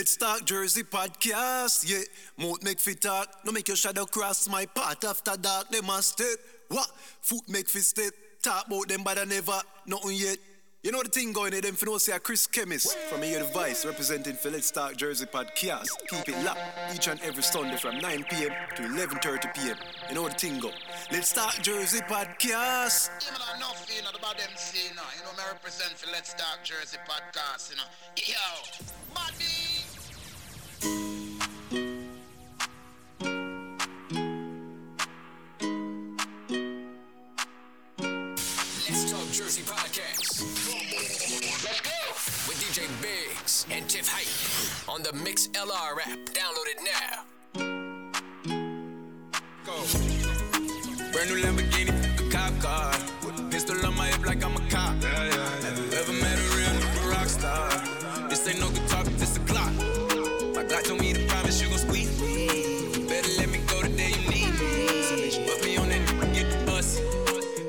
Let's Talk Jersey Podcast, yeah. Mouth make fi talk, no make your shadow cross my path. After dark, they must step. What? Foot make fi step. Talk about them but I never, nothing yet. You know the thing going there, them fi know say Chris Kemmins from here the Vice, representing for Let's Talk Jersey Podcast. Keep it locked each and every Sunday from 9 p.m. to 11:30 p.m. You know the thing go. Let's Talk Jersey Podcast. Even I know feeling about them saying, you know, I represent for Let's Talk Jersey Podcast, you know. Yo, buddy. Jersey Podcast. Let's go! With DJ Biggs and Tiff Hype on the Mix LR app. Download it now. Go. Brand new Lamborghini, a cop car. Put a pistol on my hip like I'm a cop. Yeah, yeah. Have you ever met a real new rock star? This ain't no guitar, but this a clock. My God told me to promise you gon' squeeze me. Better let me go the day you need me. So bitch, put me on that and get the bus.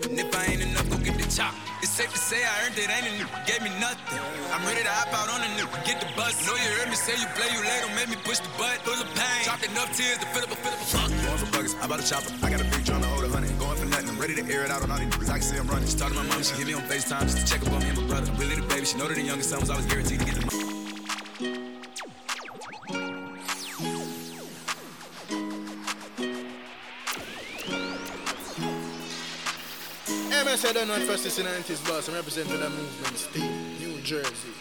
And if I ain't enough, go get the chop. It's safe to say I earned it, ain't a nigga gave me nothing. I'm ready to hop out on a nigga, get the bus. Know you heard me say you play, you later, make me push the butt. Full of pain, dropped enough tears to fill up a fuck. Going for buggers, I bought a chopper, I got a big drum to hold a honey. Going for nothing, I'm ready to air it out on all these niggas, I can see I'm running. She talked to my mom, she hit me on FaceTime just to check up on me and my brother. I'm really the baby, she know that the youngest son was always guaranteed to get the money. I don't know at first it's in the 90s, boss. I'm representing that movement, Steve, New Jersey.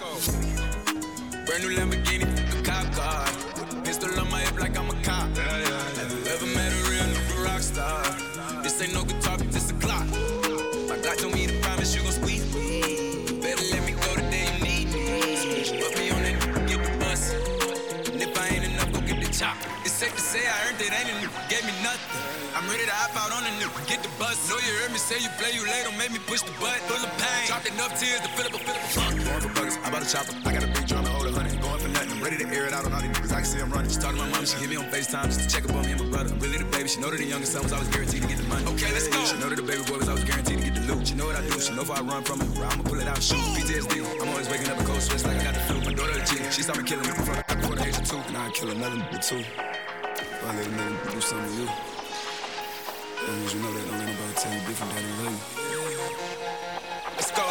Go. Brand new Lamborghini, a cop car. Put a pistol on my hip like I'm a cop. Yeah, yeah, yeah. Have you ever met a real new rock star? This ain't no guitar, but this a clock. My God told me to promise you gon' squeeze me. Better let me go the day you need me. So put me on that, get the bus. And if I ain't enough, go get the chop. Safe to say I earned it, ain't a nigga gave me nothing. I'm ready to hop out on a nigga, get the bus. Know you heard me say you play, you later, make me push the butt. Full of pain, dropped enough tears to fill up a fuck. Going for buggers, I bought a chopper, I got a big drum to hold a honey. Going for nothing, I'm ready to air it out on all these niggas, I can see I'm running. She talked to my mom, she hit me on FaceTime just to check up on me and my brother. I'm really the baby, she know that the youngest son was always guaranteed to get the money. Okay, let's go. She know that the baby boy was always guaranteed to get the loot. She know what I do, she know if I run from it, bro, I'ma pull it out, shoot. PTSD, I'm always waking up a cold sweats like I got the flu. My daughter a G, she started killing me before the age of 2. Now I kill another nigga too. I let a nigga do something to you. And as you know that, don't let nobody tell you different than they love you. Let's go.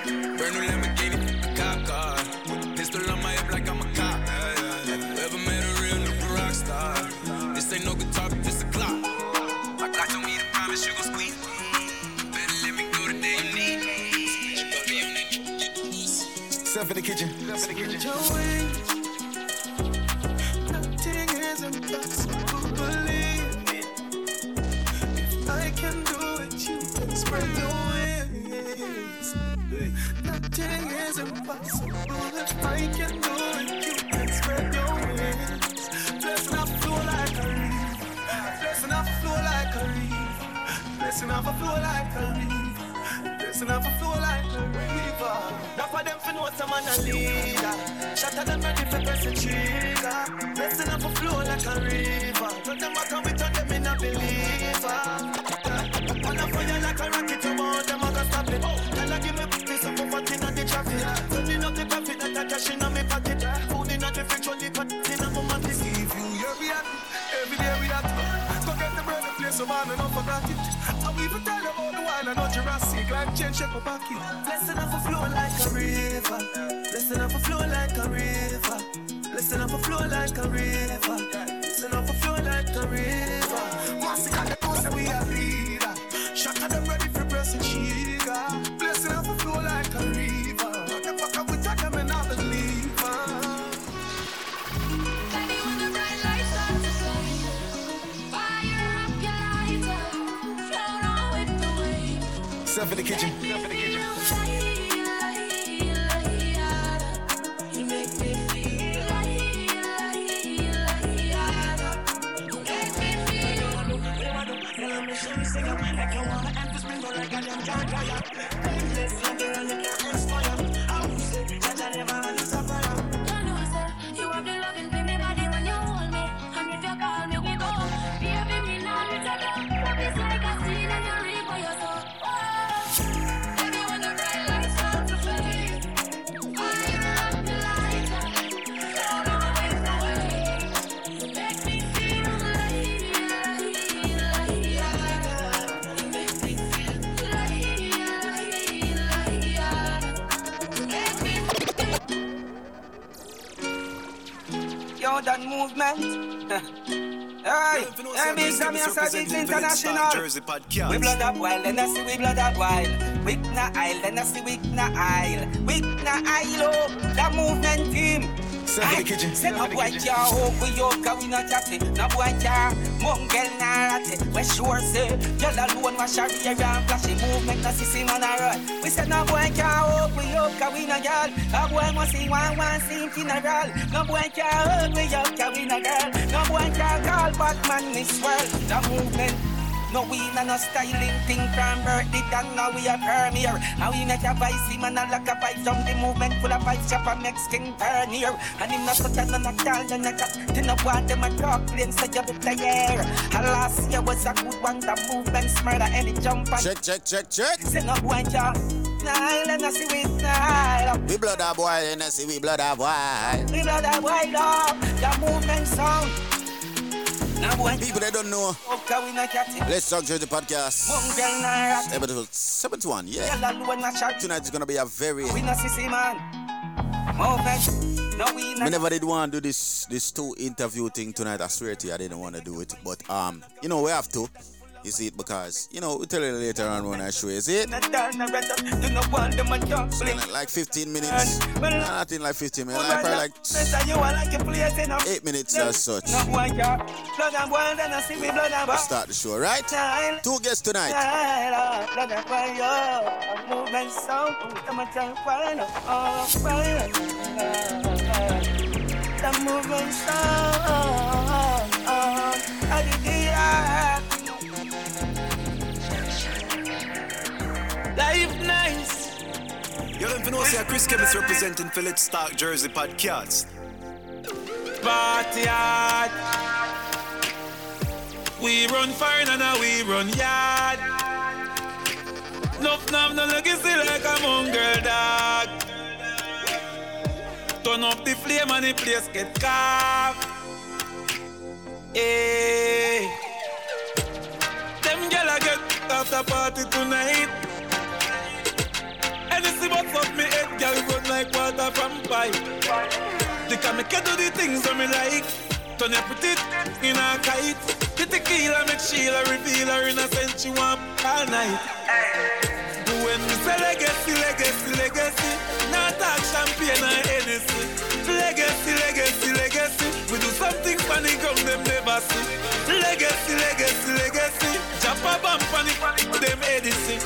Brand new Lamborghini, a cop car. Put a pistol on my hip like I'm a cop. Have you ever met a real new rock star? This ain't no guitar, but this a clock. My God told me to promise you gon' squeeze me. Better let me go the day you need me. So put me on that, get the piece. Step in the kitchen. That's what you believe in. If I can do it, you can spread your wings. Nothing is impossible. If I can do it, you can spread your wings. Blessing I flow like a reef. Blessing I flow like a reef. Blessing I flow like a reef. Blessing I flow like a river. That's why them fin know some man a leader. Shatter them ready for press the trigger. Blessing up a flow like a river. Don't them a come with them in a believer. On a fire like a rocket, you want them a go stop it. Tell her give me pieces of comfort in the traffic. Turning up the profit that I cash in on me pocket. Food in the fridge, only cut it in a moment. If you hear me at every day we at it. Go get the bread and place, so man, I don't forget it. I will even tell you all the while, I know Jurassic. Like change, shape or back it. Blessing up a flow like a river. Blessing up a flow like a river. Listen up a flow like a river. Listen up a flow like a river. Massacre the coast that we are leader. Shot at them ready for pressing trigger. Listen up a flow like a river. Not the fuck up with them and I believe. Daddy on the bright lights on the side. Fire up your eyes up. Float on with the wave. Step in the kitchen. Baby, when the bright modern movement. Aye, it's international. Jersey podcast. We blood up wild, and I see we blood up wild. Wick na aisle, and I see wick na aisle. Wick na aisle, oh, that movement team. Set up white jar, hope we your car, we not chatty. No white jar, mongrel na ratty. We sure say, y'all alone was sharp, you're flashy. Movement na sissy man a run. We said no white jar, hope we your car, we not y'all. No boy must see one scene funeral. No white jar, hope we your car, we not girl. No white jar, call Batman, Miss World. The movement. No we na no styling thing from birthday down, now we are premier. Now we make a vice, man a lock a vice on the movement full of vice, shop a makes king turn here. And him not such a man a tall, and a cat, they no want them a talk, plain say you better hear. Last year was a good one, the movement's murder, and the jump and... Check! Say no boy, ja, nah, and I see we style. We blood a boy, and I see we blood a boy. We blood a boy, love, the movement sound. People that don't know, Let's Talk Jersey Podcast, episode 71, yeah. Tonight is going to be a very... I never did want to do this two interview thing tonight, I swear to you, I didn't want to do it. But, you know, we have to, you see it, because, you know, we'll tell you later on when I show you, see it? Like 15 minutes, I think like 15 minutes, like probably like 8 minutes as such. Let's start the show, right? Two guests tonight. Life nice. You're in Venosia, Chris Kemmins representing for Let's Talk Jersey Podcast. Party yard. We run fine and we run yard. No legacy like a mongrel dog. Turn up the flame and the place get carved. Hey, them gyal a get after party tonight. Anything but fuck me head, girl, run like water from pipe. They can make you do the things that me like. Turn your pretty in a kite. The tequila make Sheila reveal her innocent. She want all night. But when we say legacy, not talk champagne and Hennessy. Legacy. We do something funny come them never see. Legacy. Jump a bump funny to them Edison.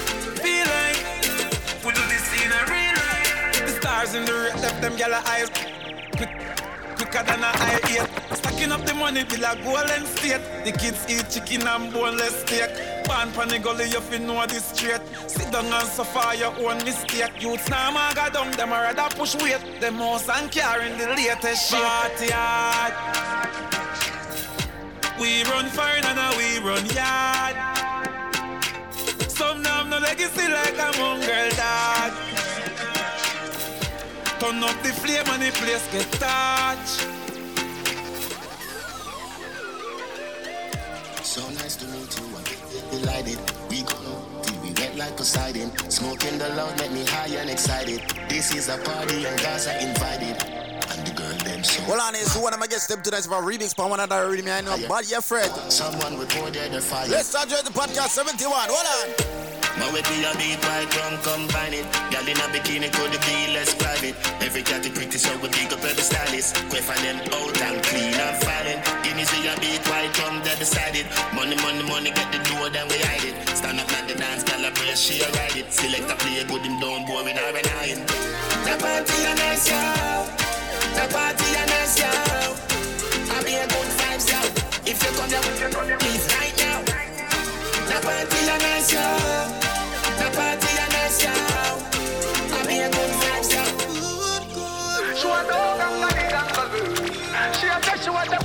Feel like we do this in a real life. The stars in the red left them yellow eyes. Quicker than an eye. Stacking up the money till I go and state. The kids eat chicken and boneless steak. Pan the gully, you fin know this straight. Sit down and suffer your own mistake. Youths now maga down, them a rather push weight. Them house and carrying the latest shit. Party yard. We run fine and we run yard. Some have no legacy like a mongrel dog. Turn up the flame and the place get touched. So nice to meet you, I'm delighted. We go till we wet like Poseidon. Smoking the loud make me high and excited. This is a party and guys are invited. The girl them so. Well, honest, who one of my guests them tonight is about remix, but one of them remix, I know, but yeah, Fred. Someone will pour their fire. Let's start the podcast 71, hold on. My way to your beat, white rum, combine it. Y'all in a bikini, could it be less private? Every cat is pretty, so we pick up every stylist. Quick find them out and clean and violent. Guineas to your beat, white rum, they decided. Money, get the door, then we hide it. Stand up like the dance, calibrate, she a ride it. Select a player, put him down, boy, with her and I. The party a nice, y'all. The party and us, yo. I be a good vibes, yo. If you come down, please right now. The party and us, yo. The party and us, yo. I be a good vibes, yo. Good. She want to hug and money down for good. She a bitch, she want to...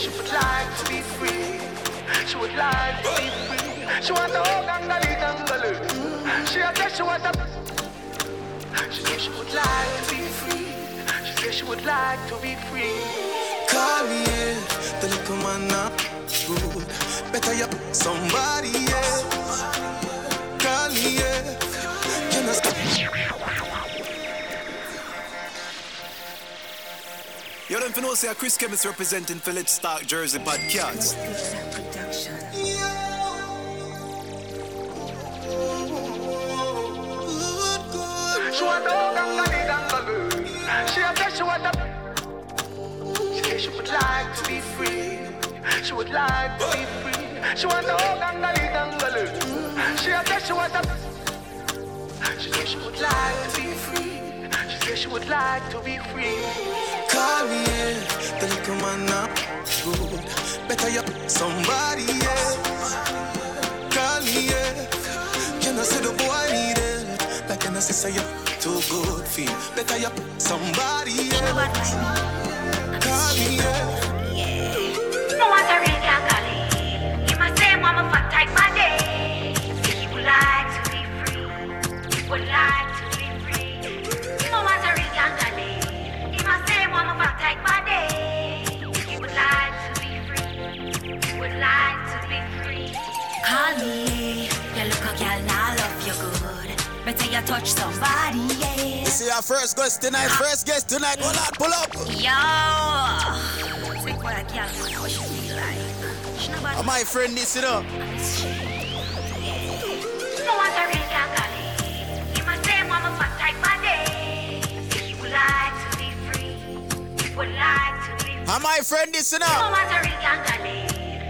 She would like to be free. She would like to be free. She want to hug and money down for good. She a bitch, she want to... She said she would like to be free. She said she would like to be free. Career, the little man not good. Better you somebody else. Career, can I stop? You don't know say Chris Kemmins representing for Let's Talk Jersey Podcast. She would like to be free. She would like to be free. She wants to hold on to. She said she would like to be free. She said she would like to be free. Call me, yeah. The little man not good. Better you somebody else. Call me, yeah. Can I say the boy need it? Like can I say you're too good for you? Better you somebody else. Call me, yeah. No one to really can't call it. You must say mama fuck type my day. He would like to be free. He would like to be free. No one to really can't call it. Take my day. You would like to be free. You would like to be free. Call me. You look a girl, I love you good. Better you touch somebody, yeah. This is our first guest tonight. First guest tonight. Hold on, pull up. Yo. Take what I can. What she feel like. My friend needs it up. You know what I really can't call it. You must say, mama, fuck, take my day. You would like to. Would like to be. And my friend, listen up. No matter if you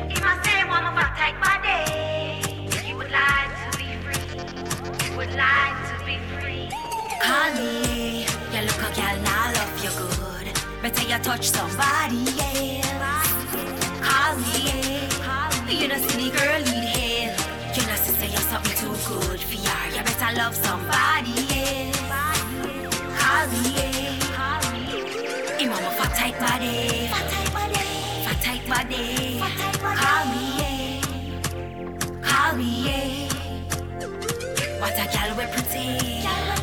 he must say one of us take my day. You would like to be free. You would like to be free. Honey, you look a girl now, love you good. Better you touch somebody else. Honey, you don't see the girl need help. You don't see you're something too good for you. You better love somebody else. Honey. Mama fat tight body, fat tight body, fat tight body. Call me, yeah. Call me, yeah. What a gal we pretty, not a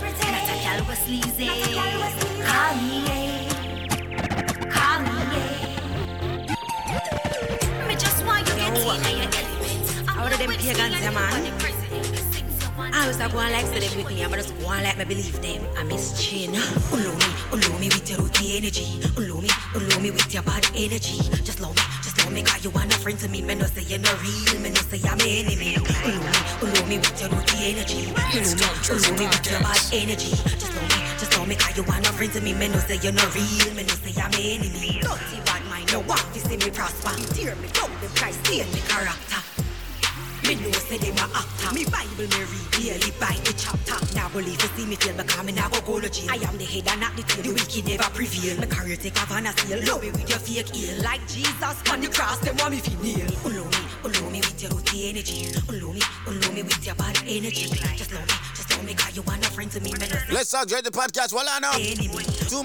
gal we sleazy. Call me, yeah. Call me, yeah. Me just want you get in your element. I wanted them pagans, yeah, man. I was like one like them with me, I just one like me believe them. I Miss Chin. Love me with your rookie energy. Love me with your bad energy. Just love me, cause you are no friend to me. Me no say you're not real, me no say I'm enemy. Love me with your rookie energy. Love me with your bad energy. Just love me, cause you are no friend to me. Me no say you're not real, me no say I'm enemy. Dirty bad mind, no one to see me prosper. You tear me down, the price, steal me character. Me no say them a actor. Me Bible me read daily by the chapter. Now believe you see me tell me come and I go to jail. I am the head and not the tail. The wicked never prevail. Me career take off and a seal. Love me with your fake ill. Like Jesus on the cross, them want me fi kneel. Love me with your dirty energy. Love me with your bad energy. Just love me, cause you want a friend to me. Let's enjoy the podcast. Well on now. 2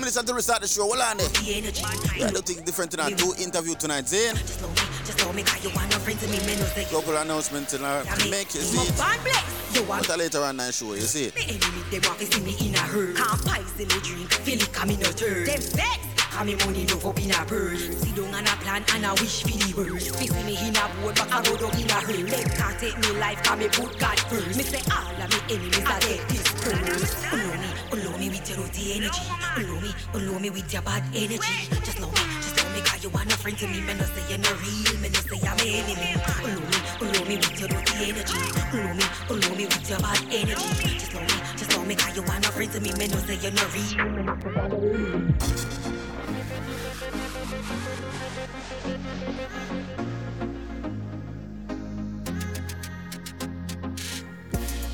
minutes until we start the show. Well on there. I don't think different tonight. 2 interview tonight, Zane. Just love me, cause you want a friend to me. Local announcement tonight. Make it see. But later on I show you see. Me enemy, they want to see me in a hurry. Can't pies in the drink. Feel it coming out her. Them vets. Me money no up in a bird. See down and a plan and a wish for the worst. Fix me in a board, but I road up in a herd. Them can't take me life, cause me put God first. Me say all of me enemies are dead this first. Love me with your dirty energy. Love me with your bad energy. Just love me, cause you are no friend to me. Me no say you're no real, me no say I'm enemy. Love me with your dirty energy. Love me with your bad energy. Just love me, cause you are no friend to me. Me no say you're no real.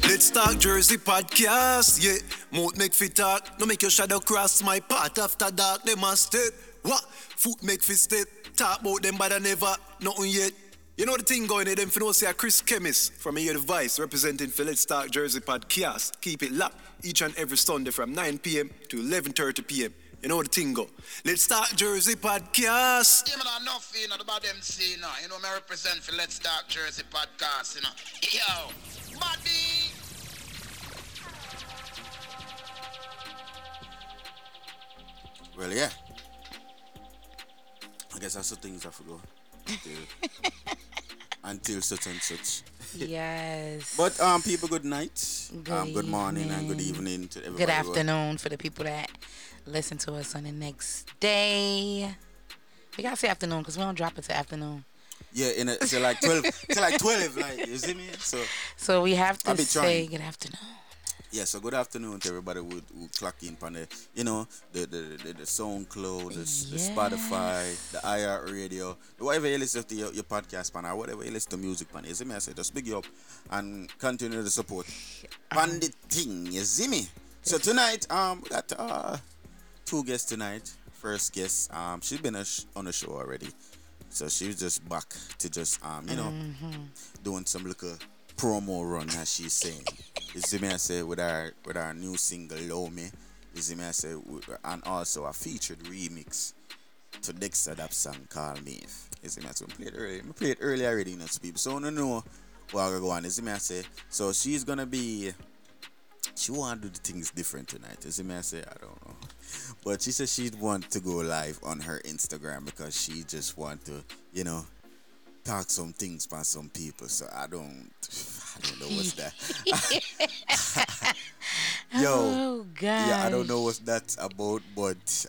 Let's Talk Jersey Podcast, yeah. Mouth make fi talk, no make your shadow cross my path. After dark, they must step. What? Foot make fi step. Talk bout them bad and never, nothing yet. You know the thing going there, them finna say Chris Kemmins from your device representing for Let's Talk Jersey Podcast. Keep it locked each and every Sunday from 9 p.m. to 11:30 p.m. You know the thing go. Let's Talk Jersey Podcast. Yeah, man, enough, you know, about them saying, you know, I represent for Let's Talk Jersey Podcast, you know. Yo, buddy. Well, yeah. I guess that's the things I forgot. Until such and such. Yes. But people, good night. Good morning and good evening to everybody. Good afternoon for the people that listen to us on the next day. We gotta say afternoon because we don't drop it till afternoon. Yeah, till like 12. Till like 12, like, you see me? So we have to say good afternoon. Yeah, so good afternoon to everybody who clock in on the, you know, the SoundCloud, the Spotify, the IR radio, whatever you listen to your podcast pan, or whatever you listen to music pan, you see me? I say just big you up and continue the support. Pan the thing, you see me? So tonight, we got two guests tonight. First guest, she's been on the show already. So she was just back to just, you know, doing some little promo run, as she's saying. You see me, I say, with our new single, Low Me. You see me, I say, and also a featured remix to Dexta Daps song, Call Me. You see me, I say, I played earlier already, you know, to people. So I don't know where I'm going. You see me, I say, so she's going to be, she want to do the things different tonight. You see me, I say, I don't know. But she said she'd want to go live on her Instagram because she just want to, you know, talk some things about some people. So I don't know what's that. Yo, oh, gosh. Yeah, I don't know what's that about, but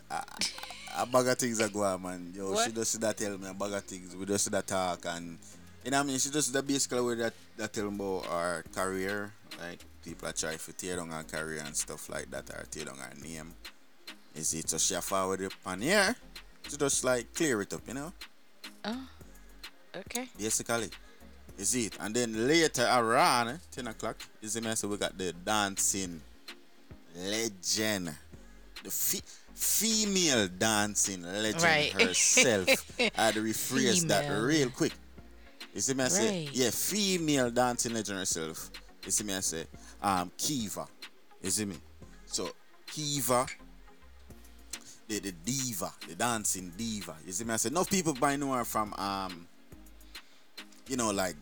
a bag of things are going, man. Yo, what? She just did that tell me a bag of things. We just did that talk, and you know what I mean. She just did that basically with that tell me about our career, like people are trying to tear down our career and stuff like that, or tear down our name. Is it so she forward it on here to just like clear it up, you know? Oh. Okay. Basically. Is it? And then later around 10 o'clock, is the message we got the dancing legend. The female dancing legend herself. I'd rephrase that real quick. You see me, I say, yeah, female dancing legend herself. You see me, I say, Kiva. You see me? So Kiva, the diva, the dancing diva. You see me? I said, enough people by know her from, you know, like,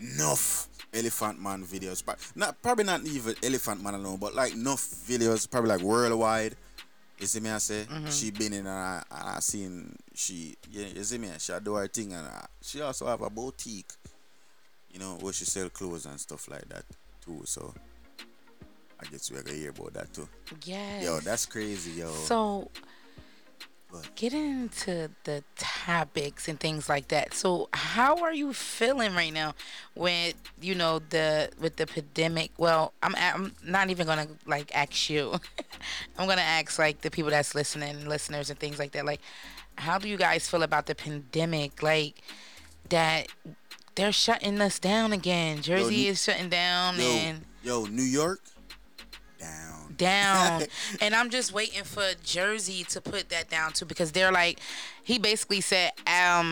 enough Elephant Man videos. But probably not even Elephant Man alone, but like, enough videos, probably like worldwide. You see me? I say, she been in and I seen, she, yeah, you see me? She do her thing and she also have a boutique, you know, where she sell clothes and stuff like that too, so. I guess we're gonna hear about that too. Yes. Yo, that's crazy, yo. So, getting into the topics and things like that. So, how are you feeling right now with, you know, with the pandemic? Well, I'm not even gonna like ask you. I'm gonna ask like the people that's listening, listeners and things like that. Like, how do you guys feel about the pandemic? Like that they're shutting us down again. Jersey is shutting down, and New York. Down. And I'm just waiting for Jersey to put that down too, because they're like, he basically said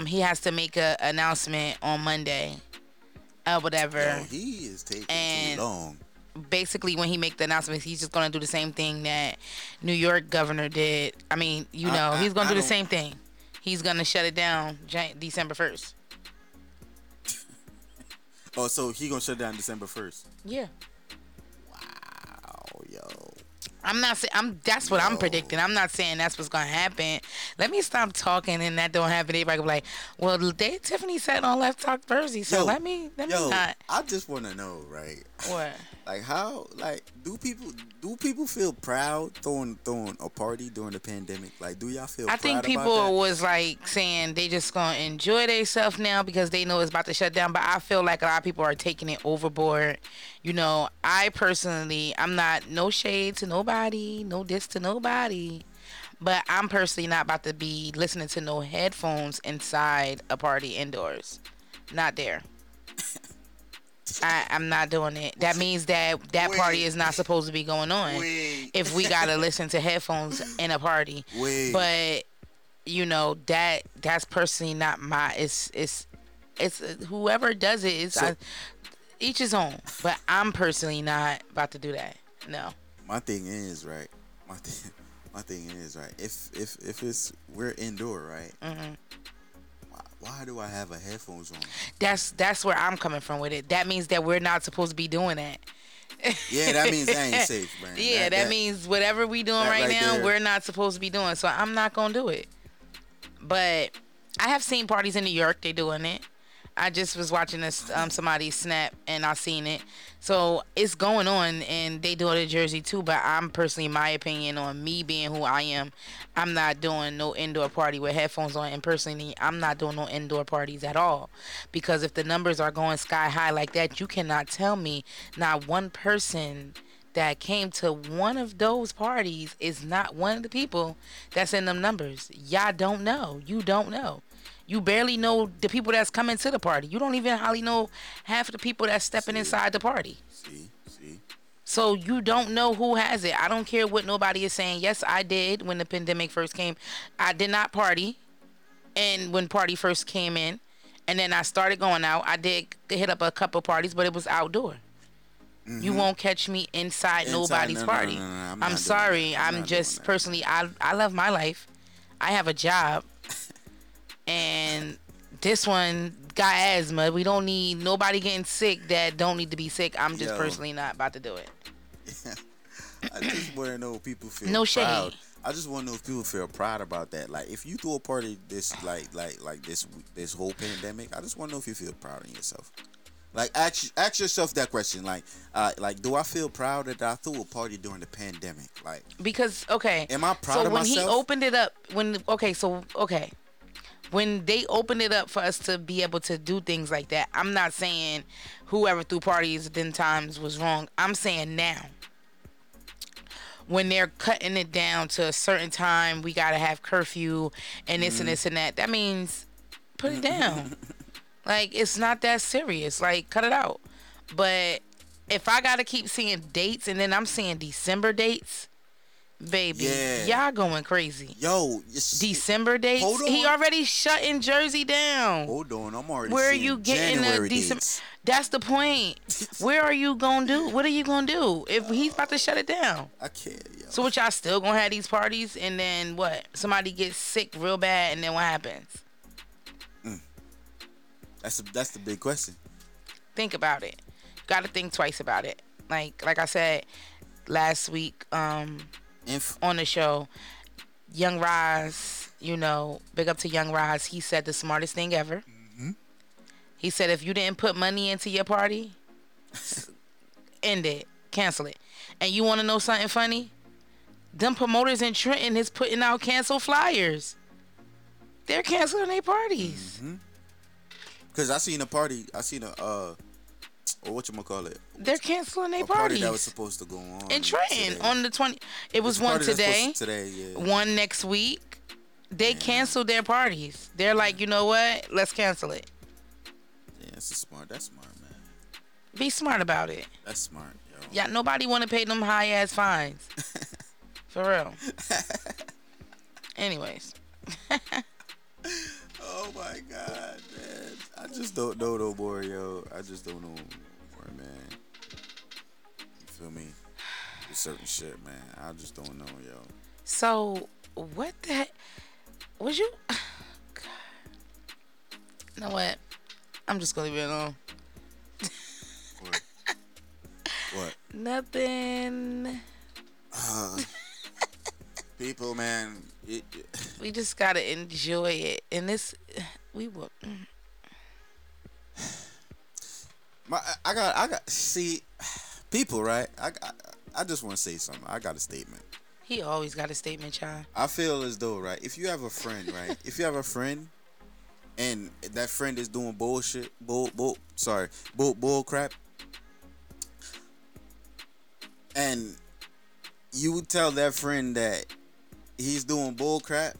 he has to make an announcement on Monday or whatever. Yo, he is taking too long. Basically, when he make the announcements, he's just gonna do the same thing that New York governor did. I mean, you know, he's gonna do the same thing. He's gonna shut it down December 1st. Oh, so he gonna shut down December 1st? Yeah. Yo, I'm not saying that's what I'm predicting. I'm not saying that's what's gonna happen. Let me stop talking and that don't happen. Everybody can be like, well, Tiffany said on Let's Talk Jersey, so let me not. I just wanna know, right? What? Like how? Like do people feel proud throwing a party during the pandemic? Like do y'all feel? I proud think people about that? Was like saying they just gonna enjoy themselves now because they know it's about to shut down. But I feel like a lot of people are taking it overboard. You know, I personally, I'm not no shade to nobody, no diss to nobody, but I'm personally not about to be listening to no headphones inside a party indoors. Not there. I'm not doing it. That means that party is not supposed to be going on. If we gotta listen to headphones in a party. But you know that's personally not my. It's whoever does it. It's each his own. But I'm personally not about to do that. No. My thing is right. If we're indoor, right? Mm-hmm. Why do I have a headphones on? That's where I'm coming from with it. That means that we're not supposed to be doing that. Yeah, that means I ain't safe, man. Yeah, that means whatever we doing right now, there. We're not supposed to be doing. So I'm not gonna do it. But I have seen parties in New York, they doing it. I just was watching this somebody snap and I seen it. So it's going on, and they do it in Jersey too. But I'm personally, my opinion on me being who I am, I'm not doing no indoor party with headphones on. And personally, I'm not doing no indoor parties at all, because if the numbers are going sky high like that, you cannot tell me not one person that came to one of those parties is not one of the people that's in them numbers. Y'all don't know. You don't know. You barely know the people that's coming to the party. You don't even hardly know half the people that's stepping inside the party. So you don't know who has it. I don't care what nobody is saying. Yes, I did when the pandemic first came. I did not party. And when party first came in, and then I started going out, I did hit up a couple parties, but it was outdoor. Mm-hmm. You won't catch me inside nobody's party. No. I'm sorry. I'm just personally, I love my life. I have a job. And this one got asthma. We don't need nobody getting sick that don't need to be sick. I'm just personally not about to do it. Yeah. I just want to know if people feel proud. I just want to know if people feel proud about that. Like, if you threw a party this like this whole pandemic, I just want to know if you feel proud of yourself. Like, ask yourself that question. Like, do I feel proud that I threw a party during the pandemic? Like, because am I proud of myself? So when he opened it up, when they opened it up for us to be able to do things like that, I'm not saying whoever threw parties at them times was wrong. I'm saying now, when they're cutting it down to a certain time, we got to have curfew and this and this and that. That means put it down. Like, it's not that serious. Like, cut it out. But if I got to keep seeing dates, and then I'm seeing December dates, baby, y'all going crazy. Yo, December dates. Hold on. He already shutting Jersey down. Hold on, I'm already. Where are you getting January a December? That's the point. Where are you gonna do? What are you gonna do if he's about to shut it down? I can't. Yo. So what, y'all still gonna have these parties, and then what? Somebody gets sick real bad, and then what happens? That's the big question. Think about it. You gotta think twice about it. Like I said last week. On the show, Young Rise, big up to Young Rise. He said the smartest thing ever. Mm-hmm. He said, if you didn't put money into your party, end it, cancel it. And you want to know something funny? Them promoters in Trenton is putting out cancel flyers. They're canceling their parties. Because I seen a party. I seen a or whatchamacallit. They're canceling their party that was supposed to go on in Trenton on the 20th. It was one today, one next week. They canceled their parties. They're like, you know what? Let's cancel it. Yeah, that's smart, man. Be smart about it. That's smart, yo. Yeah, nobody want to pay them high ass fines. For real. Anyways. Oh my God, man. I just don't know no more, yo. I just don't know. Man, you feel me? There's certain shit, man. I just don't know, yo. So what the heck was you? God. You know what? I'm just gonna leave it alone. What? What? Nothing. People, man. We just gotta enjoy it, and this we will. I got people, right? I just want to say something. I got a statement. He always got a statement, child. I feel as though, right, if you have a friend, right, if you have a friend, and that friend is doing bull crap, and you tell that friend that he's doing bull crap,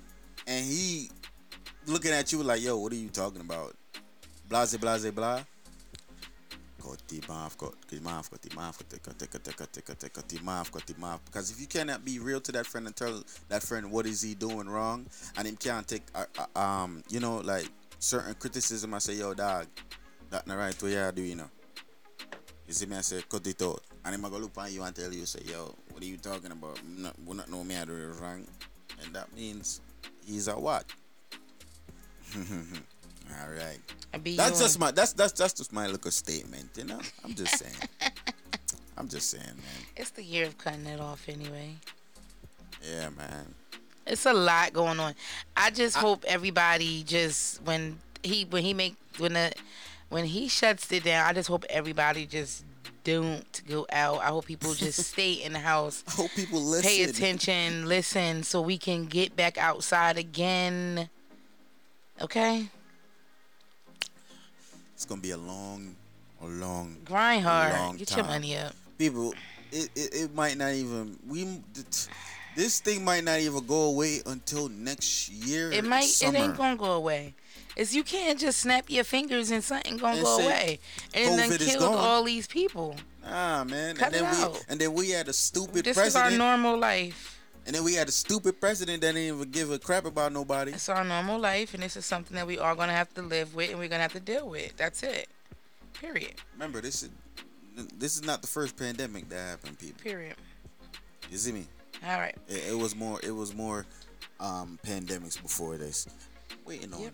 and he looking at you like, yo, what are you talking about? Blase, blase, blah. Because if you cannot be real to that friend and tell that friend what is he doing wrong, and him can't take certain criticism, I say, yo dog, that not right way I do, you see me, I say cut it out, and him I go look at you and tell you, say, yo, what are you talking about? We not know me I do it wrong, and that means he's a what? All right. That's just my little statement, I'm just saying. I'm just saying, man. It's the year of cutting it off anyway. Yeah, man. It's a lot going on. I just hope everybody just when when he shuts it down, I just hope everybody just don't go out. I hope people just stay in the house. I hope people listen. Pay attention, listen, so we can get back outside again. Okay? It's going to be a long grind hard. Long get time. Your money up. People, it might not even this thing might not even go away until next year. It ain't going to go away. You can't just snap your fingers and something gonna go away, and then killed all these people. Nah, man. And then we had a stupid president. This is our normal life. And then we had a stupid president that didn't even give a crap about nobody. It's our normal life, and this is something that we are gonna have to live with, and we're gonna have to deal with. That's it. Period. Remember, this is not the first pandemic that happened, people. Period. You see me? All right. It was more pandemics before this. Waiting on. Yep.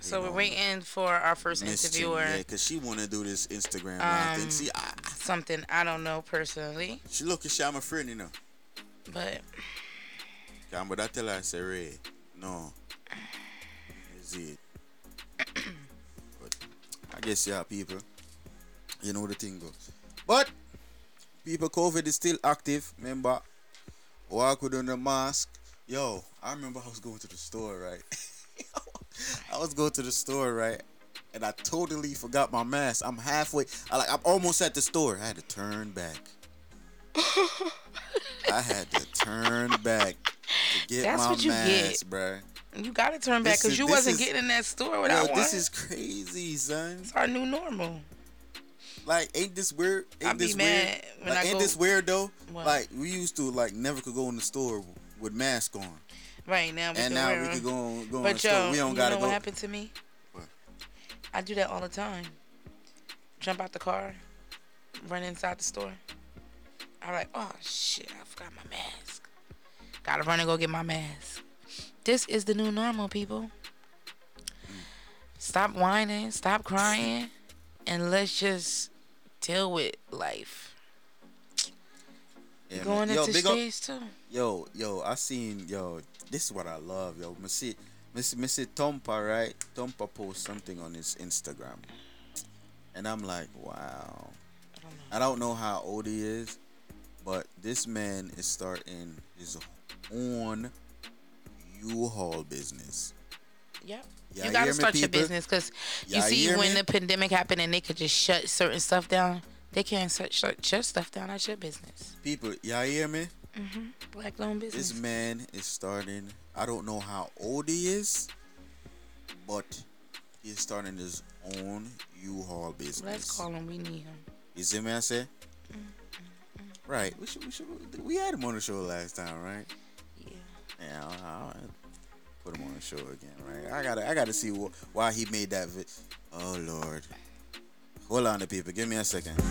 So we're waiting for our first interviewer. Yeah, because she want to do this Instagram live thing. See, something I don't know personally. She looking shy, my friend, you know. But I tell her I said red. No. Is it? But I guess y'all people, you know the thing goes. But people, COVID is still active. Remember, walk with the mask. Yo, I remember I was going to the store, right? And I totally forgot my mask. I'm halfway. I'm almost at the store. I had to turn back. To get that's my what you mask, get. Bro. You gotta turn back because you wasn't getting in that store without one. This is crazy, son. It's our new normal. Like, ain't this weird? This weird though? What? Like, we used to never could go in the store with mask on. Right now, we can go on the store. We don't gotta go. What happened to me? What? I do that all the time. Jump out the car, run inside the store. I'm like, oh shit, I forgot my mask. Gotta run and go get my mask. This is the new normal, people. Stop whining, stop crying, and let's just deal with life. Yeah, going into stage too. Yo, I seen this is what I love, yo. Missy Tompa, right? Tompa posts something on his Instagram, and I'm like, wow. I don't know how old he is, but this man is starting his own U-Haul business. Yep. You gotta start your business because you see when the pandemic happened and they could just shut certain stuff down. They can't shut stuff down. That's your business. People, y'all hear me? Mm-hmm. Black loan business. This man is starting, I don't know how old he is, but he's starting his own U-Haul business. Let's call him. We need him. You see what I said? Mm-hmm. Right. We had him on the show last time, right? Yeah. Yeah. I'll put him on the show again, right? I gotta see why he made that. Oh Lord. Hold on, people. Give me a second.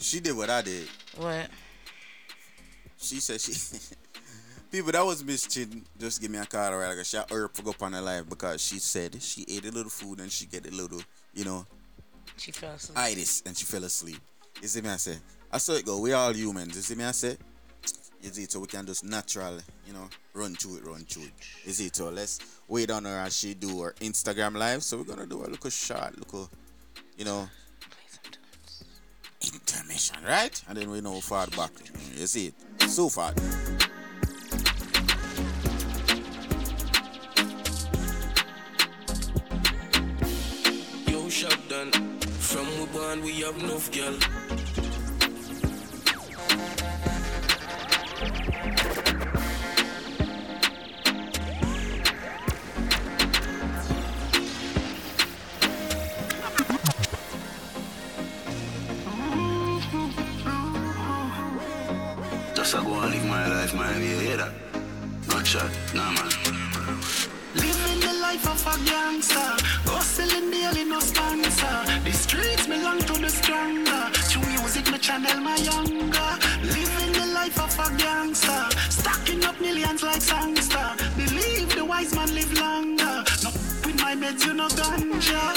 She did what I did. What? She said she... People, that was Miss Chin. Just give me a call, right? Like, shout her for go up on her life because she said she ate a little food and she get a little, she fell asleep. Itis, and she fell asleep. You see me, I said? I saw it go. We all humans. You see me, I said? You see, so we can just naturally, run through it. You see, so let's wait on her as she do her Instagram live. So we're going to do a little shot, intermission, right? And then we know far back. You see it? So far. Yo, shop done. From we born, we have no girl. Yes, I go and live my life, man. You hear that? Not shot, nah, man. Living the life of a gangster. Hustling daily, no sponsor. The streets belong to the stronger. To music, me channel my younger. Living the life of a gangster. Stacking up millions like songster. Believe the wise man live longer. No with my meds, you no ganja.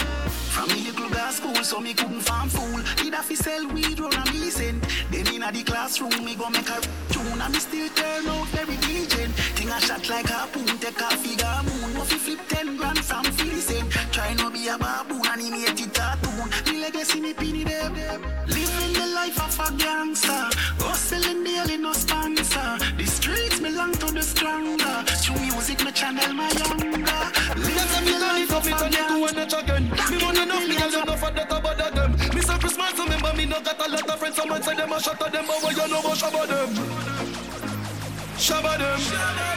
From me little girl school, so me couldn't farm fool. Did I fi sell weed round a decent? Then inna the classroom, me go make a tune. And me still turn out very diligent. Thing I shot like a harpoon, take a figure moon. What fi flip 10 grand from feeling? Try no be a baboon, animate it cartoon. Me legacy, me pinny them. Living the life of a gangster. Hustling daily, no sponsor. The streets belong to the stronger. Through music, me channel my younger. Living the life of a gangster. Me no for that about them. Me say Chris Kemmins, remember me no got a lot of friends. Someone say them a shot at them, but what you know about shabba them? Shabba them,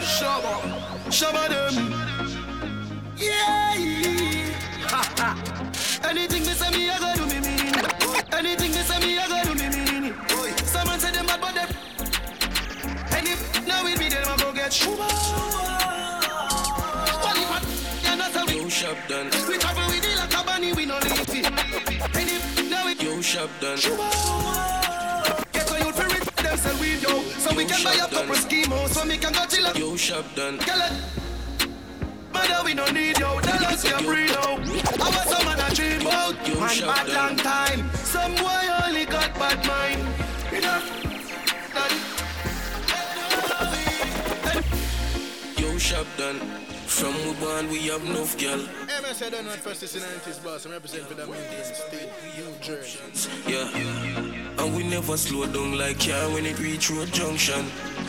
shabba, shabba them. Yeah. Anything me say me a go do me mean. Anything me say me a go do me mean. Someone say them bad, but them. And if now with me, them a go get shuba. What if I not tell me? Shop done. We travel with it like a bunny, we no leave it. And if now it yo shop done. Get a youth for it, them sell weed yo. So yo, we can buy a couple schemo, so we can go chill up. Yo shop done. Girl, mother we no need yo. Tell us you're free now. I was a man I dream about. Yo man bad done. Long time. Some boy only got bad mind. Enough. Yo shop done. From we born, we have enough girl. MS, I don't know at first it's in the 90s, boss. I'm representing for that Indian state, New Jersey. Yeah, and we never slow down like car when it reach road junction.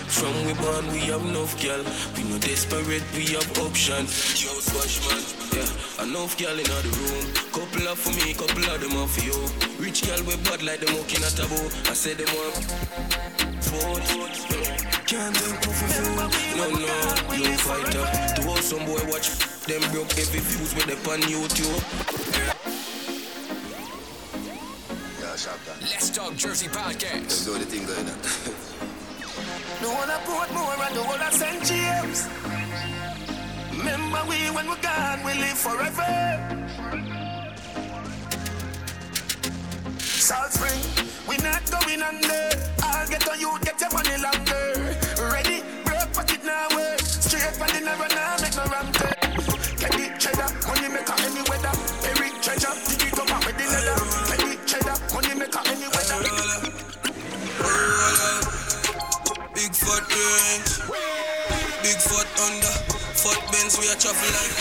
From we born, we have enough girl. We no desperate, we have options. Yo, swashman, yeah. Enough girl in the room. Couple of for me, couple of them are for you. Rich girl, we bad like them walking at a bow. I said them up. Can't do food. No, you fight up. To all some boy watch them broke every views with the pan YouTube. Let's Talk Jersey Podcast. Let's do the thing going on. The one I brought more and the one I sent James. Remember we when we're gone, we live forever. South Spring, we not going under. I'll get on you, get your money longer. Ready, break pocket now, way. Straight from the never now, make no ramper. Get the cheddar, money maker any weather. Every treasure, dig it up and with the leather. Get the cheddar, money maker any weather. Big foot range, big foot under. Foot bends, we are travel like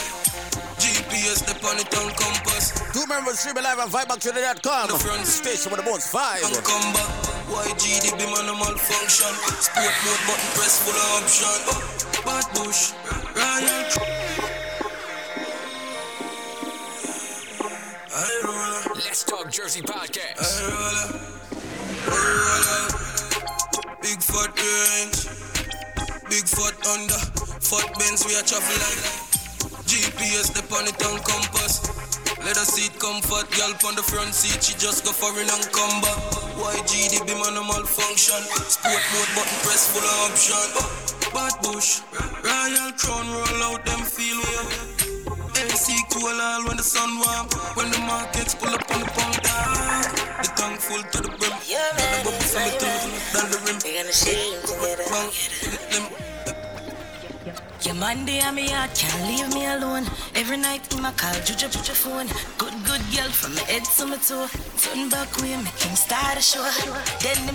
GPS, the pony town compass. Two members streaming live on vibeactually.com. The front station with the most vibe. And come back. YGD be man a malfunction. Sport mode button press full of option. Oh, bad bush. Ryan. I roll. Let's Talk Jersey Podcast. I roll. Big foot range. Big foot under. Foot bends, we are travel like. GPS, the on it on compass. Let her seat comfort, girl on the front seat, she just go for an encumber. YGD be man a malfunction. Sport mode button press full of option. Oh, bad bush, royal crown roll out them feel wave. AC cool all when the sun warm. When the markets pull up on the pump down. The tongue full to the brim. Yeah, man, the bubble from the tongue down the rim. We're gonna see together. Your man there me out, can't leave me alone. Every night in my call, juju phone. Good girl from my head to my toe. Turn back way, make him start a show. Then him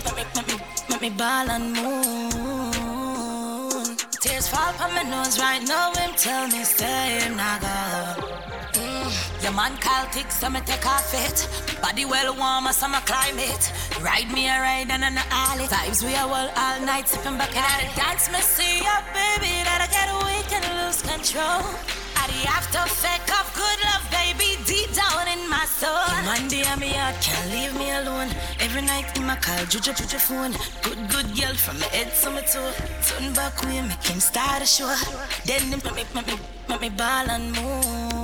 make me ball and moon. Tears fall from my nose right now, him tell me stay him nah go. Your man call thick, so me take off it. Body well warmer, so me climb it. Ride me a ride and an alley. Vibes we are all night, sipping back at it. Dance me, see ya, baby, that I get weak and lose control. At the after effect of good love, baby, deep down in my soul. Monday I'm out, can't leave me alone. Every night in my call, juju phone. Good girl from my head to my toe. Turn back way, make him start a show. Then him make me ball and move.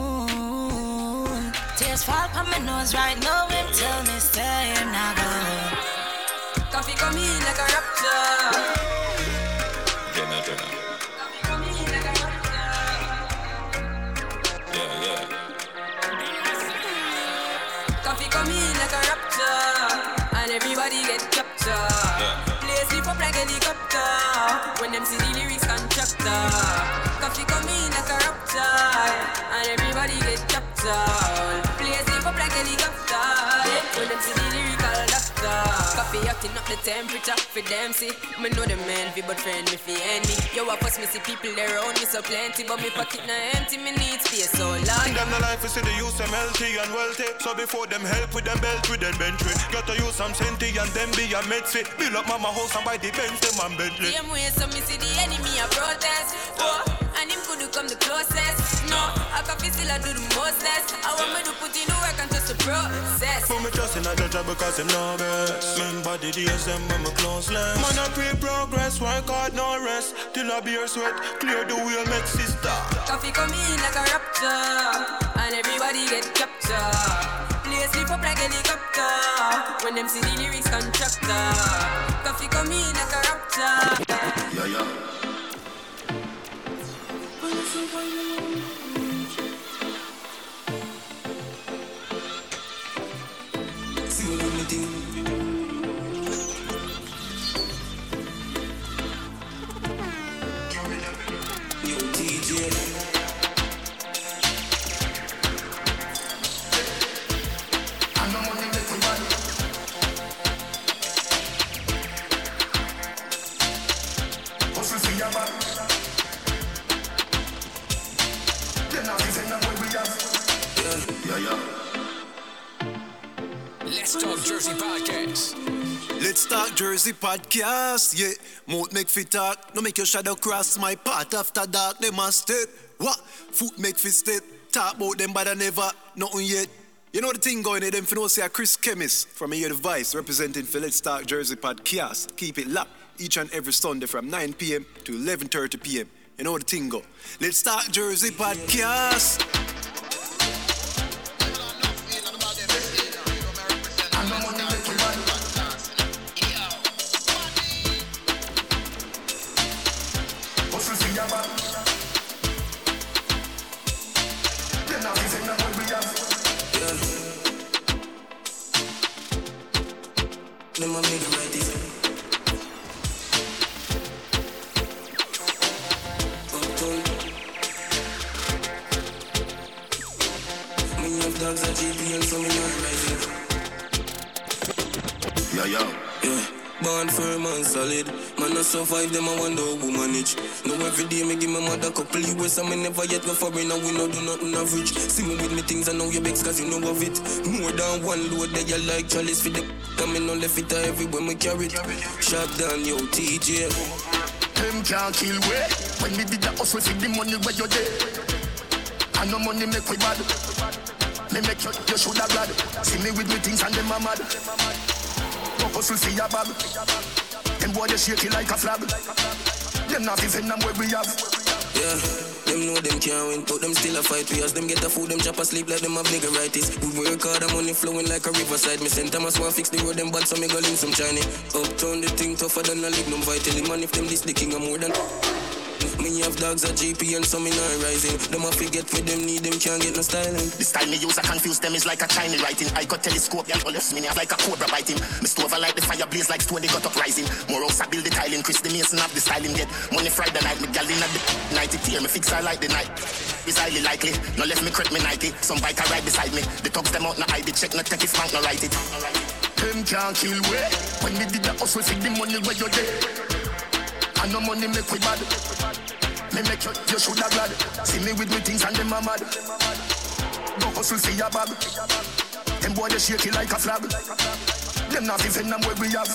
Tears fall from my nose right now, him tell me stay, him not go. Coffee come in like a rapture. off. Coffee acting up the temperature for them, see. Me know them envy, but friend me fi envy. Yo, I pass me see people around me so plenty, but me pocket na empty, me need space so large. Them no life is see the youth them healthy and wealthy, so before them help with them belt with them bench. Got to use some senti and them be a medfit. Build up mama house and buy the bench them and Bentley. Them way so me see the enemy a protest. Oh, and him could come the closest. No, I can feel still I do the mostest. I want me to put in the work and trust the process. For me trusting I judge because I'm no best. Remember the days them when me close less. Man I pray progress, work hard no rest. Till I beer sweat, clear the wheel make sister. Coffee come in like a rapture, and everybody get captured. Play sleep up like helicopter, when them see the lyrics contractor. Coffee come in like a rapture. Yeah, yeah. Jersey podcast, yeah. Mouth make fi talk, no make your shadow cross my path. After dark, they must step. What? Foot make fi step. Talk about them but I never, nothing yet. You know the thing going there, them fi know say a Chris Kemmins from here the Vice representing for Let's Talk Jersey podcast. Keep it locked each and every Sunday from 9 p.m. to 11:30 p.m. You know the thing go. Let's Talk Jersey podcast. Survive them, I wonder who manage. Now every day me give my mother couple US and me never yet go foreign and we no do nothing average. See me with me things and know your begs cause you know of it. More than one load that you like chalice for the coming on left it everywhere me carry it. Shop down yo TJ. Them can't kill way. When me did that hustle see the money where you dey. And no money make we bad. Me make you should have glad. See me with me things and them a mad. But hustle see your bag. Them boy they shake it like a flag. Them not even them where we have. Yeah, them know them can't win, but them still a fight. We as them get a food, them chop a sleep like them have niggeritis. We work hard, the money flowing like a riverside. Me send them a swan fix the road, them bad so me go link some China. Uptown the thing tougher than a lignum vital. Man if them this the king I'm more than. Me have dogs at GP and some in our rising. Them a forget what them need, them can't get no styling. This time me use I confuse them is like a Chinese writing. I got telescope, y'all left me like a cobra biting. Me stover like the fire blaze like stone they got up rising. More house I build the tiling, Chris the mason up the styling get. Money Friday night, me gal in at the night. It here, me fix I like the night. It's highly likely, no left me crack me 90. Some bike I ride beside me, the thugs them out, no hide it. Check no take it, bank no write it. Them can't kill way. When we did the hustle, see the money where you get. And no money make we bad. Me make you should have glad. See me with me things and them a mad. Go hustle see your bag. Them boy they shake it like a flag. Them not even them where we have.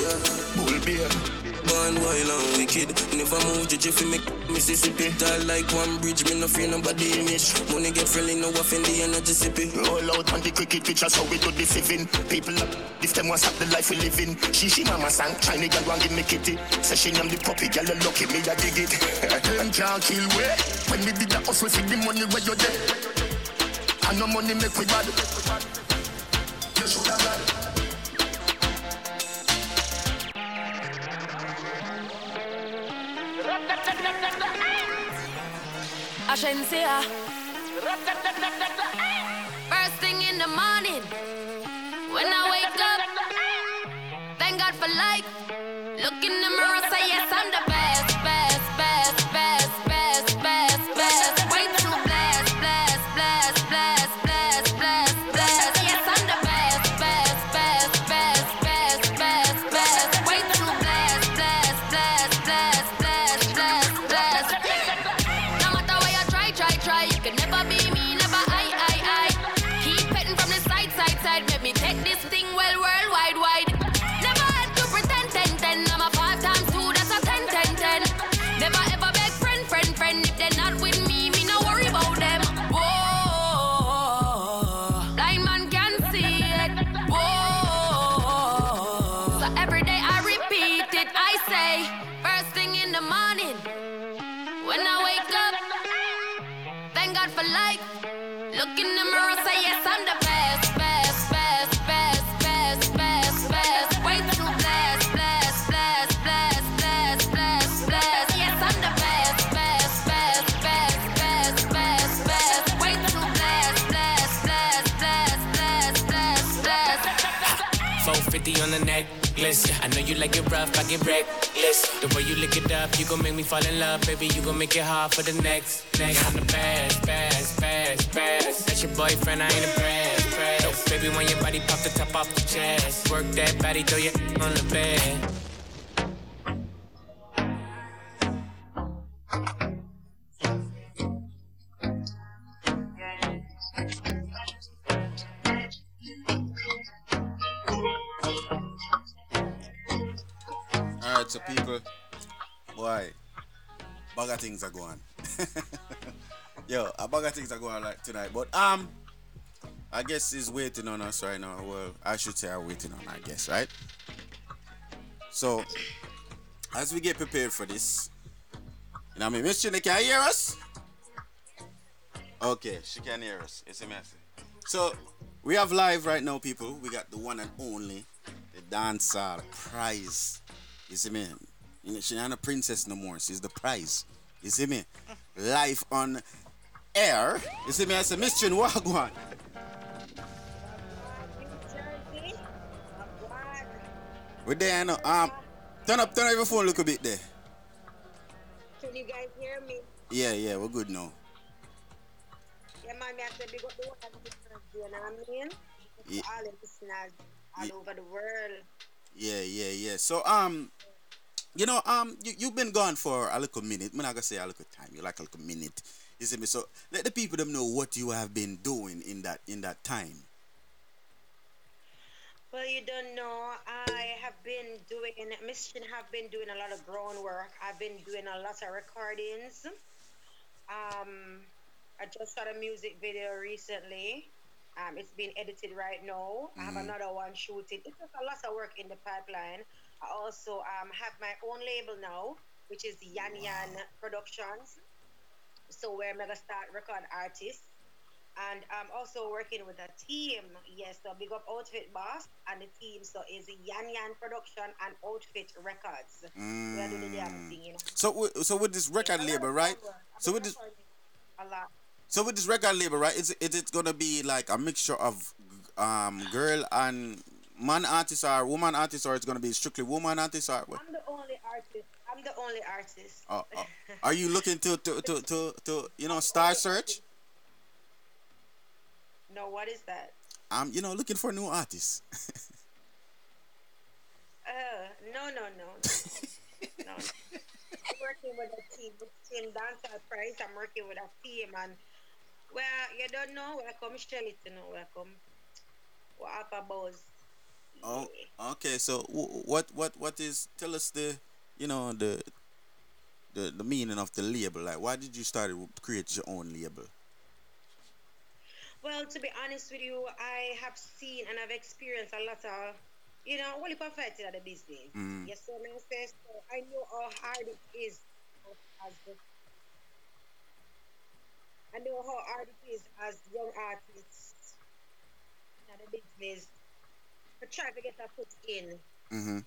Yeah, bull beer. Born wild and wicked. Never move to Jiffy make Mississippi. Die like one bridge. Me no fear nobody image. Money get friendly no offend the energy sippy. Roll out on the cricket pitch. That's how we do the living. People if them was up the life we live in. She mama sang Chinese girl want give me kitty. Say she name the puppy girl you lucky me I dig it. Them can't kill way. When we did that hustle see the money where you dead. And no money make we bad. You should have bad. Agencia. First thing in the morning, when I wake up, thank God for life. Look in the mirror, say yes, I'm the best, best, best, best, best, best, best. Way too blessed, blessed, blessed, blessed, blessed, blessed, blessed. Yes, I'm the best, best, best, best. like. Look in the mirror, say yes, I'm the best, best, best, best, best, best, best. Way too blessed, blessed, blessed, blessed, blessed, blessed, blessed. Yes, I'm the best, best, best, best, best, best, best. Way too blessed, blessed, blessed, blessed, blessed, blessed, blessed. 450 on the necklace. I know you like it rough, I get reckless. The way you lick it up, you gon' make me fall in love, baby. You gon' make it hard for the next. I'm the best, best, best, best. That's your boyfriend, I ain't impressed. So baby, when your body pop the top off the chest, work that body, throw your on the bed. All right, so people, boy, bugger things are going. Yo, a bag of things are going on like tonight, but I guess he's waiting on us right now. Well, I should say I'm waiting on, I guess, right? So, as we get prepared for this, you know what I mean? Miss Chin, can you hear us? Okay, she can hear us. It's a message. So, we have live right now, people. We got the one and only, the dancer, the prize. You see me? She's not a princess no more. She's the prize. You see me? Live on air. You see me? I said, Miss Chin, wagwan. We're there, I know. Turn up your phone a little bit there. Can you guys hear me? Yeah, we're good now. Yeah, man, I said, big up the world, you know what I mean? Yeah. All the listeners all over the world. Yeah. So, you know, you've been gone for a little minute. I'm not going to say a little time. You like a little minute. You see me? So let the people them know what you have been doing in that time. Well, you don't know. Miss Chin have been doing a lot of groundwork. I've been doing a lot of recordings. I just shot a music video recently. It's being edited right now. I have another one shooting. It's just a lot of work in the pipeline. I also have my own label now, which is Yan Yan Productions. So we're going to start record artists, and I'm also working with a team. Yes, so big up Outfit Boss and the team. So is Yan Yan Production and Outfit Records. We are doing the damn thing, you know. So with this record label, right? So with this record label, right? Is it gonna be like a mixture of girl and man artists or woman artists, or it's gonna be strictly woman artists or what? I'm the only artist. Oh. Are you looking to you know, star search? No, what is that? I'm looking for new artists. No. I'm working with a team, dancer prize. I'm working with a team, and well, you don't know. Welcome, Shelley. To know welcome. What up, boss? Oh, okay. So, what is? Tell us the meaning of the label. Like, why did you start to create your own label? Well, to be honest with you, I have seen and I've experienced a lot of, you know, only perfect at the business. Yes, so now I know how hard it is. I know how hard it is as young artists in the business. I try to get that foot in. Mm-hmm.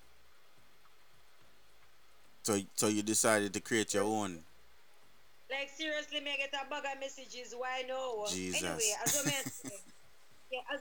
So you decided to create your own. Like, seriously, me get a bag of messages. Why no? Jesus. Anyway, as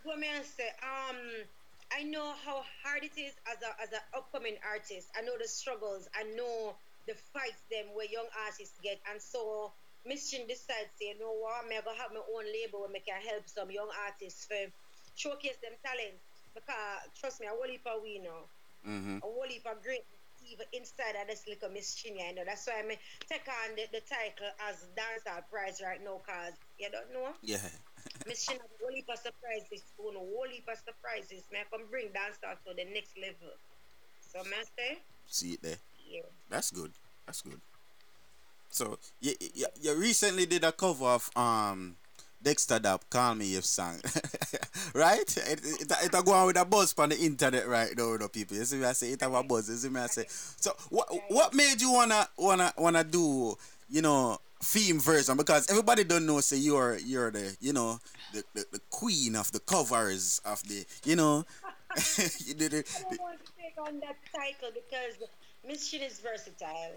women say, I know how hard it is as an upcoming artist. I know the struggles. I know the fights them where young artists get. And so Miss Chin decides, say, you know what? I'm gonna have my own label where I can help some young artists for showcase them talent. Because trust me, a whole heap of we know. Mm-hmm. A whole heap of great. Even inside of this little Miss Chin, I know. That's why I mean, take on the title as Dancer Prize right now, cause you don't know. Yeah. Miss Chin has a whole heap of surprises, man. Come bring dancer to the next level. So, man, say. See it there. Yeah. That's good. So, you recently did a cover of Dexta Daps, Call Me Your Song. Right? It's going with a buzz on the internet right now, though, people. You see me? I say it have a buzz. You see me? I say. So what made you wanna do, you know, theme version, because everybody don't know. Say you're the, you know, the queen of the covers of the, you know. You did it. I don't want to take on that title because Miss Chin is versatile.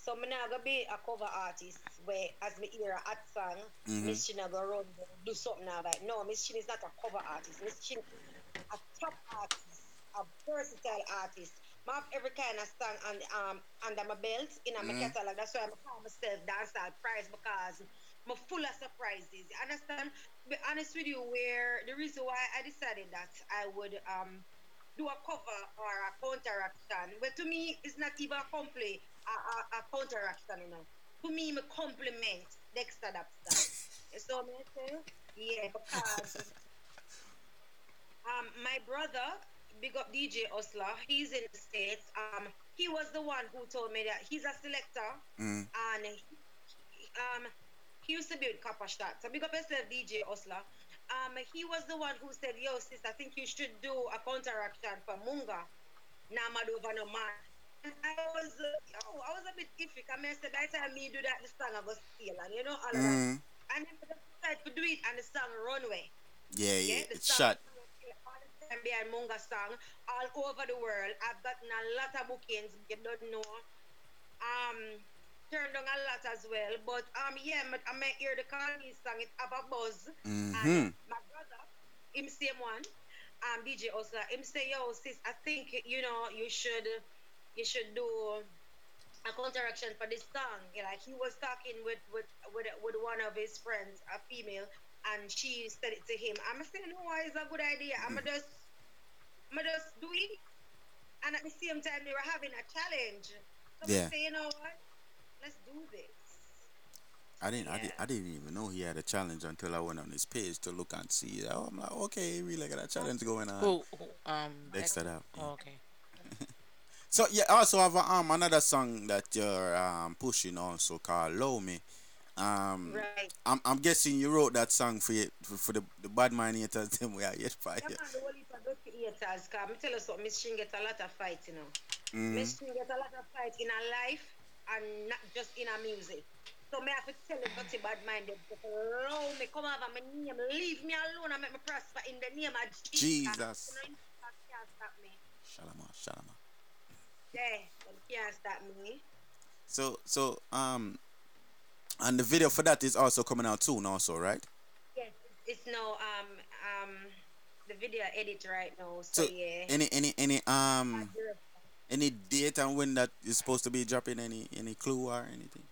So I'm not gonna be a cover artist where as me hear a hot song, Miss Chin gonna run do something now. Like no, Miss Chin is not a cover artist. Miss Chin is a top artist, a versatile artist. I have every kind of song under my belt in my catalog. That's why I call myself Dancehall Prize, because I'm full of surprises. You understand? To be honest with you, where the reason why I decided that I would do a cover or a counteraction, well, to me, it's not even a compliment, a counteraction, you know. To me, I compliment Dexta Daps. You saw me? Yeah, because my brother, big up DJ Osler, he's in the States. He was the one who told me that he's a selector, and he used to be with Copper Shot. So big up yourself, DJ Osler. He was the one who said, yo, sis, I think you should do a counteraction for Munga, Namadova no man. And I was a bit iffy. I mean, I said, by the time me do that, the song I go steal, and you know, all that. And then I decided to do it, and the song Runway. Yeah, it's shot. Behind Munga song all over the world. I've gotten a lot of bookings, you don't know. Turned down a lot as well. But I may hear the Carly song, it have a buzz. And my brother, him same one, DJ also, him say, yo sis, I think you know you should do a counteraction for this song. You know, like he was talking with one of his friends, a female, and she said it to him. I'm saying, no, it's a good idea. I'm just do it. And at the same time, they were having a challenge. So I say, you know what? Let's do this. I didn't even know he had a challenge until I went on his page to look and see. I'm like, okay, we got a challenge going on. Next that up. Oh, okay. So yeah, also have another song that you're pushing also called "Love Me." Right. I'm guessing you wrote that song for the bad man haters. Them we are yet fire. Yeah, man, the whole haters. Cause me tell you something, Miss Chin get a lot of fight, you know. Miss Chin get a lot of fight in her life and not just in her music. So me have to tell you, the bad minded, roll me, come over my name, leave me alone, and make me prosper in the name of Jesus. Jesus. You know, you can't stop me. Shalama. Yeah, you can't stop me. So. And the video for that is also coming out soon also, right? Yes, it's now the video edit right now, so yeah. Any date and when that is supposed to be dropping, any clue or anything?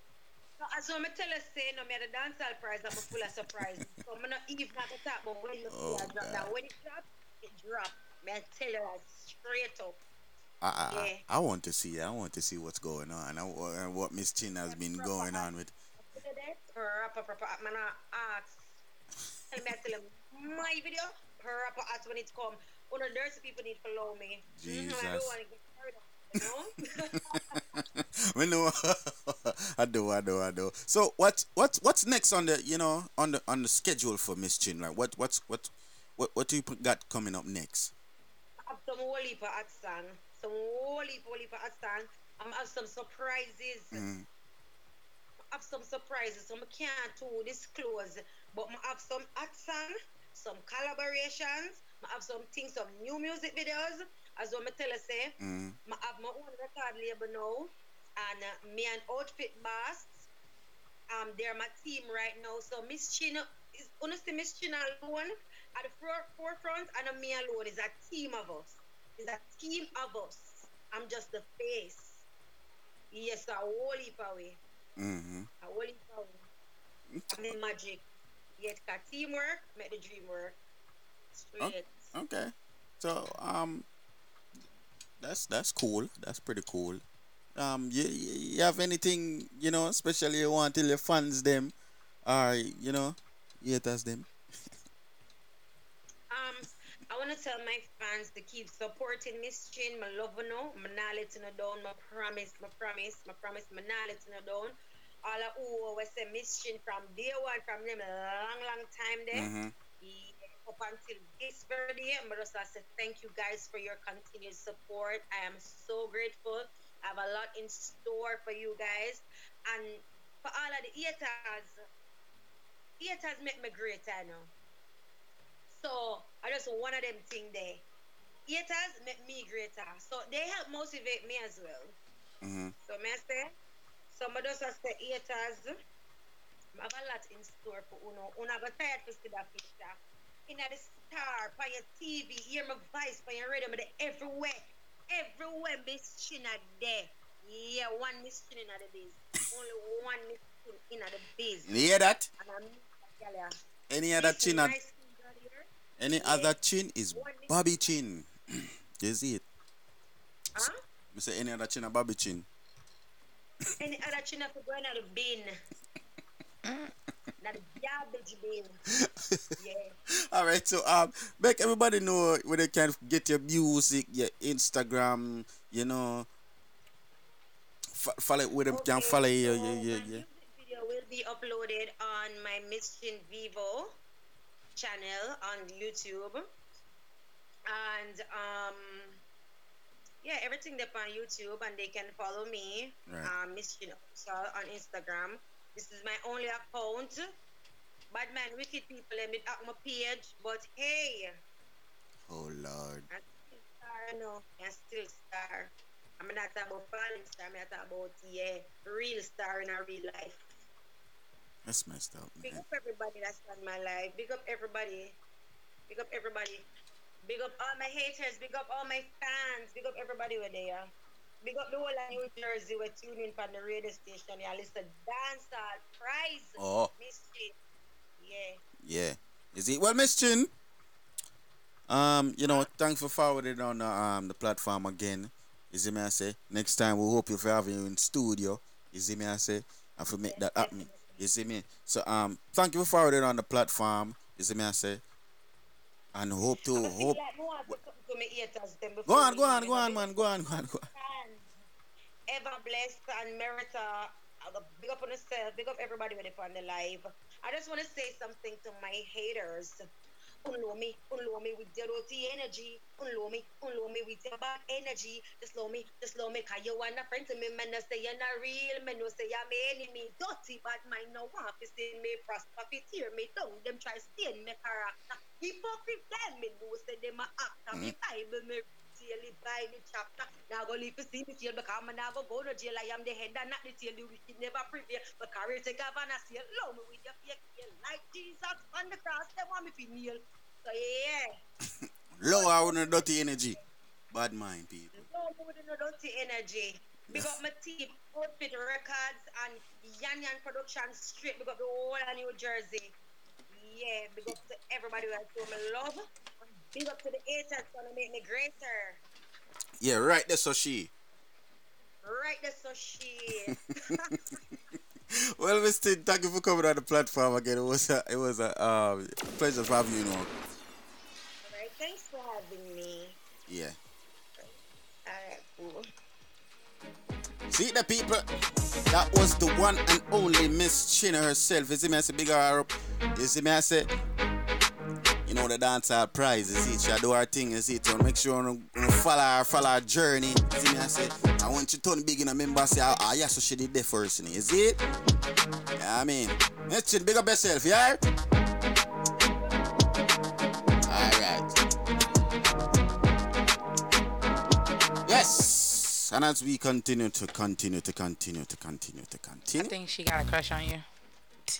No, as I'm tell us say no, me had a dancehall prize, I'm full of surprise. So I'm not even gonna talk about when you see I drop that. When it drops, me I tell you that straight up. I want to see what's going on and what Miss Chin has been going on with. My video, proper art when it come. All the dirty people need to follow me. Jesus. I don't want to get carried off, you know. I do. So what's next on the, you know, on the schedule for Miss Chin? Like what do you got coming up next? I have some whole heap of art song. I have some surprises. Have some surprises, so I can't do disclose, but I have some hot song, some collaborations, I have some things, some new music videos, as what I tell you say. I have my own record label now, and me and Outfit Boss, they're my team right now. So Miss Chin is honestly, Miss Chin alone at the forefront, and me alone is a team of us. I'm just the face. Yes, a whole heap away. I will empower the magic. Yet got teamwork, make the dream work. Straight. Okay. So that's cool. That's pretty cool. You have anything, you know, especially you want to tell your fans them or you know, haters them? I wanna tell my fans to keep supporting Miss Chin, my love no, my not letting her down, my promise, my not letting her down. All of who always say Miss Chin from day one, from them long time there, up until this very day. But also I said thank you guys for your continued support. I am so grateful. I have a lot in store for you guys, and for all of the haters make me greater now. So I just one of them thing there. Haters make me greater. So they help motivate me as well. Mm-hmm. So may I say, some of those say haters, I have a lot in store for uno. Uno have a tired for see that picture. In the star, on your TV, hear my voice, on your radio, everywhere. Everywhere Miss Chin are there. Yeah, one Miss Chin in the biz. Only one Miss Chin in the biz. You hear that? Any other Chin? Any other Chin is Bobby Chin. You see it? Huh? You say any other Chin or Bobby Chin? Any other Chin for going out of bin. That garbage bin. Yeah. All right, so make everybody know where they can get your music, your Instagram, you know. Follow where they can follow you. So my music video will be uploaded on my Miss Chin Vivo channel on YouTube, and yeah, everything that's on YouTube, and they can follow me. Right. Miss Chin Official on Instagram. This is my only account. Bad man, wicked people, let me at my page. But hey, oh Lord, I'm still star. No, I'm still star. I'm not talking about falling star. I'm not talking about real star in our real life. That's messed up, man. Big up everybody that's on my life. Big up everybody. Big up everybody. Big up all my haters. Big up all my fans. Big up everybody where they are. Big up the whole of New Jersey. We're tuning from the radio station. Yeah, listen, dancehall prize. Oh, Miss Chin. Yeah. Is it well, Miss Chin? You know, thanks for forwarding on the platform again. Is it me? I say next time we hope you for having you in studio. Is it me? I say and for make that happen. Definitely. Is it me? So thank you for forwarding on the platform. Is it me? I say and hope. Go on, man. Ever blessed and meritor. Big up on yourself. Big up everybody with it on the live. I just want to say something to my haters. Unlow me with your dirty energy. Unlow me with your bad energy. Just low me. Cause you want a friend to me. Man, I say you're not real. Man, I say you're my enemy. Dirty bad mind. No one is in me. Prosper, tear me down. Them try to stain my character. Hypocrite them. Me know say them are after me. Bible me. By the chapter, now go leave to see the jail because I'm now go to jail. I am the head and not the tail. You wicked never prevail. But carry the governor, see alone with your fake heel like Jesus on the cross. They want me to kneel. So, yeah, low, I wouldn't have dirty energy. Bad mind, people. Low, I wouldn't have dirty energy. Big up my team, Outfit Records and Yan Yan Productions, straight big up the whole of New Jersey. Yeah, big up to everybody who has shown me love. Big up to the haters gonna make me greater. Yeah, right there, so she. Well, Mr. Tin, thank you for coming on the platform again. It was a pleasure to have you on. All right, thanks for having me. Yeah. Alright, cool. See the people. That was the one and only Miss Chin herself. Is it me? I say big R up. Is it me? I say. You know the dancehall prize, you see, she do her thing, you see, so make sure you follow her journey, you see me, I say, I want you to turn big in a member, say, ah, yeah, so she did that first, you see it? Yeah, I mean, let's big up yourself, yeah? Alright. Yes, and as we continue. I think she got a crush on you.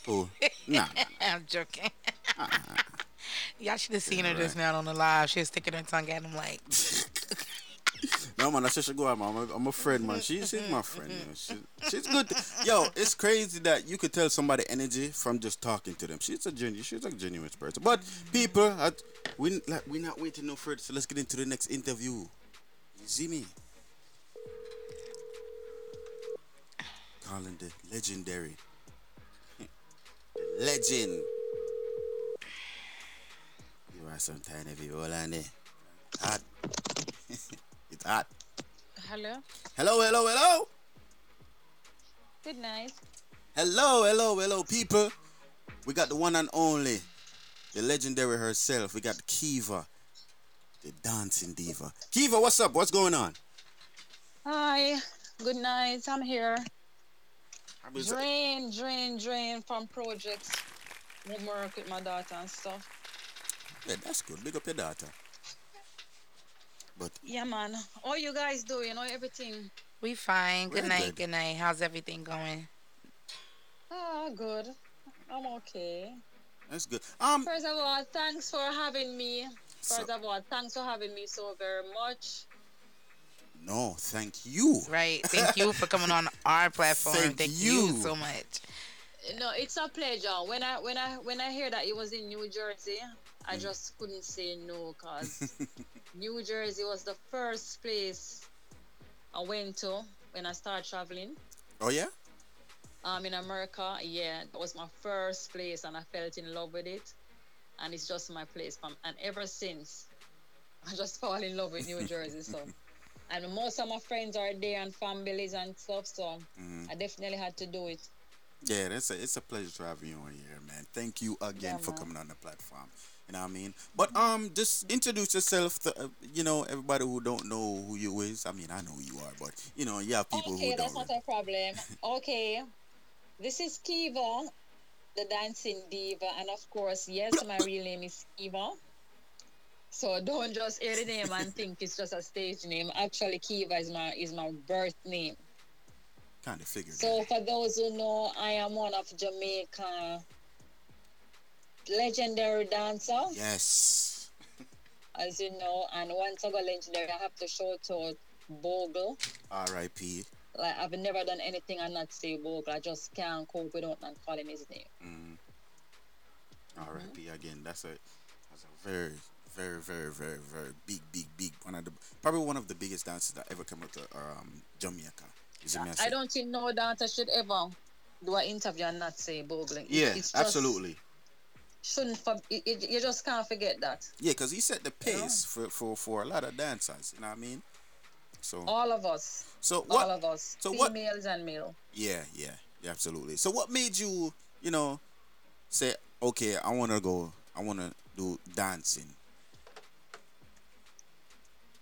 Oh, nah. I'm joking. Y'all should have seen her just now on the live. She was sticking her tongue at him like. No, man, I should go out, man. I'm a friend, man. She's my friend. You know. She's good. Yo, it's crazy that you could tell somebody energy from just talking to them. She's a genuine person. But people, we're not waiting no further, so let's get into the next interview. You see me? Calling the legendary. Legend. Sometime if you all on there. Hot. It's hot. Hello. Good night. Hello, people. We got the one and only, the legendary herself. We got Kiva, the dancing diva. Kiva, what's up? What's going on? Hi. Good night. I'm here. drain from projects, homework with my daughter and stuff. Yeah, that's good. Big up your daughter. But yeah, man. All you guys do, you know, everything. We fine. Good night. Good night. How's everything going? Oh, good. I'm okay. That's good. First of all, thanks for having me. Thanks for having me so very much. No, thank you. Right. Thank you for coming on our platform. Thank you so much. No, it's a pleasure. When I hear that it was in New Jersey, I just couldn't say no, cause New Jersey was the first place I went to when I started traveling. Oh yeah? In America, yeah, that was my first place, and I felt in love with it, and it's just my place. And ever since, I just fall in love with New Jersey. So, and most of my friends are there and families and stuff. So I definitely had to do it. Yeah, it's a pleasure to have you on here, man. Thank you again for coming on the platform. You know what I mean? But just introduce yourself to everybody who don't know who you is. I mean, I know who you are, but you know, you have people who don't. Okay, that's not a problem. Okay. This is Kiva, the dancing diva, and of course, yes, my real name is Kiva. So don't just hear the name and think it's just a stage name. Actually, Kiva is my birth name. Kind of figured. So for those who know, I am one of Jamaica's legendary dancers. Yes. As you know, and once I got legendary, I have to shout out Bogle. R.I.P. Like, I've never done anything and not say Bogle. I just can't cope without not calling his name. R.I.P. Again, that's a very, very, very, very, very big one of the biggest dancers that ever came out of Jamaica. I don't think no dancer should ever do an interview and not say Bogle. Yeah, it's just, absolutely. You just can't forget that. Yeah, because he set the pace for a lot of dancers. You know what I mean? So all of us. Females and male. Yeah, absolutely. So what made you, say, okay, I wanna do dancing?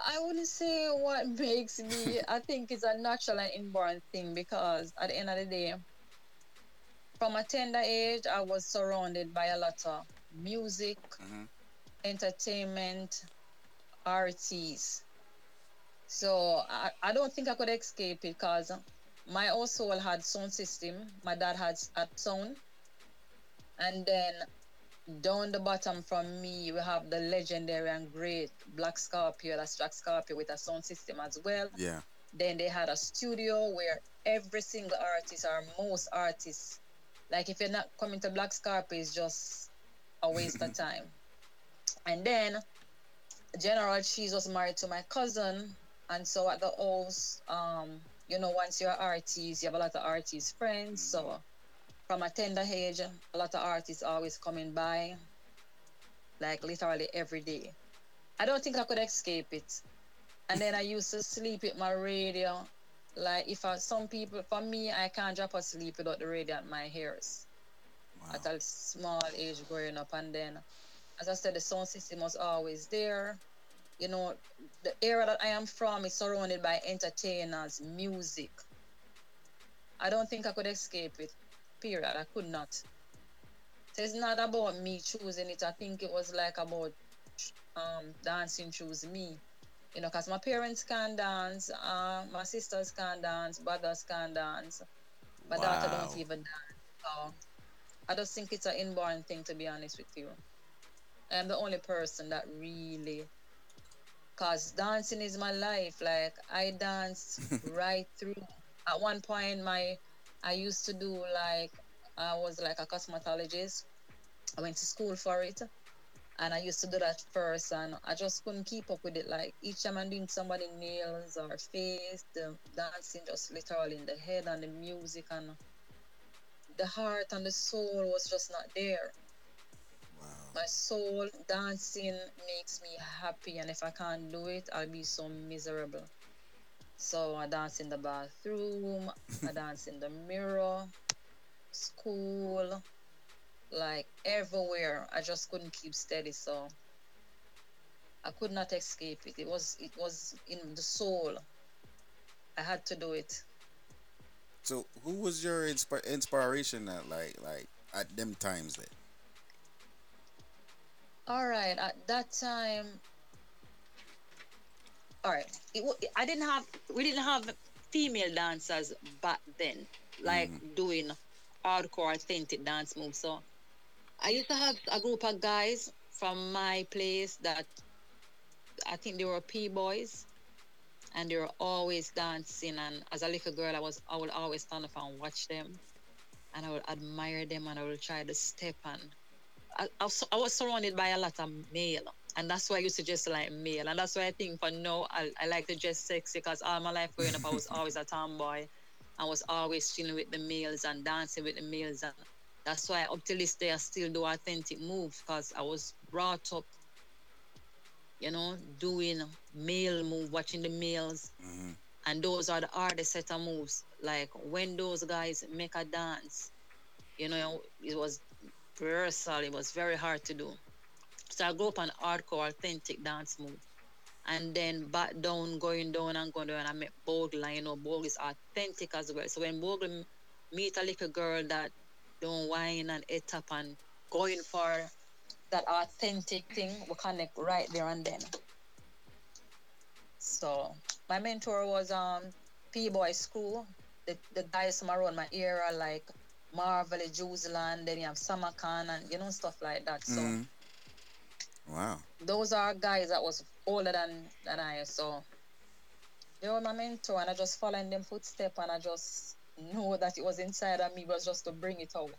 I wouldn't say what makes me. I think it's a natural and inborn thing, because at the end of the day, from a tender age, I was surrounded by a lot of music, entertainment, artists. So I don't think I could escape it, because my household had sound system. My dad had sound. And then down the bottom from me, we have the legendary and great Black Scorpio. That's Black Scorpio with a sound system as well. Yeah. Then they had a studio where every single artist, or most artists, like if you're not coming to Black Scorpio, it's just a waste of time. And then General Cheese was married to my cousin. And so at the house, once you're artists, you have a lot of artist friends. So from a tender age, a lot of artists always coming by, like literally every day. I don't think I could escape it. And then I used to sleep with my radio. Like for me, I can't drop asleep without the radio at my ears. Wow. At a small age growing up. And then, as I said, the sound system was always there. You know, the area that I am from is surrounded by entertainers, music. I don't think I could escape it, period. I could not. So it's not about me choosing it. I think it was like about dancing choose me. You know, because my parents can dance, my sisters can dance, brothers can dance. My daughter don't even dance. So I just think it's an inborn thing, to be honest with you. I'm the only person that really... Because dancing is my life. Like, I danced right through. At one point, I used to do, like, I was like a cosmetologist. I went to school for it. And I used to do that first. And I just couldn't keep up with it. Like, each time I'm doing somebody's nails or face, the dancing just literally in the head and the music and the heart and the soul was just not there. My soul dancing makes me happy, and if I can't do it, I'll be so miserable. So I dance in the bathroom, I dance in the mirror, school, like everywhere. I just couldn't keep steady, so I could not escape it. It was in the soul. I had to do it. So who was your inspiration at like at them times then? All right, at that time. All right, we didn't have female dancers back then, like doing hardcore authentic dance moves. So I used to have a group of guys from my place that I think they were P-boys, and they were always dancing. And as a little girl, I would always stand up and watch them, and I would admire them, and I would try to step. And I was surrounded by a lot of male, and that's why I used to dress like male. And that's why I think for now I like to dress sexy, because all my life growing up I was always a tomboy. I was always chilling with the males and dancing with the males, and that's why up to this day I still do authentic moves, because I was brought up, you know, doing male move, watching the males, and those are the hardest set of moves. Like when those guys make a dance, you know, it was rehearsal, it was very hard to do. So I grew up on hardcore, authentic dance move, and then back down, going down. I met Bogle, and you know, Bogle is authentic as well. So when Bogle meet a little girl that don't whine and eat up and going for that authentic thing, we connect right there and then. So my mentor was P-Boy School. The guys from around my era, like Marvel, Juiceland, then you have Summer Khan, and you know, stuff like that. So wow, those are guys that was older than I, so they were my mentor, and I just follow in them footsteps, and I just know that it was inside of me, was just to bring it out.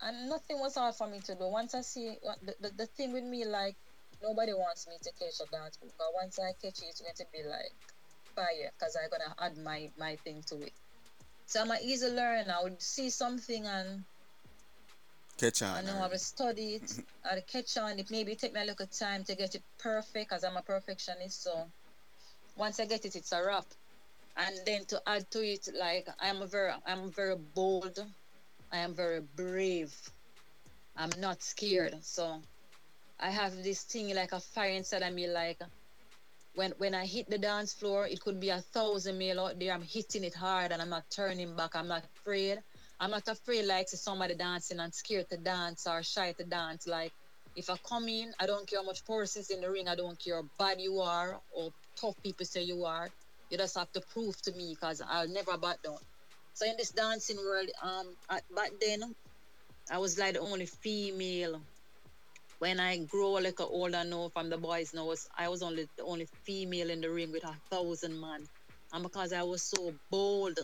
And nothing was hard for me to do. Once I see the thing with me, like, nobody wants me to catch a dance move, because once I catch it, it's going to be like fire, because I'm going to add my thing to it. So I'm an easy learner. I would see something and catch on. I know, I would study it. I would catch on. It maybe take me a little time to get it perfect, because I'm a perfectionist. So once I get it, it's a wrap. And then to add to it, like, I'm very bold. I am very brave. I'm not scared. So I have this thing like a fire inside of me. Like when I hit the dance floor, it could be 1,000 miles out there. I'm hitting it hard and I'm not turning back. I'm not afraid. I'm not afraid like to somebody dancing and scared to dance or shy to dance. Like if I come in, I don't care how much persons in the ring. I don't care how bad you are or tough people say you are. You just have to prove to me, because I'll never back down. So in this dancing world, back then, I was like the only female. When I grow like an older now, from the boys now, I was only the only female in the ring with 1,000 men. And because I was so bold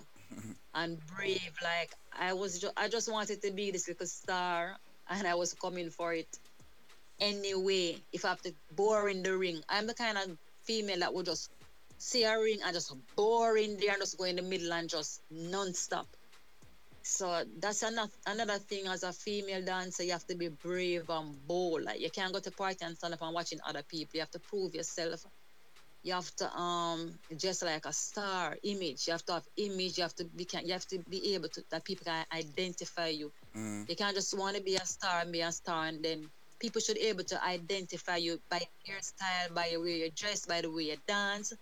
and brave, like I just wanted to be this little star, and I was coming for it anyway. If I have to bore in the ring, I'm the kind of female that would just see a ring and just bore in there and just go in the middle and just non-stop. So that's another thing. As a female dancer, you have to be brave and bold. Like you can't go to party and stand up and watching other people. You have to prove yourself. You have to just like a star image. You have to have image. You have to be able to, that people can identify you. You can't just want to be a star, and then people should be able to identify you by your style, by the way you dress, by the way you dance.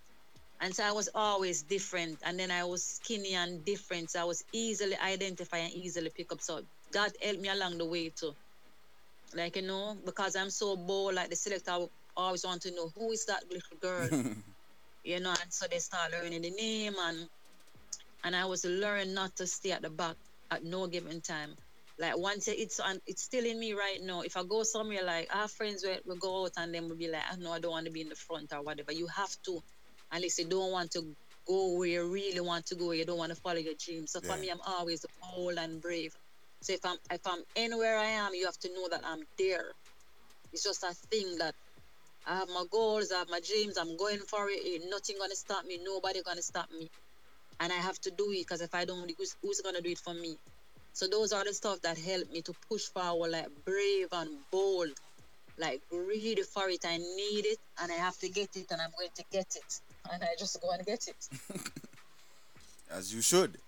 And so I was always different, and then I was skinny and different, so I was easily identified and easily picked up. So God helped me along the way too. Like, you know, because I'm so bold, like the selector always want to know who is that little girl, you know, and so they start learning the name, and I was learning not to stay at the back at no given time. Like once it's still in me right now. If I go somewhere, like our friends will go out and then we'll be like, oh, no, I don't want to be in the front or whatever. You have to. Unless you don't want to go where you really want to go, you don't want to follow your dreams. So for me, I'm always bold and brave. So if I'm anywhere I am, you have to know that I'm there. It's just a thing that I have my goals, I have my dreams, I'm going for it. Ain't nothing gonna stop me. Nobody gonna stop me. And I have to do it, because if I don't, who's gonna do it for me? So those are the stuff that helped me to push forward, like brave and bold, like greedy for it. I need it, and I have to get it, and I'm going to get it. And I just go and get it. As you should.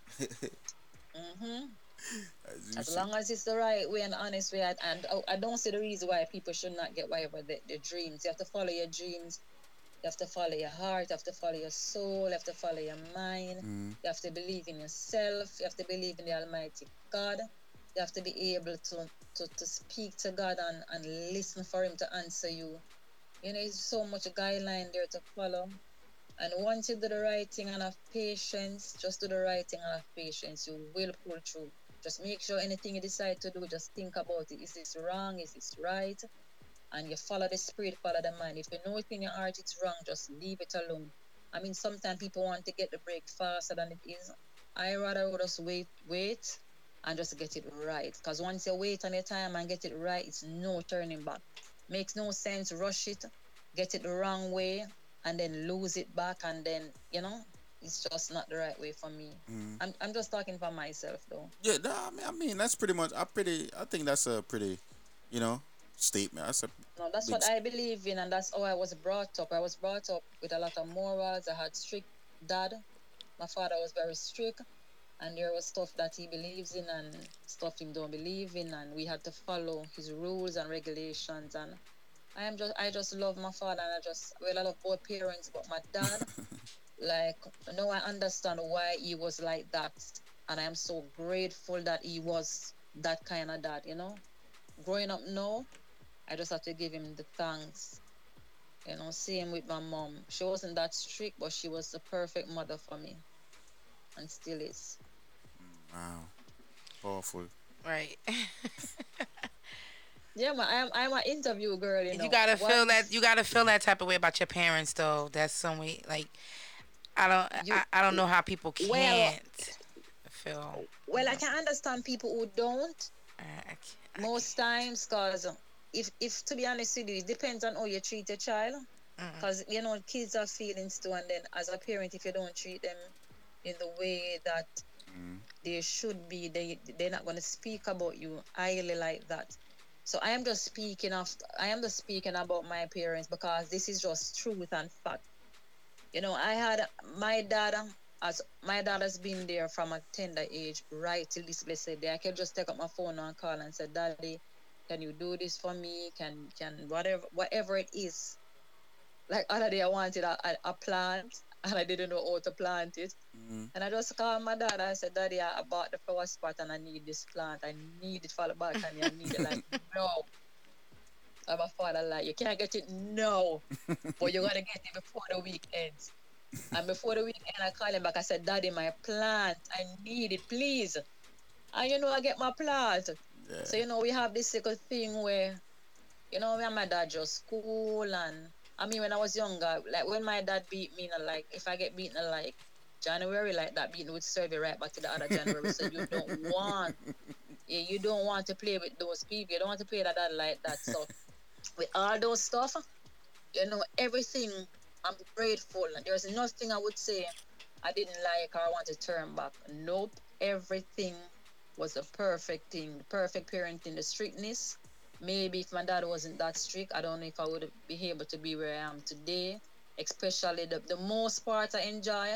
As long as it's the right way and honest way. And I don't see the reason why people should not get whatever their dreams. You have to follow your dreams. You have to follow your heart, you have to follow your soul, you have to follow your mind, you have to believe in yourself, you have to believe in the Almighty God, you have to be able to speak to God and listen for Him to answer you. You know, there's so much guideline there to follow. And once you do the right thing and have patience, just do the right thing and have patience, you will pull through. Just make sure anything you decide to do, just think about it. Is this wrong? Is this right? And you follow the spirit, follow the mind. If you know it in your heart it's wrong, just leave it alone. I mean, sometimes people want to get the break faster than it is. I rather just wait, and just get it right. Because once you wait on your time and get it right, it's no turning back. Makes no sense, rush it, get it the wrong way, and then lose it back, and then, you know, it's just not the right way for me. I'm just talking for myself, though. Yeah, I mean, that's pretty much, I think that's a pretty, you know, statement. That's what I believe in, and that's how I was brought up. I was brought up with a lot of morals. I had strict dad. My father was very strict, and there was stuff that he believes in and stuff he don't believe in, and we had to follow his rules and regulations. And I just love my father, and I love both parents, but my dad, like, now I understand why he was like that, and I am so grateful that he was that kind of dad, you know. Growing up now, I just have to give him the thanks. You know, same with my mom. She wasn't that strict, but she was the perfect mother for me. And still is. Wow. Powerful. Right. Yeah, I'm an interview girl, you know. You gotta feel that type of way about your parents, though. That's some way, like, I don't know how people can't feel. Well, you know. I can understand people who don't. Most times, because if to be honest with you, it depends on how you treat your child, because you know, kids have feelings too, and then as a parent, if you don't treat them in the way that they should be, they're not going to speak about you highly like that. So I am just speaking about my parents, because this is just truth and fact. You know, I had my dad has been there from a tender age right till this blessed day. I can just take up my phone and call and say, Daddy, can you do this for me? Can whatever it is. Like, other day I wanted a plant, and I didn't know how to plant it. And I just called my dad. I said, Daddy, I bought the flower spot, and I need this plant. I need it for the balcony. I need it. Like, no. And my father, like, you can't get it now, but you're going to get it before the week ends. And before the weekend, I called him back. I said, Daddy, my plant, I need it, please. And, you know, I get my plant. Yeah. So, you know, we have this little thing where, you know, me and my dad just cool. And, I mean, when I was younger, like, when my dad beat me, you know, like, if I get beaten, like, January, like, that beating would serve you right back to the other January. So you don't want to play with those people. You don't want to play that dad like that. So with all those stuff, you know, everything, I'm grateful. There's nothing I would say I didn't like or I want to turn back. Nope. Everything was a perfect thing. The perfect parenting, the strictness. Maybe if my dad wasn't that strict, I don't know if I would be able to be where I am today. Especially the most part I enjoy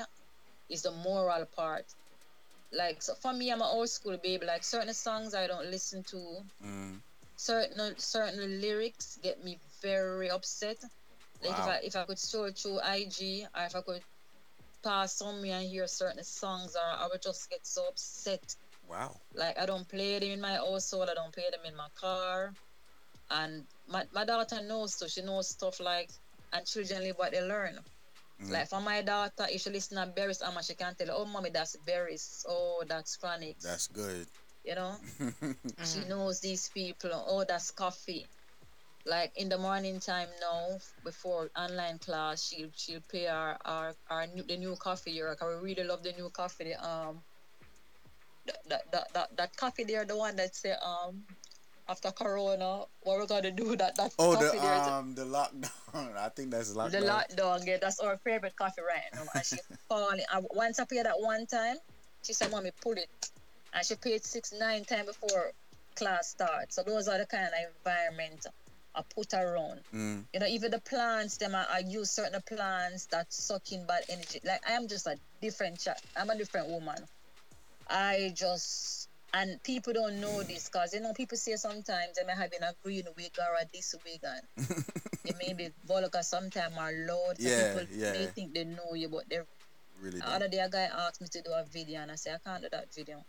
is the moral part. Like, so for me, I'm an old school baby. Like, certain songs I don't listen to. Certain lyrics get me very upset. Like, wow. If I could scroll through IG, or if I could pass on me and hear certain songs, or I would just get so upset. Wow. Like, I don't play them in my household, I don't play them in my car. And my daughter knows too. She knows stuff like, and children live what they learn. Like, for my daughter, if she listen to Berries, she can tell her, oh, mommy, that's Berries. Oh, that's Chronics. That's good. You know? She knows these people. Oh, that's Coffee. Like, in the morning time now, before online class, she'll play the new Coffee there. I really love the new Coffee. That Coffee there, the one that say after Corona, what we're gonna do? Coffee there. The lockdown. I think that's lockdown. The lockdown. Yeah, that's our favorite coffee right now. And she falling. Once I played that one time, she said, "Mommy, pull it," and she paid 6-9 times before class starts. So those are the kind of environment I put around. You know, even the plants, them I use certain plants that suck in bad energy. Like, I am just a different I'm a different woman. And people don't know this, because, you know, people say sometimes they may have been a green wig or a this wig, and maybe vulgar sometimes are loud. Yeah, people, yeah. They think they know you, but they really don't. The other day, a guy asked me to do a video, and I said, I can't do that video.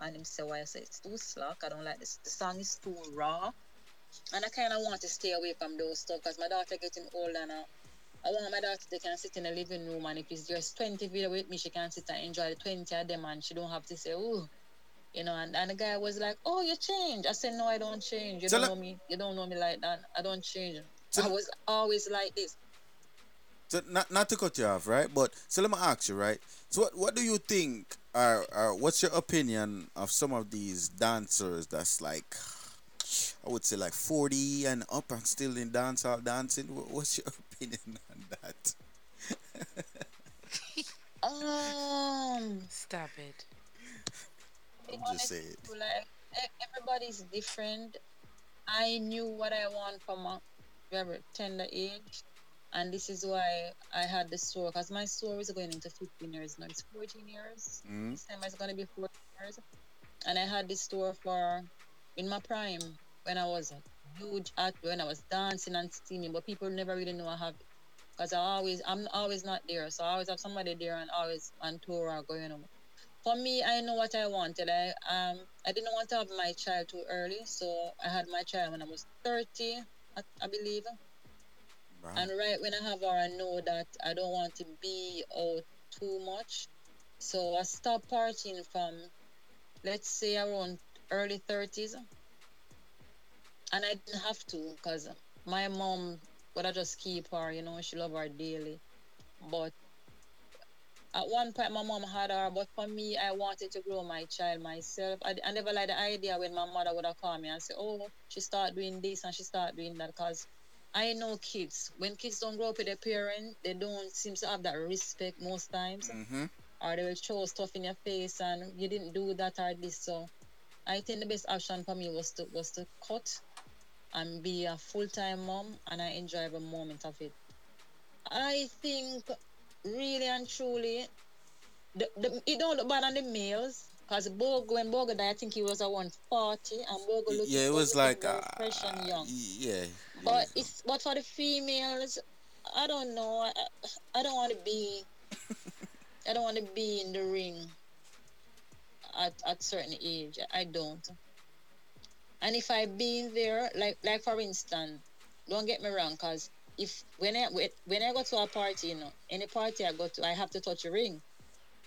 And him said, why? I said, it's too slack. I don't like this. The song is too raw. And I kind of want to stay away from those stuff because my daughter getting older now. I want my daughter, they can sit in the living room, and if it's just 20 videos with me, she can sit and enjoy the 20 of them, and she don't have to say, oh, you know. And the guy was like, oh, you change. I said, no, I don't change. You don't know me. You don't know me like that. I don't change. So I was always like this. So not to cut you off, right? But so let me ask you, right? So what do you think, or what's your opinion of some of these dancers that's like, I would say like 40 and up and still in dancehall dancing? What's your opinion on that? Stop it. I'm just saying. Like, everybody's different. I knew what I want from a very tender age, and this is why I had the store, because my store is going into 15 years now. It's 14 years. Mm-hmm. This time it's going to be 14 years. And I had this store for, in my prime, when I was a huge actor, when I was dancing and singing, but people never really know I have it. Because I'm always not there. So I always have somebody there and always on tour or going on. For me, I know what I wanted. I didn't want to have my child too early, so I had my child when I was 30, I believe. Wow. And right when I have her, I know that I don't want to be out too much. So I stopped partying from, let's say, around early 30s, and I didn't have to, because my mom would I just keep her, you know, she loved her daily. But at one point my mom had her, but for me, I wanted to grow my child myself. I never liked the idea when my mother would have called me and say, oh, she started doing this and she started doing that, because I know kids, when kids don't grow up with their parents, they don't seem to have that respect most times. Mm-hmm. Or they will throw stuff in your face and you didn't do that or this. So I think the best option for me was to cut and be a full-time mom, and I enjoy every moment of it. I think really and truly, it don't look bad on the males, because when Bogle died, I think he was around 40, and Bogle looked it was like fresh and young. Yeah. But yeah. But for the females, I don't know. I don't want to be. I don't want to be in the ring at certain age. I don't. And if I been there, like for instance, don't get me wrong, because if when I go to a party, you know, any party I go to, I have to touch a ring.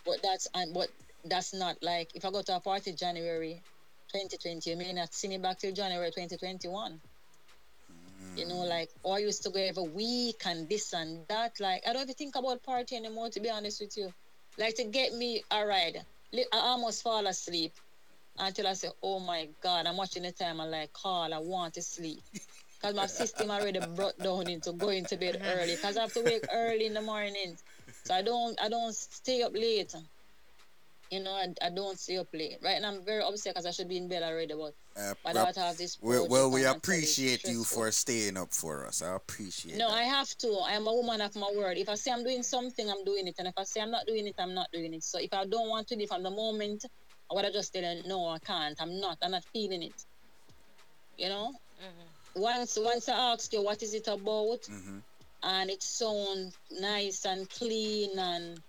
But that's not like if I go to a party January 2020, you may not see me back till January 2021. You know, like, or I used to go every week and this and that. Like, I don't even think about party anymore, to be honest with you. Like, to get me a ride, I almost fall asleep until I say, oh my God, I'm watching the time. I'm like, Carl, I want to sleep. Because my system already brought down into going to bed early. Because I have to wake early in the morning. So I don't stay up late. You know, I don't stay up late. Right now, I'm very upset because I should be in bed already. But I have this. Well, we appreciate you for staying up for us. I appreciate it. No, that. I have to. I am a woman of my word. If I say I'm doing something, I'm doing it. And if I say I'm not doing it, I'm not doing it. So if I don't want to do it from the moment, I would have just tell her, no, I can't. I'm not feeling it. You know? Mm-hmm. Once I ask you, what is it about? Mm-hmm. And it sounds nice and clean and,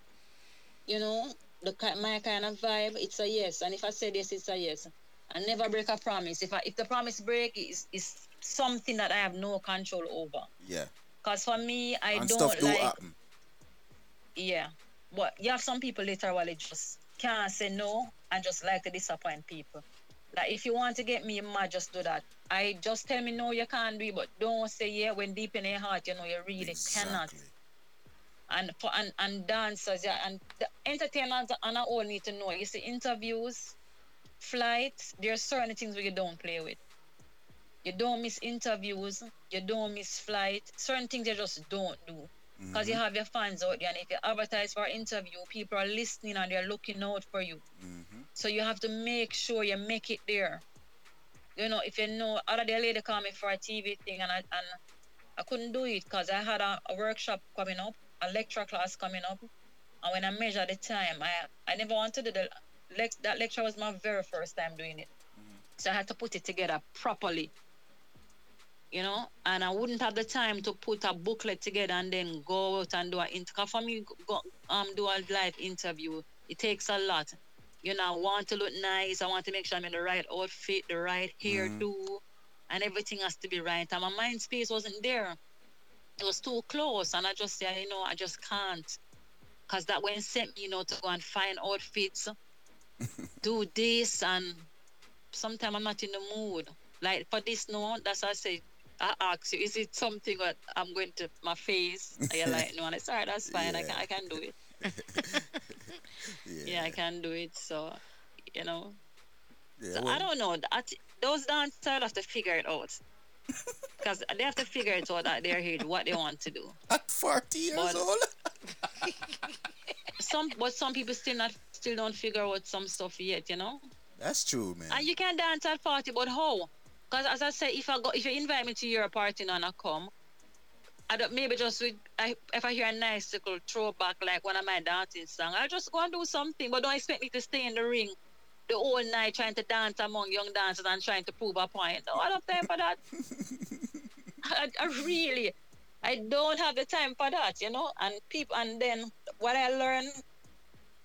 you know, my kind of vibe, it's a yes. And if I say this, it's a yes. I never break a promise. If the promise break, is something that I have no control over. Yeah. Because for me, I and don't stuff like... happen. Yeah. But you have some people literally just can't say no and just like to disappoint people. Like, if you want to get me mad, just do that. I just tell me, no, you can't do it, but don't say yeah when deep in your heart, you know, you really cannot. And dancers, yeah, and the entertainers and all need to know. You see, interviews, flights, there are certain things where you don't play with. You don't miss interviews, you don't miss flights, certain things you just don't do. Because you have your fans out there, and if you advertise for an interview, people are listening and they're looking out for you. Mm-hmm. So you have to make sure you make it there. You know, if you know, other day a lady called me for a TV thing, and I couldn't do it because I had a workshop coming up. A lecture class coming up, and when I measure the time, I never wanted to do that lecture. Was my very first time doing it. So I had to put it together properly, you know, and I wouldn't have the time to put a booklet together and then go out and do an interview. For me, do a live interview. It takes a lot. You know, I want to look nice. I want to make sure I'm in the right outfit, the right hairdo, and everything has to be right. And my mind space wasn't there. It was too close, and I just said, you know, I just can't. Because that went sent me, you know, to go and find outfits, do this, and sometimes I'm not in the mood. Like, for this now, that's why I say, I ask you, is it something that I'm going to, my face? And you're like, no, and it's all right, that's fine, yeah. I can do it. Yeah, I can do it, so, you know. Yeah, so well, I don't know, those dancers have to figure it out. Because they have to figure it out at their head, what they want to do. At 40 years old? Some people still don't figure out some stuff yet, you know? That's true, man. And you can dance at party, but how? Because as I said, if you invite me to your party and I come, I don't, maybe just with, if I hear a nice little throwback like one of my dancing songs, I'll just go and do something. But don't expect me to stay in the ring the whole night trying to dance among young dancers and trying to prove a point. No, I don't have time for that. I don't have the time for that, you know. And then what I learned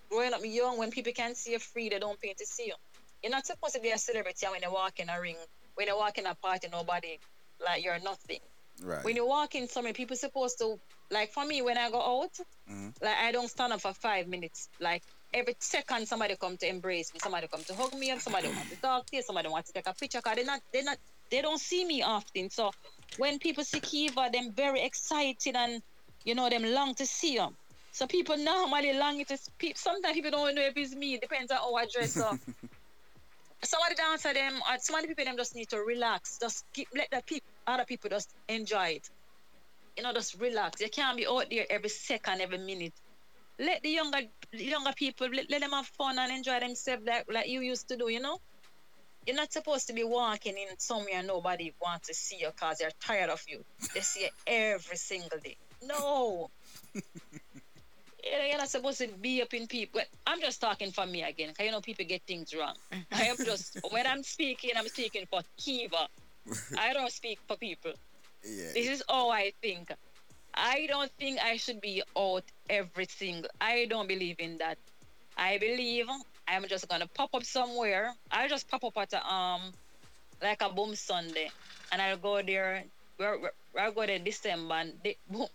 growing up young, when people can see you free, they don't pay to see you. You're not supposed to be a celebrity when you walk in a ring, when you walk in a party, nobody, like, you're nothing. Right. When you walk in somewhere, people supposed to, like, for me, when I go out, like, I don't stand up for 5 minutes. Like, every second, somebody come to embrace me, somebody come to hug me up, somebody wants to talk to you, somebody wants to take a picture, because they don't see me often. So when people see Kiva, they're very excited and, you know, them long to see them. So people normally long to speak. Sometimes people don't know if it's me. It depends on how I dress up. Some of the dancers, some of the people, them just need to relax. Just let other people just enjoy it. You know, just relax. You can't be out there every second, every minute. Let the younger people, let them have fun and enjoy themselves like you used to do, you know? You're not supposed to be walking in somewhere nobody wants to see you because they're tired of you. They see you every single day. No. You're not supposed to be up in people. I'm just talking for me again, because, you know, people get things wrong. I am just, when I'm speaking for Kiva. I don't speak for people. Yeah. This is all I think. I don't think I should be out every single. I don't believe in that. I believe I'm just gonna pop up somewhere. I'll just pop up at like a boom Sunday, and I'll go there. I'll go there December, and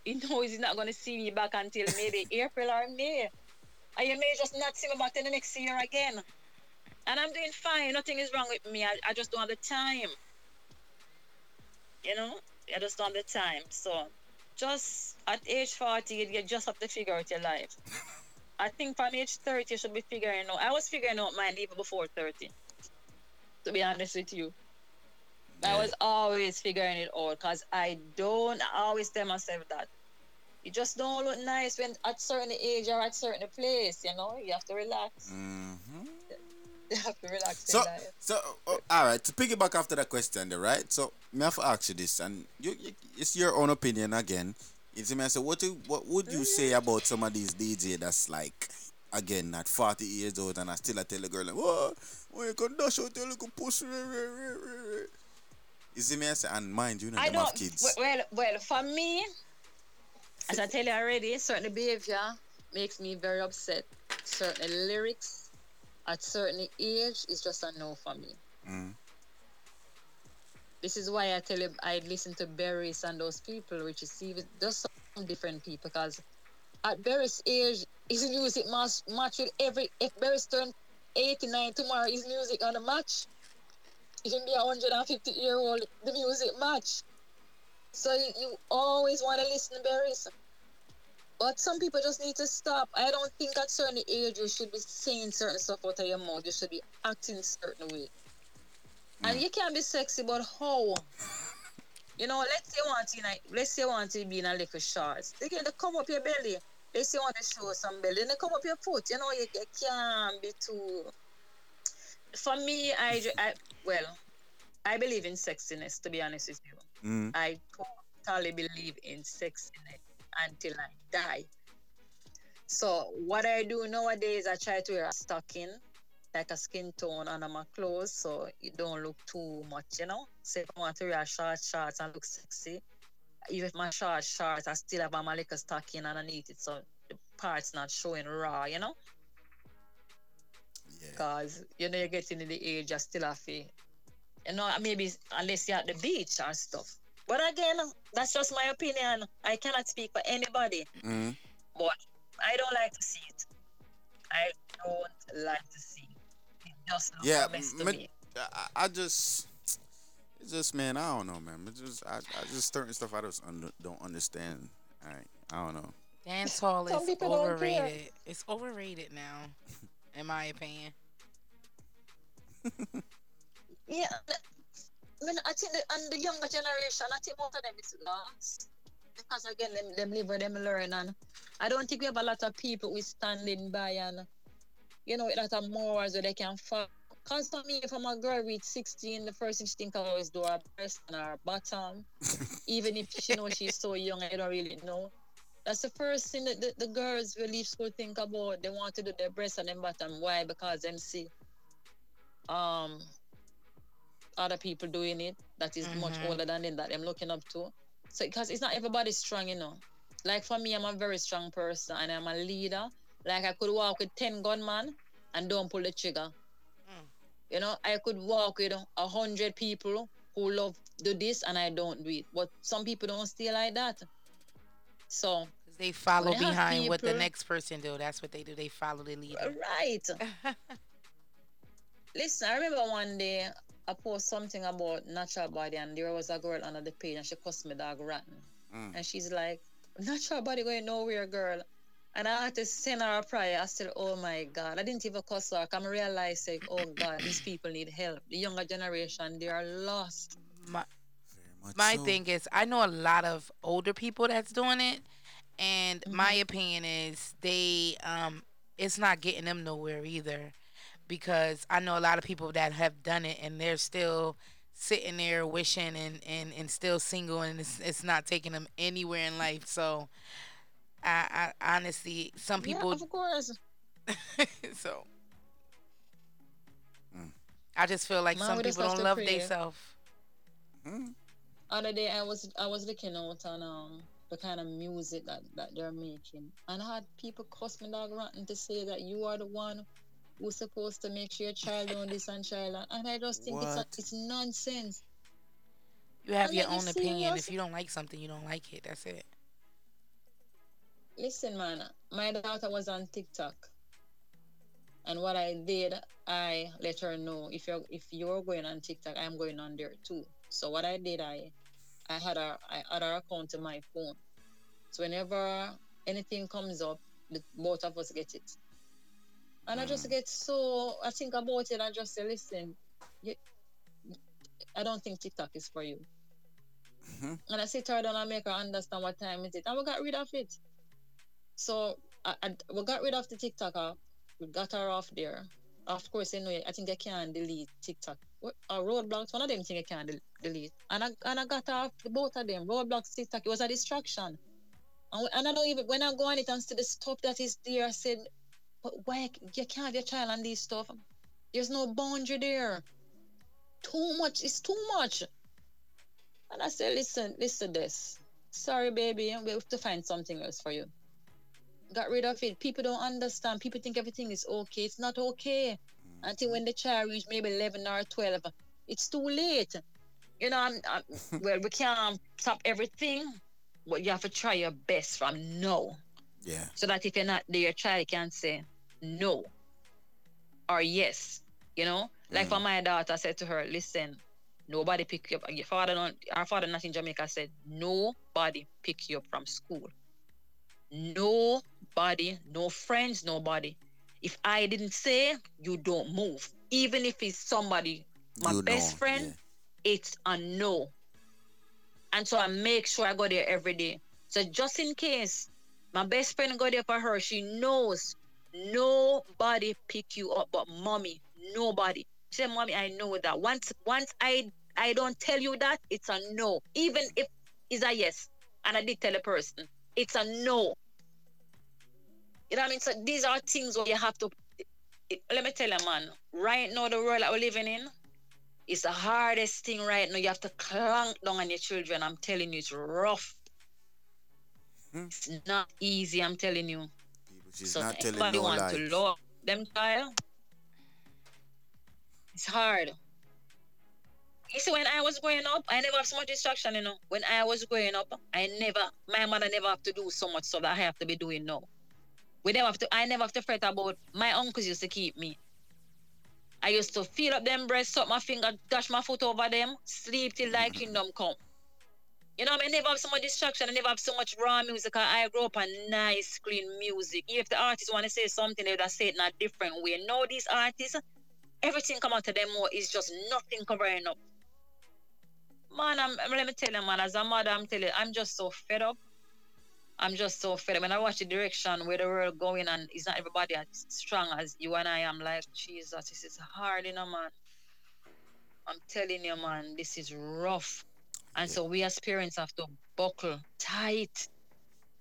you know he's not gonna see me back until maybe April or May, and you may just not see me back till the next year again. And I'm doing fine. Nothing is wrong with me. I just don't have the time. You know, I just don't have the time. So, just at age 40, you just have to figure out your life. I think from age 30, you should be figuring out. I was figuring out mine even before 30, to be honest with you. Yeah. I was always figuring it out, because I always tell myself that. You just don't look nice when at certain age or at certain place, you know? You have to relax. Mm-hmm. You have to relax. So, all right, to piggyback after that question, right? So, I have to ask you this, and it's your own opinion again. So what would you say about some of these DJ that's like, again, at 40 years old and I still tell the girl, like, whoa, you can dash out your little pussy. You see me? And mind you, I don't have kids. Well, for me, as I tell you already, certain behavior makes me very upset. Certain lyrics at certain age is just a no for me. Mm. This is why I tell you I listen to Berries and those people, which is even just some different people, because at Berries' age, his music must match with if Berries turn 89 tomorrow, his music on a match. He can be a 150-year-old, the music match. So you always want to listen to Berries. But some people just need to stop. I don't think at certain age you should be saying certain stuff out of your mouth. You should be acting a certain way. And you can be sexy, but how? You know, let's say you want to be in a little shorts. They can come up your belly. Let's say you want to show some belly. They come up your foot. You know, you can't be too. For me, I believe in sexiness, to be honest with you. Mm. I totally believe in sexiness until I die. So what I do nowadays, I try to wear a stocking. like a skin tone under my clothes, so it don't look too much, you know. So if I want to wear short shorts and look sexy, even if my short shorts, I still have my little stocking underneath it, so the part's not showing raw, you know. Yeah. Because, you know, you're getting in the age, you still have to, you know, maybe unless you're at the beach and stuff. But again, that's just my opinion. I cannot speak for anybody. Mm-hmm. But I don't like to see it. I don't like to see it. It just looks messed up. I just, man, I don't know, man. I just certain stuff I just don't understand. All right, I don't know. Dancehall is overrated. It's overrated now, in my opinion. Yeah. I mean, I think the younger generation, I think most of them is lost. Because again, them live with them learn, and I don't think we have a lot of people who standing by and, you know, a lot of morals where they can follow. Because for me, if I'm a girl with 16, the first thing she thinks I always do her breast and her bottom. Even if she knows she's so young and I don't really know. That's the first thing that the girls will leave school think about. They want to do their breast and their bottom. Why? Because them see other people doing it that is much older than them that I'm looking up to. So because it's not everybody strong, you know. Like for me, I'm a very strong person and I'm a leader. Like I could walk with 10 gunmen and don't pull the trigger. Mm. You know, I could walk with 100 people who love do this and I don't do it. But some people don't stay like that. So they follow behind people, what the next person do. That's what they do. They follow the leader. Right. Listen, I remember one day I post something about natural body and there was a girl under the page and she cussed me dog rotten. Mm. And she's like, natural body going nowhere, girl. And I had to send her a prayer. I said, oh my God. I didn't even cuss her. I realized, like, oh God, these people need help. The younger generation, they are lost. My thing is, I know a lot of older people that's doing it. And my opinion is they, it's not getting them nowhere either. Because I know a lot of people that have done it and they're still sitting there wishing and still single and it's not taking them anywhere in life. So I honestly, some people, yeah, of course. So I just feel like some people don't love themselves. Other day I was looking out on the kind of music that they're making, and I had people cuss me dog rotten to say that you are the one who's supposed to make sure your child on this and child on, and I just think it's nonsense. You have your own opinion. If you don't like something, you don't like it. That's it. Listen, man, my daughter was on TikTok, and what I did, I let her know if you're going on TikTok, I'm going on there too. So what I did, I had her account to my phone. So whenever anything comes up, both of us get it. And I just get so, I think about it, I just say, listen, I don't think TikTok is for you. Mm-hmm. And I sit her down and make her understand what time is it. And we got rid of it. So we got rid of the TikTok app. We got her off there. Of course, anyway, I think I can delete TikTok. Roadblocks, one of them think I can delete. And I got her off both of them. Roadblocks, TikTok, it was a distraction. And I don't even, when I go on it and see the stuff that is there, I said, why you can't have your child on these stuff? There's no boundary there. Too much. It's too much. And I said, listen to this. Sorry, baby. We have to find something else for you. Got rid of it. People don't understand. People think everything is okay. It's not okay. Until when the child reaches maybe 11 or 12, it's too late. You know, well, we can't stop everything, but you have to try your best from now. Yeah. So that if you're not there, your child can say no or yes, you know. Like for my daughter, I said to her, listen, nobody pick you up. Our father not in Jamaica said, nobody pick you up from school. Nobody, no friends, nobody. If I didn't say, you don't move. Even if it's somebody, my best friend, it's a no. And so I make sure I go there every day. So just in case my best friend go there for her, she knows nobody pick you up but mommy. Nobody. She said, mommy, I know that. Once I don't tell you that, it's a no. Even if it's a yes, and I did tell a person, it's a no. You know what I mean? So these are things where you have to let me tell you, man, right now the world that we're living in, it's the hardest thing right now. You have to clank down on your children. I'm telling you, it's rough. It's not easy, I'm telling you. People, she's so not telling no want lies. To love them child. It's hard. You see, when I was growing up, I never have so much instruction, you know. When I was growing up, my mother never have to do so much stuff that I have to be doing now. I never have to fret about, my uncles used to keep me. I used to feel up them breasts, suck my finger, dash my foot over them, sleep till thy kingdom come. You know, I never have so much distraction. I never have so much raw music. I grew up on nice, clean music. If the artists want to say something, they would say it in a different way. Now these artists, everything come out of them more is just nothing covering up. Man, let me tell you, man, as a mother, I'm telling you, I'm just so fed up. I'm just so fed up. When I watch the direction where the world going and it's not everybody as strong as you and I, I'm like, Jesus, this is hard, you know, man. I'm telling you, man, this is rough. And so we as parents have to buckle tight.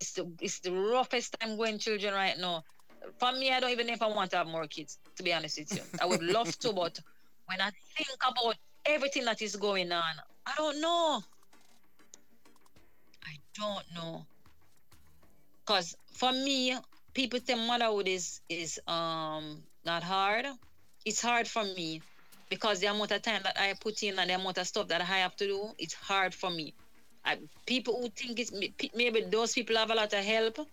It's the roughest time going children right now. For me, I don't even know if I want to have more kids, to be honest with you. I would love to, but when I think about everything that is going on, I don't know. Because for me, people think motherhood is not hard. It's hard for me because the amount of time that I put in and the amount of stuff that I have to do, it's hard for me. People who think it's, maybe those people have a lot of help, or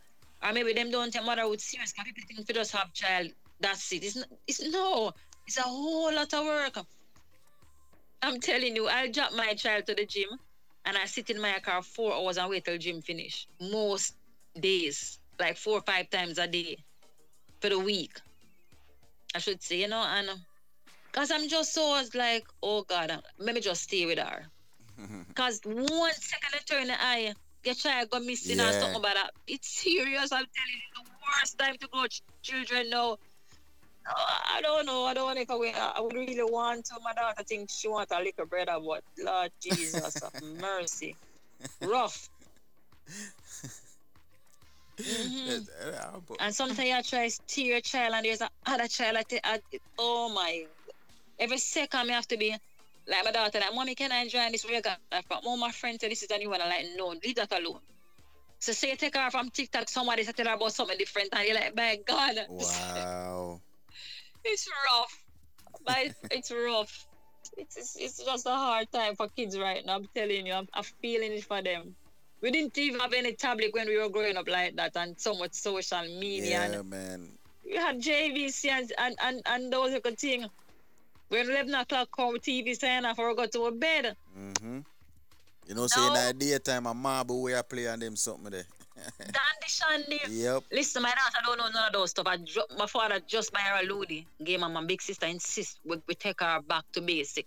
maybe them don't take motherhood serious because people think if you just have child, that's it. It's a whole lot of work. I'm telling you, I'll drop my child to the gym and I sit in my car 4 hours and wait till gym finish. Most days, like 4 or 5 times a day for the week, I should say, you know, and because I'm just so, I was like, oh God, let me just stay with her. Because 1 second I turn the eye, your child got missing or something about that. It's serious, I'm telling you, the worst time to grow children now. I don't know. I don't know if I would really want to. My daughter thinks she wants a little brother, but Lord Jesus, mercy. Rough. Mm-hmm. And sometimes you try to steer your child and there's another child. Oh my. Every second I have to be like my daughter, like, Mommy, can I join this reggae? Oh, my friend said this is a new one. I'm like, no, leave that alone. So say you take her from TikTok, somebody tell her about something different and you're like, my God. Wow. It's rough. But it's rough. It's just a hard time for kids right now. I'm telling you, I'm feeling it for them. We didn't even have any tablet when we were growing up like that, and so much social media. Yeah, and man. We had JVC and those little things. When 11 o'clock come, TV saying I forgot to go to bed. Mm-hmm. You know, saying that daytime, a marble way I play on them something there. Dandy Shandy. Yep. Listen, my daughter don't know none of those stuff. My father just buy her a Ludi. Gave my big sister insist we take her back to basic.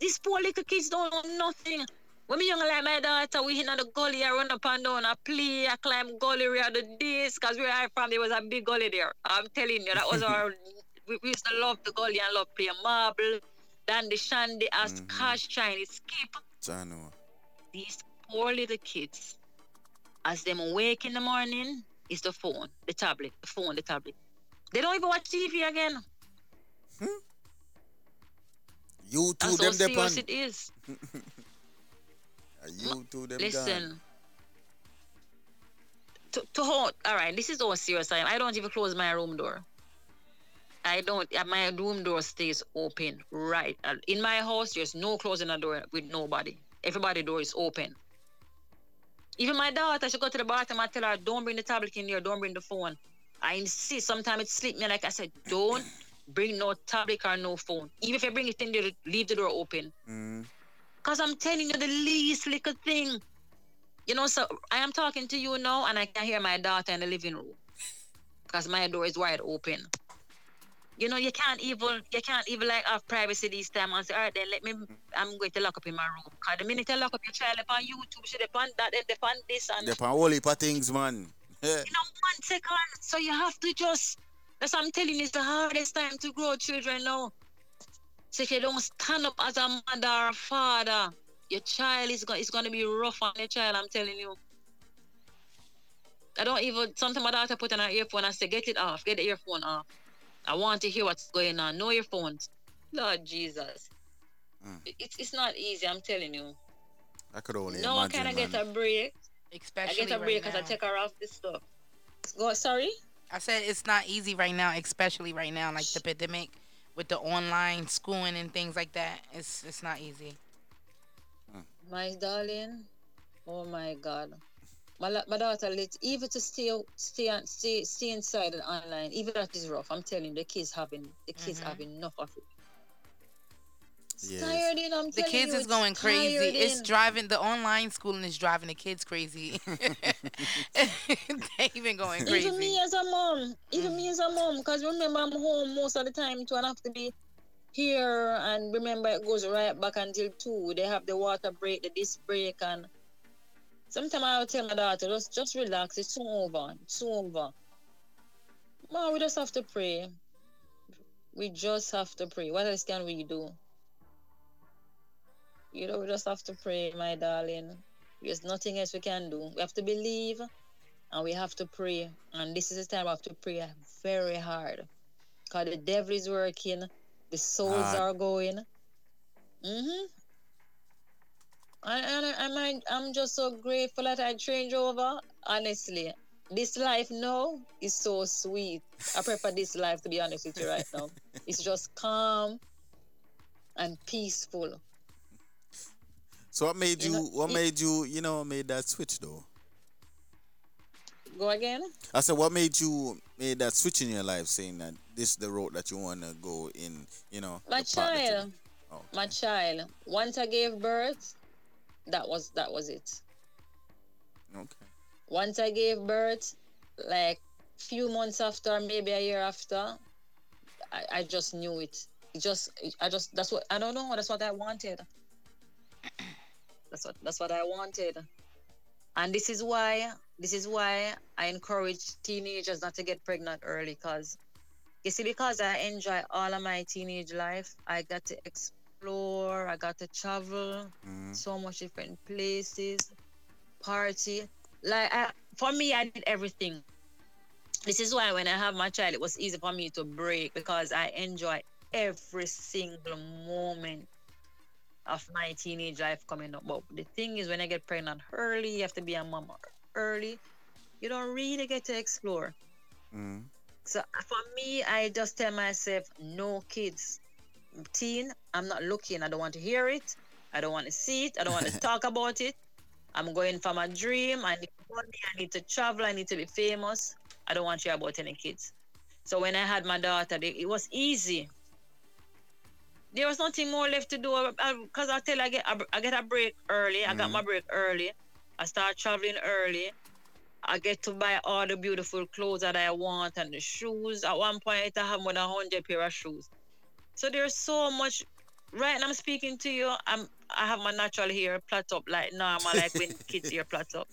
These poor little kids don't know nothing. When me young like my daughter, we hit on the gully, I run up and down, I play, I climb gully, we had the days, because where I'm from, there was a big gully there. I'm telling you, that was our, we used to love the gully and love playing marble, dandy shandy, ask cash, Chinese, skip. Chano. These poor little kids, as them awake in the morning, it's the phone, the tablet, the phone, the tablet. They don't even watch TV again. You two, them so serious it is. You to them listen. To hold. All right, this is all serious. I don't even close my room door. I don't. My room door stays open. Right. In my house, there's no closing a door with nobody. Everybody's door is open. Even my daughter, she go to the bathroom. I tell her, don't bring the tablet in here. Don't bring the phone. I insist. Sometimes it sleep me. Like I said, don't bring no tablet or no phone. Even if I bring it in there, leave the door open. Mm. Because I'm telling you the least little thing. You know, so I am talking to you now and I can hear my daughter in the living room. Because my door is wide open. You know, you can't even like have privacy these times and say, all right, then I'm going to lock up in my room. Because the minute I lock up your child upon YouTube, she depend that, they depend this and... Depend all heap of things, man. You know, 1 second. So you have to just... That's what I'm telling you, it's the hardest time to grow children now. So if you don't stand up as a mother or a father, your child is going to be rough on your child, I'm telling you. I don't even... Sometimes my daughter put on her earphone and say, get it off. Get the earphone off. I want to hear what's going on. Know your phones. Lord Jesus. It's not easy, I'm telling you. I could only imagine. No, can I get a break? Especially I get a break because I take her off this stuff. Go, sorry? I said it's not easy right now, especially right now, like the pandemic with the online schooling and things like that. It's not easy. My darling, oh my God. My daughter, even to stay inside and online, even that is rough. I'm telling you, the kids have enough of it. Yes. Tired in, I'm the kids you, is going crazy. In. It's driving the online schooling is driving the kids crazy. They even going crazy. Even me as a mom, because remember I'm home most of the time too, and I have to be here. And remember it goes right back until 2. They have the water break, the disc break, and sometimes I'll tell my daughter, just relax. It's soon over. It's soon over. Mom, we just have to pray. We just have to pray. What else can we do? You know, we just have to pray, my darling. There's nothing else we can do. We have to believe and we have to pray. And this is the time we have to pray very hard. Because the devil is working. The souls are going. Mm-hmm. I'm just so grateful that I changed over. Honestly, this life now is so sweet. I prefer this life, to be honest with you right now. It's just calm and peaceful. So what made you made that switch though? Go again? I said, what made you made that switch in your life, saying that this is the road that you want to go in, you know? My child. Once I gave birth, that was it. Okay. Once I gave birth, like few months after, maybe a year after, I just knew it. That's what I don't know. That's what I wanted. That's what I wanted. And this is why I encourage teenagers not to get pregnant early, because I enjoy all of my teenage life. I got to explore, I got to travel, so much different places, party. Like for me, I did everything. This is why when I have my child, it was easy for me to break, because I enjoy every single moment of my teenage life coming up. But the thing is, when I get pregnant early, you have to be a mama early, you don't really get to explore. So for me, I just tell myself, no kids. Teen, I'm not looking. I don't want to hear it. I don't want to see it. I don't want to talk about it. I'm going for my dream. I need money. I need to travel. I need to be famous. I don't want to hear about any kids. So when I had my daughter, it was easy. There was nothing more left to do, because I get a break early. I got my break early. I start traveling early. I get to buy all the beautiful clothes that I want and the shoes. At one point, I have more than 100 pair of shoes. So there's so much. Right now, I'm speaking to you. I have my natural hair plait up like normal, like when kids hair plait up.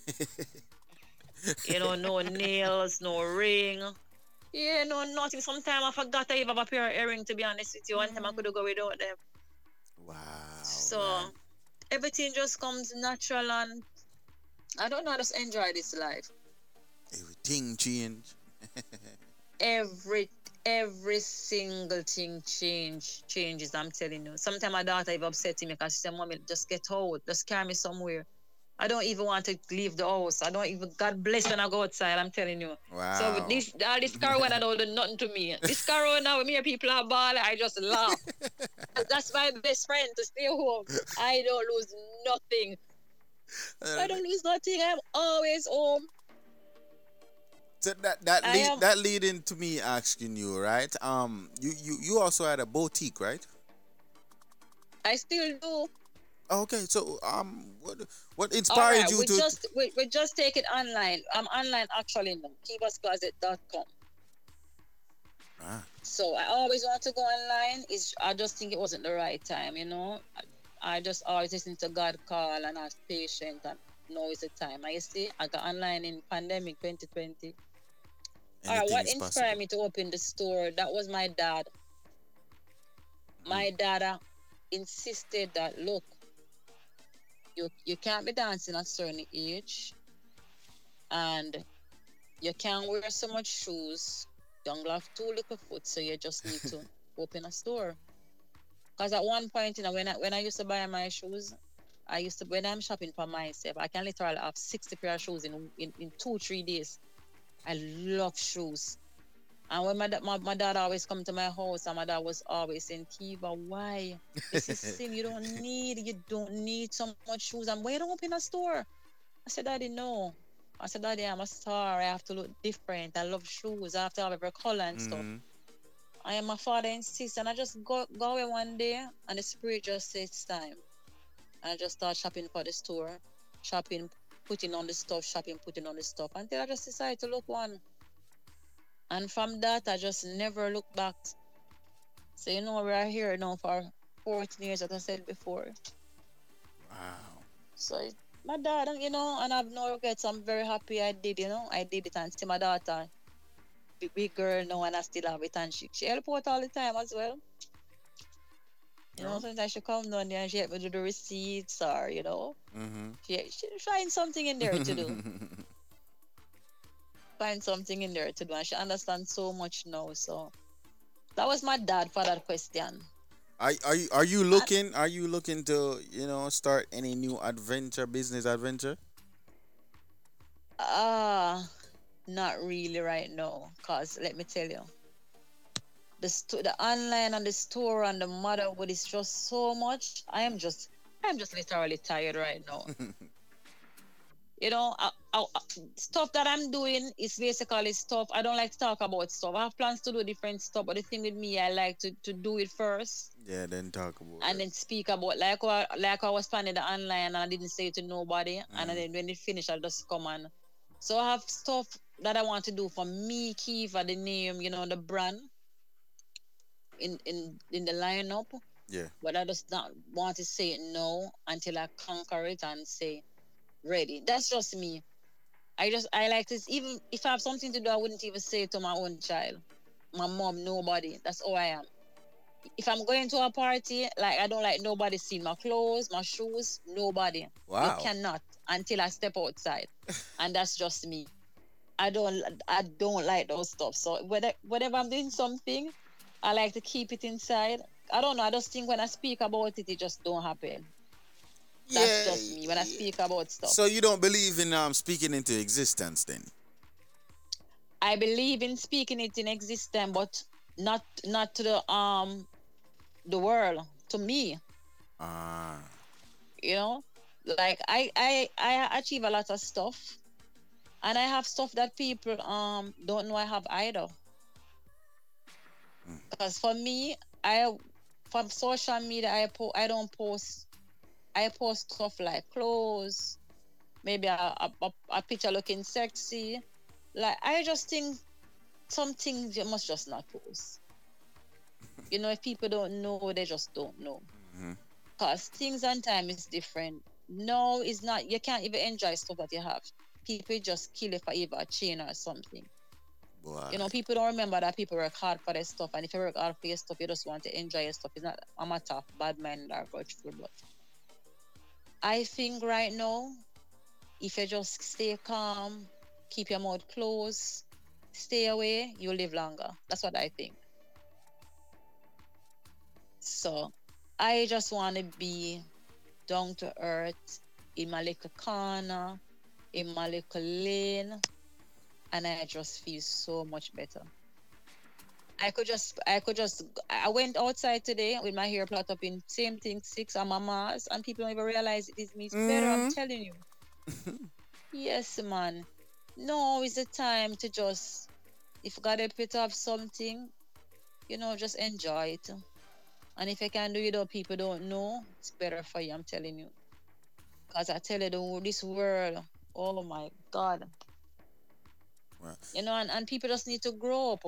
You know, no nails, no ring. Yeah, no, nothing. Sometimes I forgot I even have a pair of earrings, to be honest with you. One time I could go without them. Wow. So, man, everything just comes natural, and I don't know, I just enjoy this life. Everything changed. Every single thing changes, I'm telling you. Sometimes my daughter even upsets me because she said, Mommy, just get out. Just carry me somewhere. I don't even want to leave the house. I don't even, God bless when I go outside, I'm telling you. Wow. So this corona don't do nothing to me. This corona, when me and people are balling, I just laugh. That's my best friend, to stay home. I don't lose nothing. I don't lose nothing. I'm always home. So that leading to me asking you, right? You also had a boutique, right? I still do. Okay, so what inspired you to? We just take it online. I'm online actually now. Kiva's Closet.com. So I always want to go online. I just think it wasn't the right time, you know. I just always listen to God call and ask patient, and now is the time. I see I got online in pandemic 2020. Alright, what inspired me to open the store? That was my dad. My dad insisted that, look, you can't be dancing at a certain age, and you can't wear so much shoes, Dongle have two little foot, so you just need to open a store. Because at one point, you know, when I used to buy my shoes, I used to, when I'm shopping for myself, I can literally have 60 pair of shoes in 2-3 days. I love shoes. And when my dad always come to my house, and my dad was always saying, Kiva, why? This is sin. You don't need so much shoes. And why you don't open a store? I said, Daddy, no. I said, Daddy, I'm a star. I have to look different. I love shoes. I have to have every color and stuff. I am, my father insists, and I just go away one day, and the spirit just said it's time. And I just start shopping for the store, shopping, putting on the stuff, until I just decided to look one. And from that, I just never looked back. So, you know, we're here now for 14 years, as I said before. Wow. So, my dad, you know, and I have no regrets. I'm very happy I did, you know. I did it, and still my daughter, big girl now, and I still have it, and she help out all the time as well. You know, sometimes she comes down there and she helps me do the receipts, or, you know, she finds something in there to do. And she understands so much now. So that was my dad for that question. Are you looking to, you know, start any new business adventure? Not really right now, cause let me tell you, the online and the store and the motherhood is just so much. I'm just literally tired right now. You know, stuff that I'm doing is basically stuff. I don't like to talk about stuff. I have plans to do different stuff, but the thing with me, I like to do it first. Yeah, then talk about it. And then speak about, like I was planning the online, and I didn't say it to nobody. And then when it finished, I just come on. So I have stuff that I want to do for me, Kiva, the name, you know, the brand in the lineup. Yeah. But I just don't want to say no until I conquer it and say, ready. That's just me. I like this. Even if I have something to do, I wouldn't even say it to my own child, my mom, nobody. That's all I am. If I'm going to a party, like, I don't like nobody seeing my clothes, my shoes, nobody. Wow. You cannot until I step outside. And that's just me. I don't like those stuff. So whenever I'm doing something, I like to keep it inside. I don't know. I just think when I speak about it, it just don't happen. That's just me when I speak about stuff. So you don't believe in speaking into existence then? I believe in speaking it in existence, but not to the world, to me. You know, like I achieve a lot of stuff, and I have stuff that people don't know I have either. Because for me, from social media, I don't post. I post stuff like clothes, maybe a picture looking sexy. Like, I just think some things you must just not post. You know, if people don't know, they just don't know. Because things and time is different. No, it's not. You can't even enjoy stuff that you have. People just kill it for either a chain or something. Boy. You know, people don't remember that people work hard for their stuff. And if you work hard for your stuff, you just want to enjoy your stuff. It's not a matter of bad mind or grudgeful, but I think right now, if you just stay calm, keep your mouth closed, stay away, you'll live longer. That's what I think. So I just want to be down to earth in my little corner, in my little lane, and I just feel so much better. I went outside today with my hair plot up in same thing, 6 on my mask, and people don't even realize it is me. It's better, I'm telling you. Yes, man. No, it's the time to just, if God help you to have something, you know, just enjoy it. And if you can do it or people don't know, it's better for you, I'm telling you. Because I tell you, this world, oh my God. Wow. You know, and people just need to grow up.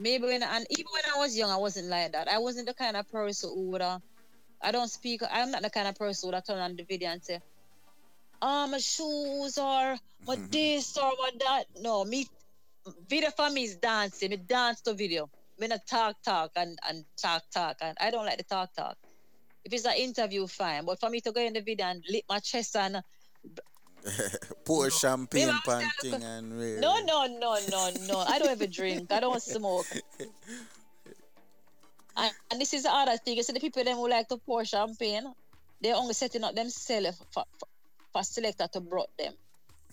Maybe even when I was young, I wasn't like that. I wasn't the kind of person who would I'm not the kind of person who would turn on the video and say, my shoes or my this or my that. No, me, video for me is dancing. Me dance to video. Me not talk. And I don't like the talk. If it's an interview, fine. But for me to go in the video and lick my chest and Pour champagne panting and really. No. I don't ever drink. I don't smoke. And this is the other thing. You see the people them who like to pour champagne, they're only setting up themselves for selector to brought them.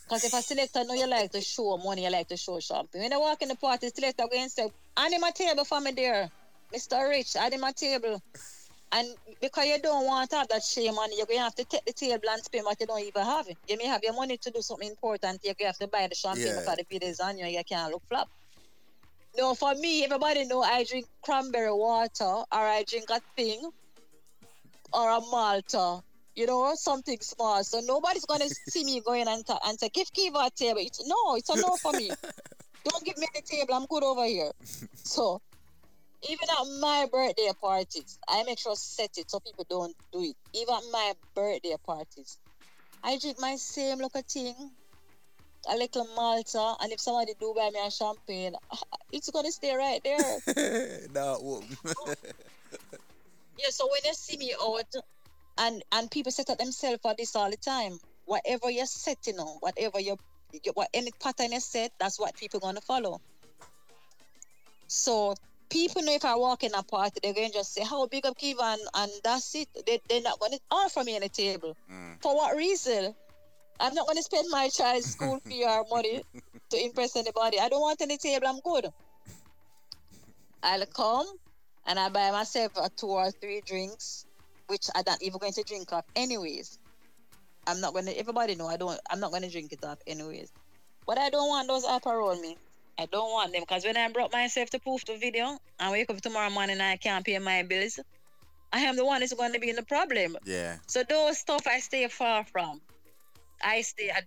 Because if a selector know you like to show money, you like to show champagne. When they walk in the party, selector go and say, I need my table for me there. Mr. Rich, I need my table. And because you don't want to have that shame money, you're going to have to take the table and spend what you don't even have. You may have your money to do something important, you're going to have to buy the champagne because the videos on you, you can't look flop. No, for me, everybody know I drink cranberry water or I drink a thing or a malta, you know, something small. So nobody's going to see me going and say, give her a table. It's a no for me. Don't give me the table. I'm good over here. So even at my birthday parties, I make sure to set it so people don't do it. Even at my birthday parties, I drink my same local thing, a little Malta, and if somebody do buy me a champagne, it's going to stay right there. No, it won't. Yeah, so when you see me out, and people set up themselves for this all the time, whatever you're setting on, any pattern you set, that's what people going to follow. So people know if I walk in a party, they're going to just say, how big up Kiva, and that's it. They're not going to offer me any table. Mm. For what reason? I'm not going to spend my child's school fee or money to impress anybody. I don't want any table. I'm good. I'll come and I buy myself 2 or 3 drinks, which I'm not even going to drink up anyways. I'm not going to, everybody know, I'm not going to drink it up anyways. But I don't want those Aperol me. I don't want them, because when I brought myself to proof to video and wake up tomorrow morning and I can't pay my bills, I am the one that's going to be in the problem. Yeah. So those stuff I stay far from. I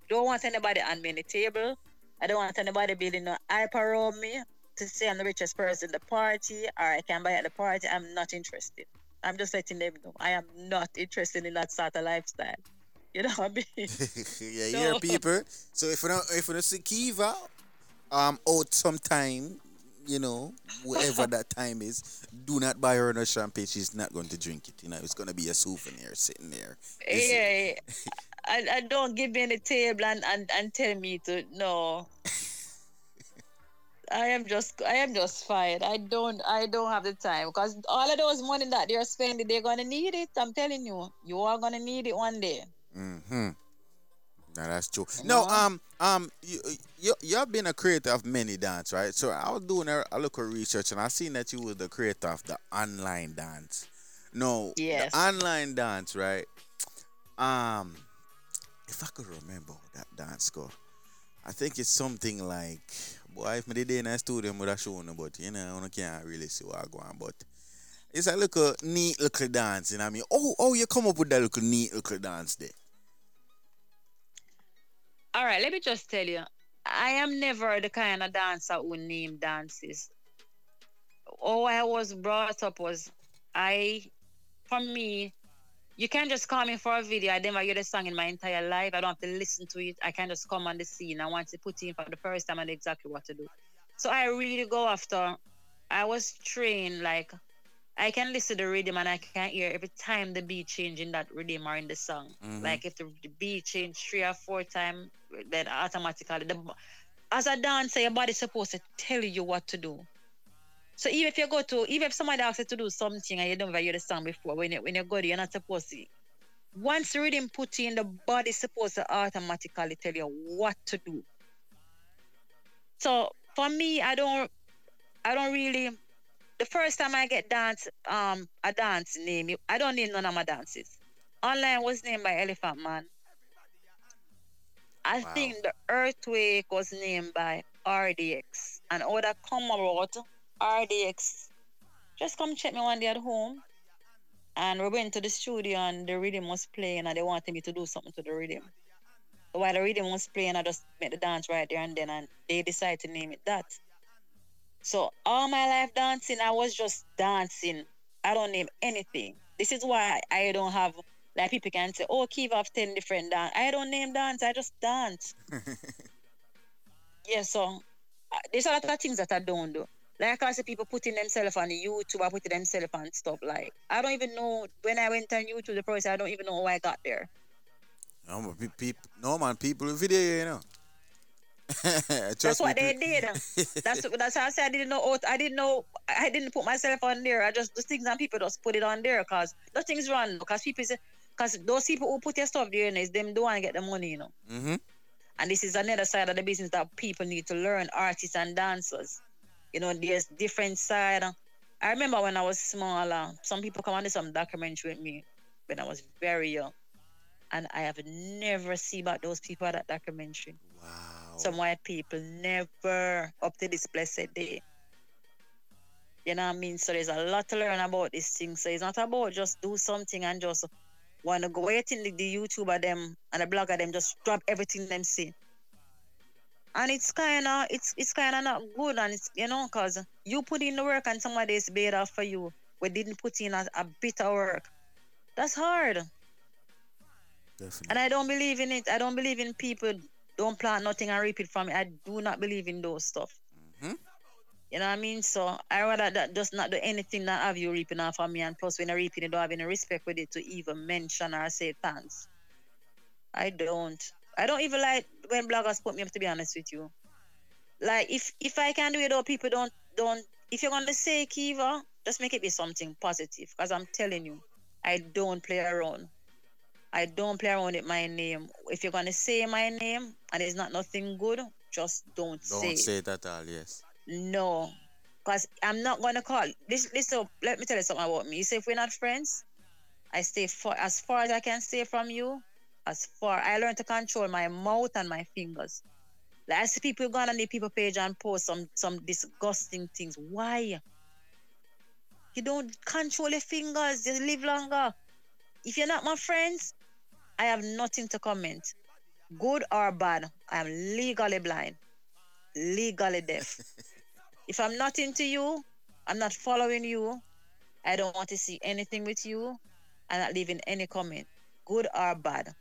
don't want anybody on me on the table. I don't want anybody building no hype around me to say I'm the richest person at the party or I can buy at the party. I'm not interested. I'm just letting them know. I am not interested in that sort of lifestyle. You know what I mean? You're people. So if we don't see Kiva out sometime, you know, whatever that time is, do not buy her no champagne. She's not going to drink it. You know, it's going to be a souvenir sitting there. Yeah. I don't give me any table and tell me to no. I am just fired. I don't have the time, because all of those money that they're spending, they're gonna need it. I'm telling you, you are gonna need it one day. Mm-hmm. No, that's true. You've been a creator of many dance, right? So I was doing a local research and I seen that you were the creator of the online dance. No, yes. The online dance, right? If I could remember that dance go, I think it's something like, boy, if me did in a studio, I would have shown you, but you know, I can't really see what I'm going, but it's a little neat little dance, you know what I mean? Oh, you come up with that little neat little dance there. All right, let me just tell you, I am never the kind of dancer who name dances. All I was brought up was, for me, you can't just come in for a video. I never hear the song in my entire life. I don't have to listen to it. I can just come on the scene. I want to put in for the first time and exactly what to do. So I really go after. I was trained, like, I can listen to the rhythm and I can hear every time the beat change in that rhythm or in the song. Mm-hmm. Like if the beat change 3 or 4 times, then automatically, as a dancer, your body's supposed to tell you what to do. So even if somebody asks you to do something and you don't hear the song before, when you go there, you're not supposed to. Once the rhythm put in, the body's supposed to automatically tell you what to do. So for me, I don't really. The first time I get a dance name, I don't name none of my dances. Online was named by Elephant Man. I think the Earthquake was named by RDX, and all that come about. RDX, just come check me one day at home, and we went to the studio and the rhythm was playing and they wanted me to do something to the rhythm. While the rhythm was playing, I just made the dance right there and then, and they decided to name it that. So all my life dancing, I was just dancing. I don't name anything. This is why I don't have, like, people can say, oh, Kiva have 10 different dance. I don't name dance, I just dance. Yeah, so there's a lot of things that I don't do. Like I see people putting themselves on YouTube, I putting themselves on stuff like, I don't even know, when I went on YouTube, the process, I don't even know how I got there. No man, people over there, you know. That's what they did. That's how I said I didn't put myself on there. I just those things and people just put it on there because nothing's wrong. Because people say, because those people who put their stuff there, you know, it's them don't want to get the money, you know. Mm-hmm. And this is another side of the business that people need to learn. Artists and dancers, you know, there's different side. I remember when I was smaller, some people come on to some documentary with me when I was very young, and I have never seen about those people at that documentary. Wow. Some white people never up to this blessed day. You know what I mean? So there's a lot to learn about this thing. So it's not about just do something and just want to go waiting the YouTuber them and the blogger them just drop everything them see. And it's kind of not good, and it's, you know, because you put in the work and somebody is better for you. We didn't put in a bit of work. That's hard. Definitely. And I don't believe in it. I don't believe in people don't plant nothing and reap it from it. I do not believe in those stuff. Mm-hmm. You know what I mean? So I rather that just not do anything that have you reaping off of me. And plus, when I reap it, I don't have any respect with it to even mention or say thanks. I don't. I don't even like when bloggers put me up, to be honest with you. Like, if I can do it, or people don't. If you're going to say Kiva, just make it be something positive. Because I'm telling you, I don't play around. I don't play around with my name. If you're going to say my name and it's not nothing good, just don't say it. Don't say it at all, yes. No. Because I'm not going to call. Listen, let me tell you something about me. You say if we're not friends, I stay as far as I can stay from you. I learned to control my mouth and my fingers. Like, I see people go on the people page and post some disgusting things. Why? You don't control your fingers. Just live longer. If you're not my friends, I have nothing to comment. Good or bad, I am legally blind, legally deaf. If I'm not into you, I'm not following you. I don't want to see anything with you. I'm not leaving any comment, good or bad.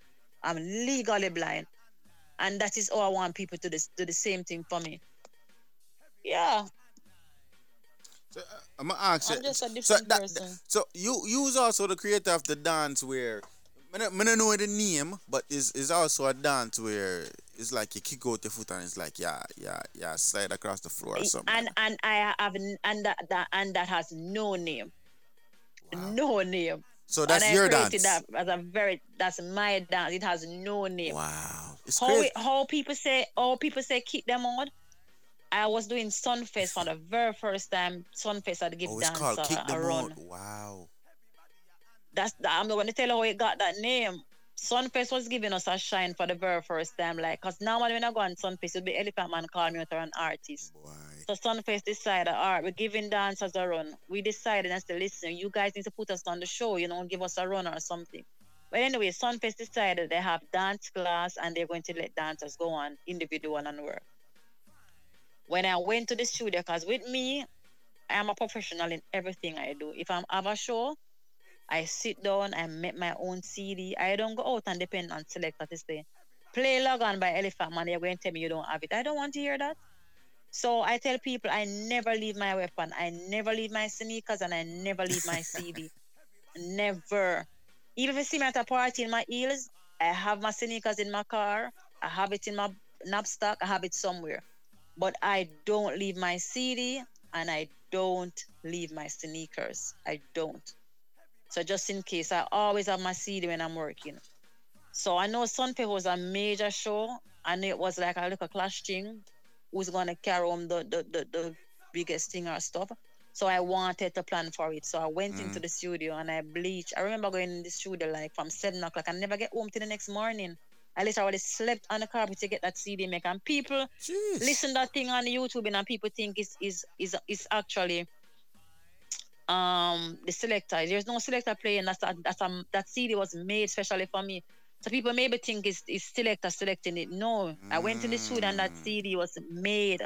I'm legally blind, and that is all I want people to do the same thing for me. Yeah. So I'm gonna ask you. I'm just a different person. So you was also the creator of the dance where, I don't know the name, but it's also a dance where it's like you kick out your foot and it's like yeah slide across the floor or something. And I have and that has no name. Wow. No name. So that's your dance. That's my dance. It has no name. Wow. It's crazy. How people say kick them out. I was doing Sunfest for the very first time. Sunfest I'd give dance a run. Out. Wow. I'm not going to tell you how it got that name. Sunfest was giving us a shine for the very first time. Like, because normally when I go on Sunfest, it'll be Elephant Man call me out or an artist. Boy. So Sunfest decided, all right, we're giving dancers a run. We decided and said, listen, you guys need to put us on the show, you know, give us a run or something. But anyway, Sunfest decided they have dance class and they're going to let dancers go on individual and work. When I went to the studio, because with me, I am a professional in everything I do. If I have a show, I sit down, I make my own CD. I don't go out and depend on selector to say, play Log On by Elephant Man. They're going to tell me you don't have it. I don't want to hear that. So I tell people I never leave my weapon. I never leave my sneakers, and I never leave my CD. Never. Even if you see me at a party in my heels, I have my sneakers in my car. I have it in my knapsack. I have it somewhere. But I don't leave my CD and I don't leave my sneakers. I don't. So just in case, I always have my CD when I'm working. So I know Sunpay was a major show. I know it was like a little clash thing. Who's going to carry on the biggest thing or stuff. So I wanted to plan for it. So I went into the studio and I bleached. I remember going in the studio like from 7 o'clock. I never get home till the next morning. I literally slept on the carpet to get that CD make. And people listen that thing on YouTube and people think it's actually the selector. There's no selector playing. That CD was made specially for me. So people maybe think it's selector selecting it. No. I went to the studio and that CD was made.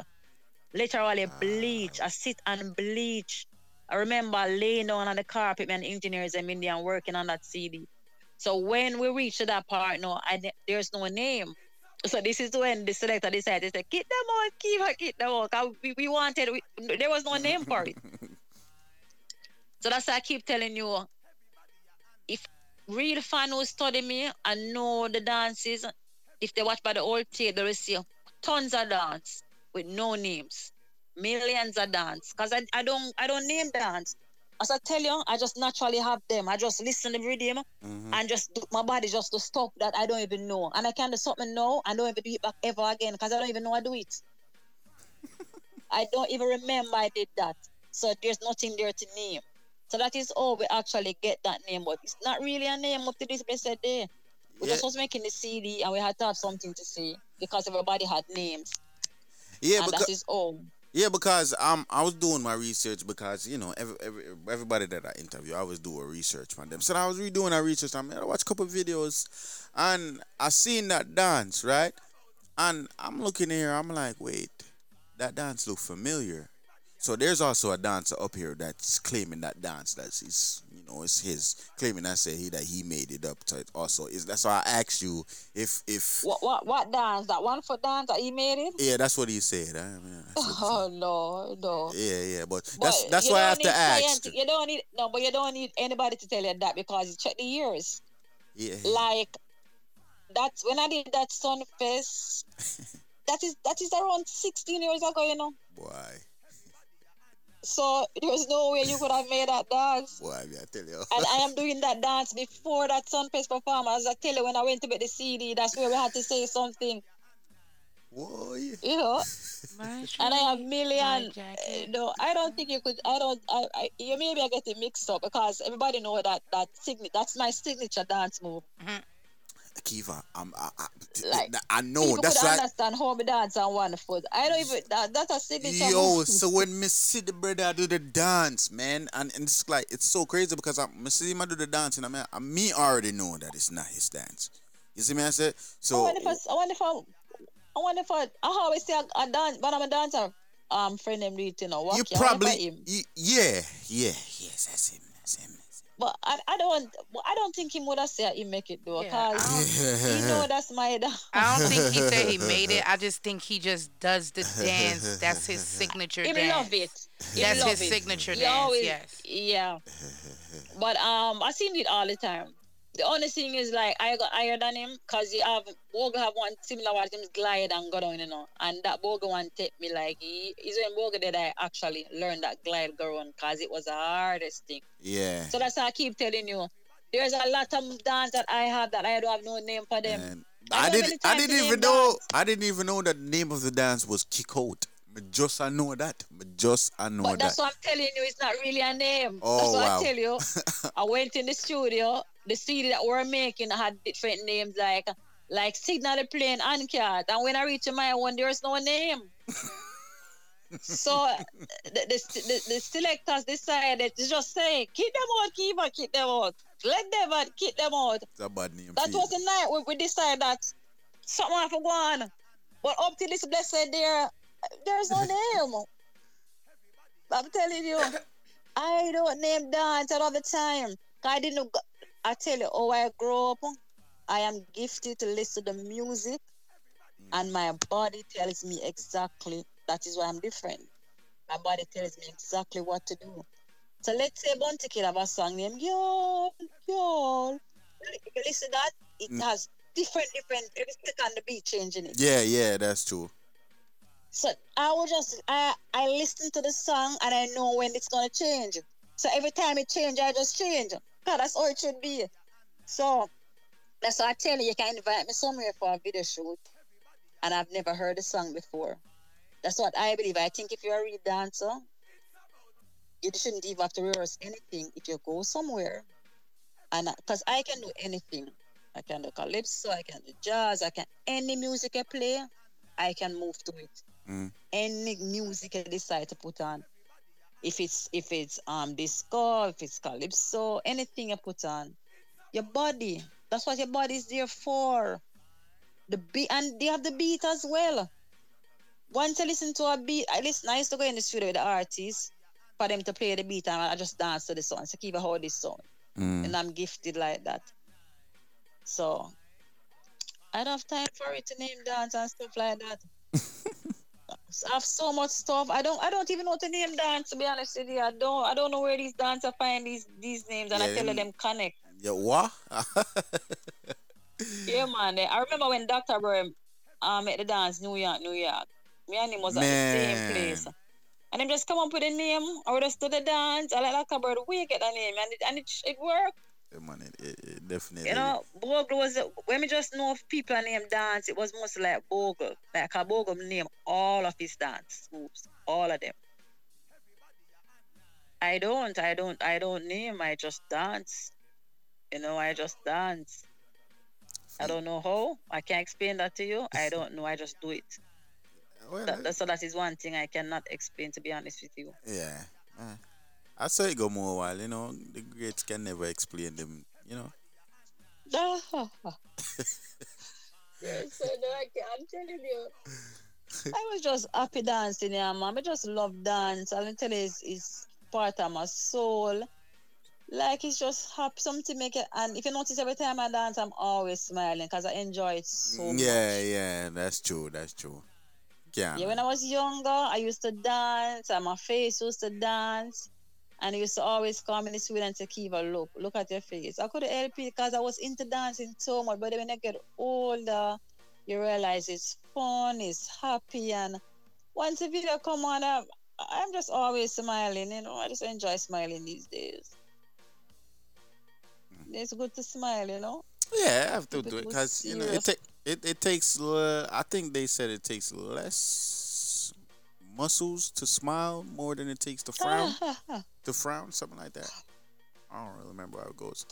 Literally bleach. I sit and bleach. I remember laying down on the carpet and engineers and India working on that CD. So when we reached that part, there's no name. So this is when the selector decided to get them out, get them out. There was no name for it. So that's why I keep telling you, if real fan who study me and know the dances, if they watch by the old tape, they will see tons of dance with no names, millions of dance. Because I don't name dance. As I tell you, I just naturally have them. I just listen to the rhythm and just do my body just to stuff that I don't even know. And I can do something now, I don't even do it back ever again because I don't even know I do it. I don't even remember I did that. So there's nothing there to name. So that is all we actually get that name, but it's not really a name up to this blessed day. We just was making the CD and we had to have something to say because everybody had names. Yeah, and that is all. Yeah, because I was doing my research because, you know, everybody that I interview, I always do a research on them. So I was redoing our research. I watched a couple of videos and I seen that dance, right? And I'm looking here, I'm like, wait, that dance look familiar. So there's also a dancer up here that's claiming that dance that's his, you know, it's his, claiming that he made it up. So it also is. That's why I asked you if what dance, that one for dance that he made it. Yeah, that's what he said. I mean, oh no. Yeah, but that's why I have to ask. You don't need anybody to tell you that because you check the years. Yeah. Like that's when I did that Sunfest. that is around 16 years ago. You know. Why? So there's no way you could have made that dance. Boy, I tell you. And I am doing that dance before that Sunfest performance. I tell you, when I went to get the CD, that's where we had to say something. Whoa, yeah. You know? And I have million. No, I don't think you could. I maybe I get it mixed up because everybody know that's my signature dance move. Mm-hmm. Kiva, I know that's right. Understand how we dance on one foot. I don't even that's a signature. Yo, so when me see the brother do the dance, man, and it's like it's so crazy because I see him do the dance and I already know that it's not his dance. You see me? I said so. I always say I dance, but I'm a dancer. Friend him do it, you know. Walk you here. Probably him. Yes, that's him. But I don't think he would have said he make it though, cause you know that's my dance. I don't think he said he made it. I just think he just does the dance. That's his signature dance. He love it. Signature dance. Always, yes. Yeah. But I seen it all the time. The only thing is like I got higher than him, cause Bogle have one similar one to him, glide and go down, you know. And that Bogle one take me like it's when Bogle that I actually learned that glide go on, cause it was the hardest thing. Yeah. So that's why I keep telling you, there's a lot of dance that I have that I don't have no name for them. Man, I didn't even know that the name of the dance was kick out. But that's what I'm telling you. It's not really a name. Oh, that's what I tell you. I went in the studio. The CD that we're making had different names, like Signal the Plane and Cat. And when I reach my one, there's no name. So the selectors decided to just say, kick them out, let them out, kick them out. It's a bad name. That was the night we decided that something have to go on. But up to this blessed day, there's no name. I'm telling you, I don't name dance all the time. I tell you how I grow up. I am gifted to listen to music, and my body tells me exactly. That is why I'm different. My body tells me exactly what to do. So let's say Bunty Kid have a song named Y'all. If you listen to that, it has different every second the beat changing it. Yeah, that's true. So I will just I listen to the song and I know when it's gonna change. So every time it changes, I just change. God, that's all it should be. So that's why I tell you, you can invite me somewhere for a video shoot, and I've never heard the song before. That's what I believe. I think if you're a real dancer, you shouldn't even have to rehearse anything if you go somewhere. And because I can do anything. I can do calypso, I can do jazz, any music I play, I can move to it. Any music I decide to put on. If it's disco, if it's calypso, anything you put on, your body. That's what your body is there for. The beat, and they have the beat as well. Once I listen to a beat, I used to go in the studio with the artists for them to play the beat, and I just dance to the song. So keep a hold this song, and I'm gifted like that. So I don't have time for it to name dance and stuff like that. I have so much stuff. I don't even know the name dance, to be honest with you. I don't know where these dancers find these names, and I tell them connect. Yeah, what? Yeah, man. I remember when Dr. Brown made the dance New York. Me and him was at the same place. And them just come up with a name, or just do the dance. I like Dr. Brown, we get that name, and it worked. Yeah, man, it definitely. You know, Bogle was, when we just know of people named dance, it was mostly like Bogle. Like a Bogle named all of his dance moves, all of them. I don't name, I just dance. You know, I just dance. I don't know how. I can't explain that to you. I don't know. I just do it. Well, so that is one thing I cannot explain, to be honest with you. Yeah. I saw it go more a while, you know. The greats can never explain them, you know. Yes, I know. I'm telling you. I was just happy dancing here, man. I just love dance. I tell you, it's part of my soul. Like, it's just happy, something make it. And if you notice, every time I dance, I'm always smiling because I enjoy it so much. Yeah, that's true. Yeah, when I was younger, I used to dance and my face used to dance. And he used to always come in the studio and say, Kiva, look at your face. I couldn't help it because I was into dancing so much. But when I get older, you realize it's fun, it's happy. And once the video come on, I'm just always smiling. You know, I just enjoy smiling these days. It's good to smile, you know. Yeah, I have to do it because, you know, it takes. I think they said it takes less muscles to smile more than it takes to frown. Something like that. I don't really remember how it goes.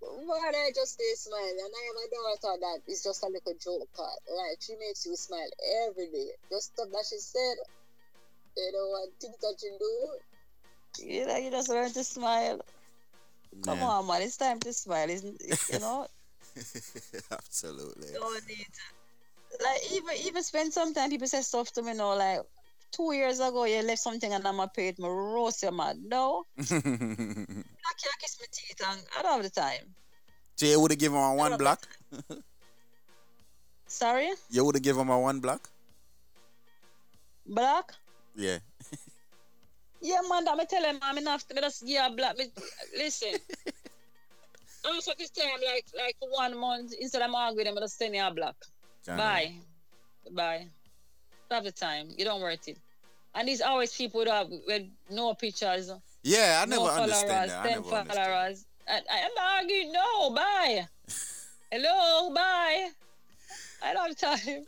But I just stay smiling, and I have a daughter that is just a little joke part. Like, she makes you smile every day. Just stuff that she said, you know, and things that you do. You know, you just learn to smile. Come on, man! It's time to smile, isn't it? You know. Absolutely. Don't need to. Like even spend some time. People say stuff to me, you know, like 2 years ago, you left something and I'm a paid me roast your man. No, I can't kiss my teeth, and I don't have the time. So you would have given her one block. Sorry. You would have given her one block. Block. Yeah. Yeah, man, that me tell him, I'm enough to just give a black. Listen. Also, this time, like 1 month, instead of arguing, I'm just send you a black. Bye. Bye. Don't have the time. You don't worth it. And there's always people with no pictures. Yeah, I never understand that. 10 followers. I'm not arguing. No, bye. Hello, bye. I don't have time.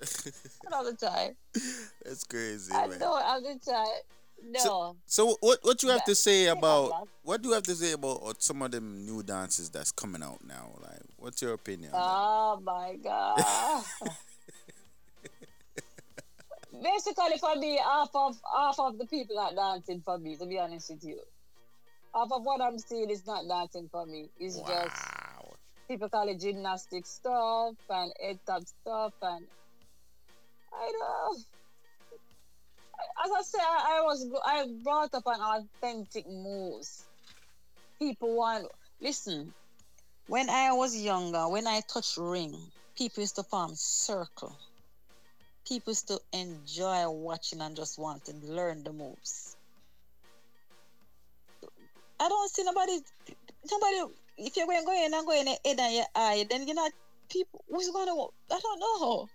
I don't have the time. That's crazy, man. I don't have the time. No. So what you have to say about some of them new dances that's coming out now? Like, what's your opinion? Oh my God! Basically, for me, half of the people not dancing for me. To be honest with you, half of what I'm seeing is not dancing for me. It's just typical gymnastic stuff and head tap stuff, and I don't know. As I said, I brought up an authentic moves. People want... Listen, when I was younger, when I touched ring, people used to form circle. People used to enjoy watching and just want to learn the moves. I don't see nobody... If you're going to go in your head and your eye, then you're not... People... Who's going to... I don't know.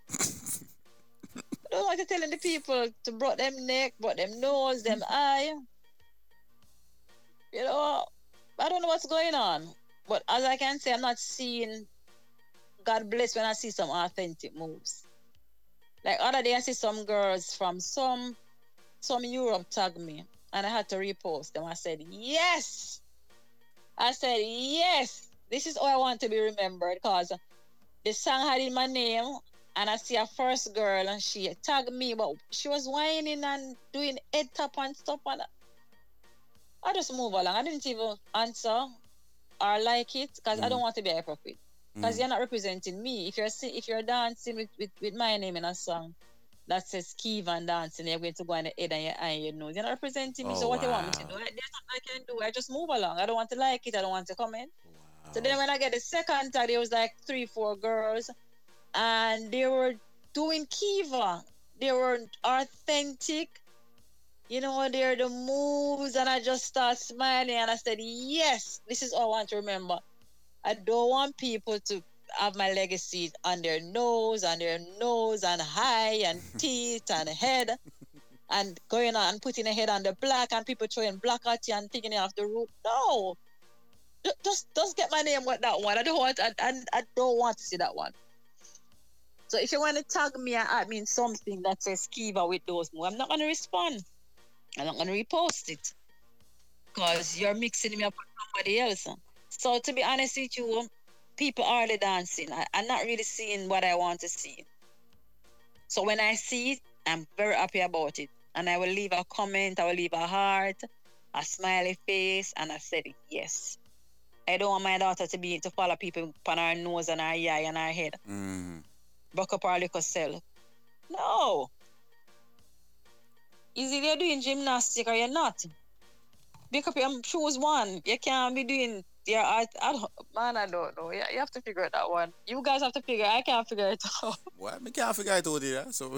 I don't like to telling the people to brought them neck, brought them nose, them eye. You know, I don't know what's going on. But as I can say, I'm not seeing, God bless when I see some authentic moves. Like other day I see some girls from some Europe tag me and I had to repost them. I said, yes! This is how I want to be remembered because the song had in my name. And I see a first girl and she tagged me, but she was whining and doing head tap and stuff. And I just move along. I didn't even answer or like it because I don't want to be a hypocrite. Because you're not representing me. If you're dancing with my name in a song that says Kiva and dancing, you're going to go on the head and your eye and your nose. You're not representing me. So what do you want me to do? There's nothing I can do. I just move along. I don't want to like it. I don't want to comment. Wow. So then when I get the second tag, there was like 3-4 girls. And they were doing Kiva. They were authentic. You know, they're the moves. And I just start smiling. And I said, yes, this is all I want to remember. I don't want people to have my legacy on their nose, and high, and teeth, and head, and going on and putting a head on the black, and people throwing black at you and taking it off the roof. No, just get my name with that one. I don't want to see that one. So if you want to tag me and add me in something that says Kiva with those moves, I'm not going to respond. I'm not going to repost it because you're mixing me up with somebody else. So to be honest with you, people are already dancing. I'm not really seeing what I want to see. So when I see it, I'm very happy about it. And I will leave a comment, I will leave a heart, a smiley face, and I said yes. I don't want my daughter to follow people on her nose and her eye and her head. Mm. Buck up her liquor cell. No. Is it you're doing gymnastics or you're not? Pick up your shoes one. You can't be doing... Yeah, I don't know. Yeah, you have to figure out that one. You guys have to figure. I can't figure it out. Well, I can't figure it out either. So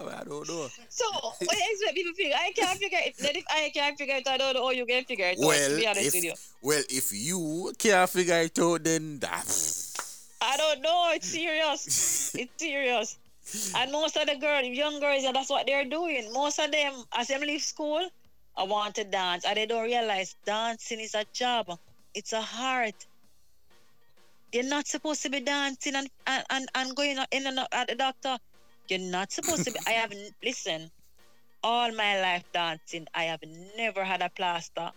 I don't know. So when I expect people to figure, I can't figure it. Then if I can't figure it out, I don't know how you can figure it out. To be honest with you. Well, if you can't figure it out, then that's... I don't know. It's serious. And most of the young girls, and that's what they're doing. Most of them, as they leave school, I want to dance, and they don't realize dancing is a job. It's a heart. You're not supposed to be dancing and going in and out at the doctor. You're not supposed to be. Listen, all my life dancing, I have never had a plaster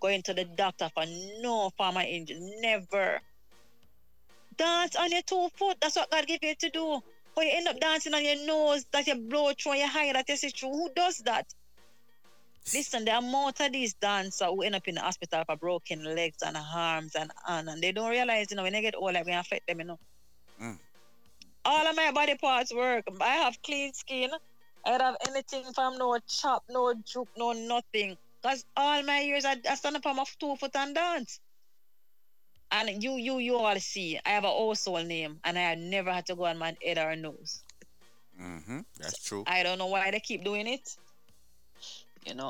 going to the doctor for no form of injury. Never. Dance on your 2 foot. That's what God gave you to do. When you end up dancing on your nose, that you blow through your hair, that you see through. Who does that? Listen, there are more of these dancers who end up in the hospital for broken legs and arms and they don't realize, when they get old, it will affect them, Mm. All of my body parts work. I have clean skin. I don't have anything from no chop, no droop, no nothing. Because all my years, I stand up on my 2 foot and dance. And you all see, I have an old soul name, and I never had to go on my head or nose. Mm-hmm. That's true. I don't know why they keep doing it.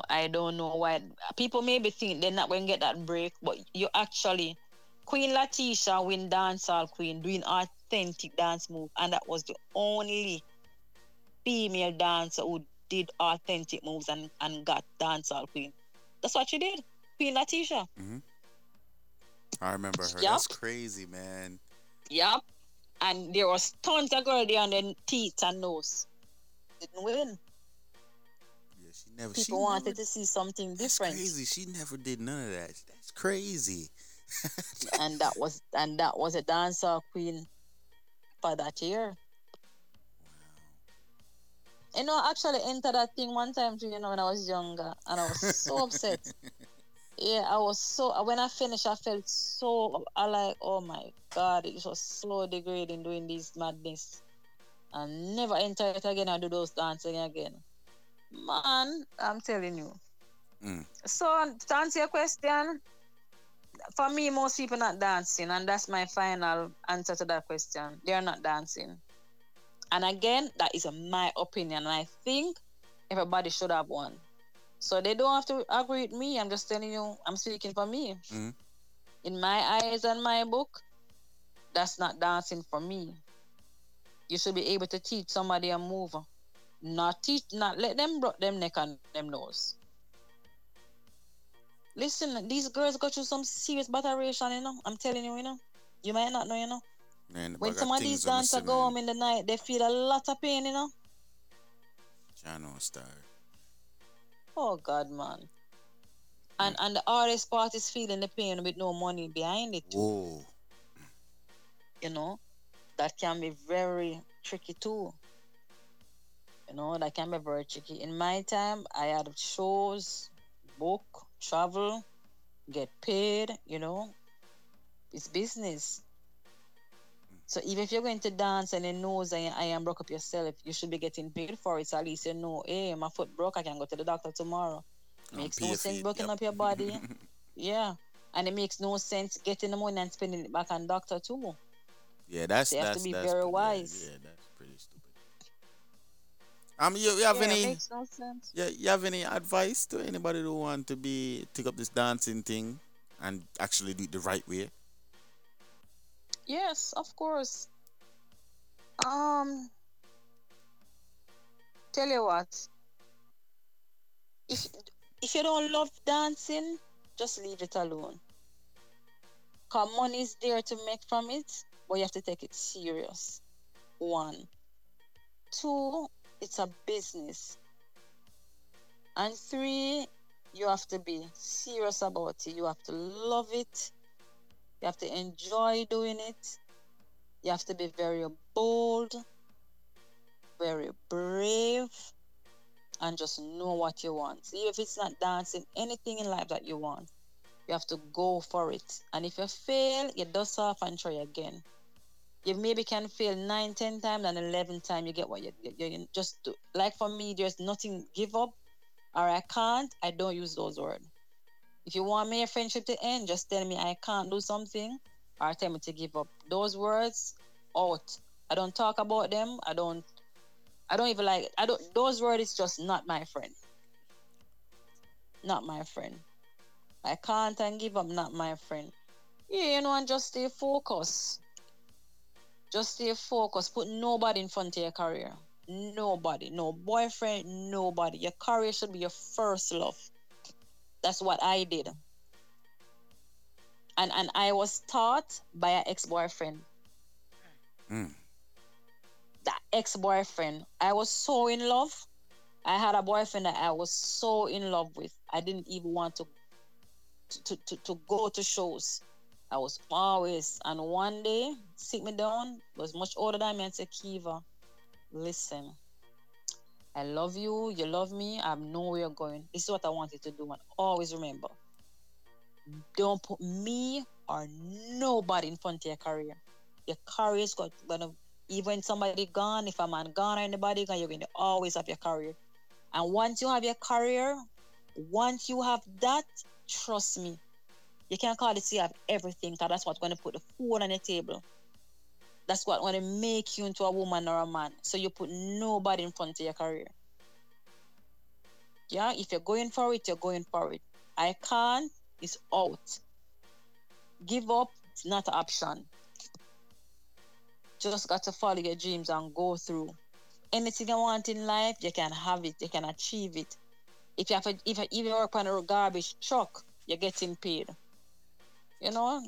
I don't know why. People maybe think they're not going to get that break, but you actually... Queen Latisha win Dancehall Queen doing authentic dance move, and that was the only female dancer who did authentic moves and got Dancehall Queen. That's what she did. Queen Latisha. Mm-hmm. I remember her. Yep. That's crazy, man. Yep. And there was tons of girls there on their teeth and nose. Didn't win. People wanted to see something different. That's crazy. She never did none of that. That's crazy. and that was a dancer queen for that year. Wow. I actually entered that thing one time too, when I was younger, and I was so upset. Yeah, I was so... When I finished, I felt so... oh my God, it was so degrading doing this madness. I never enter it again and do those dancing again. Man, I'm telling you. Mm. So, to answer your question, for me, most people not dancing, and that's my final answer to that question. They are not dancing. And again, that is my opinion, and I think everybody should have one. So they don't have to agree with me. I'm just telling you, I'm speaking for me. Mm. In my eyes and my book, that's not dancing for me. You should be able to teach somebody a move. Not let them broke them neck and them nose. Listen, these girls go through some serious batteration, I'm telling you, You might not know, Man, when some of these dancers go home in the night, they feel a lot of pain, Channel star. Oh God, man. And the hardest part is feeling the pain with no money behind it. Whoa. That can be very tricky too. That can be very tricky. In my time, I had shows, book, travel, get paid, It's business. So even if you're going to dance and your nose and your eye broke up yourself, you should be getting paid for it. So at least hey, my foot broke, I can go to the doctor tomorrow. Makes no sense broken up your body. Yeah. And it makes no sense getting the money and spending it back on doctor too. Yeah, that's have to be very wise. Yeah, that's pretty stupid. You have any advice to anybody who want to take up this dancing thing and actually do it the right way? Yes, of course. Tell you what. If you don't love dancing, just leave it alone. Because money is there to make from it, but you have to take it serious. 1. 2, it's a business. And 3, you have to be serious about it. You have to love it. You have to enjoy doing it. You have to be very bold, very brave, and just know what you want. Even if it's not dancing, anything in life that you want, you have to go for it. And if you fail, you dust off and try again. You maybe can fail 9, 10 times, and 11 times you get what you just do. Like for me, there's nothing give up, or I can't. I don't use those words. If you want me a friendship to end, just tell me I can't do something, or tell me to give up. Those words out. I don't talk about them. I don't even like it. Those words is just not my friend. Not my friend. I can't and give up, not my friend. Yeah, and just stay focused. Just stay focused. Put nobody in front of your career. Nobody. No boyfriend, nobody. Your career should be your first love. That's what I did. And I was taught by an ex-boyfriend. Mm. That ex-boyfriend, I was so in love. I had a boyfriend that I was so in love with. I didn't even want to go to shows. I was always, and one day, sit me down, was much older than me, and said, Kiva, listen, I love you, you love me, I have nowhere going. This is what I wanted to do, and always remember, don't put me or nobody in front of your career. Your career is gonna, even somebody gone, if a man gone or anybody gone, you're going to always have your career. And once you have your career, once you have that, trust me, you can't call it to have everything, because that's what's going to put the food on the table. That's what's going to make you into a woman or a man. So you put nobody in front of your career. Yeah, if you're going for it, you're going for it. I can't, it's out. Give up, it's not an option. Just got to follow your dreams and go through. Anything you want in life, you can have it, you can achieve it. If you have a, if you even work on a garbage truck, you're getting paid. You know,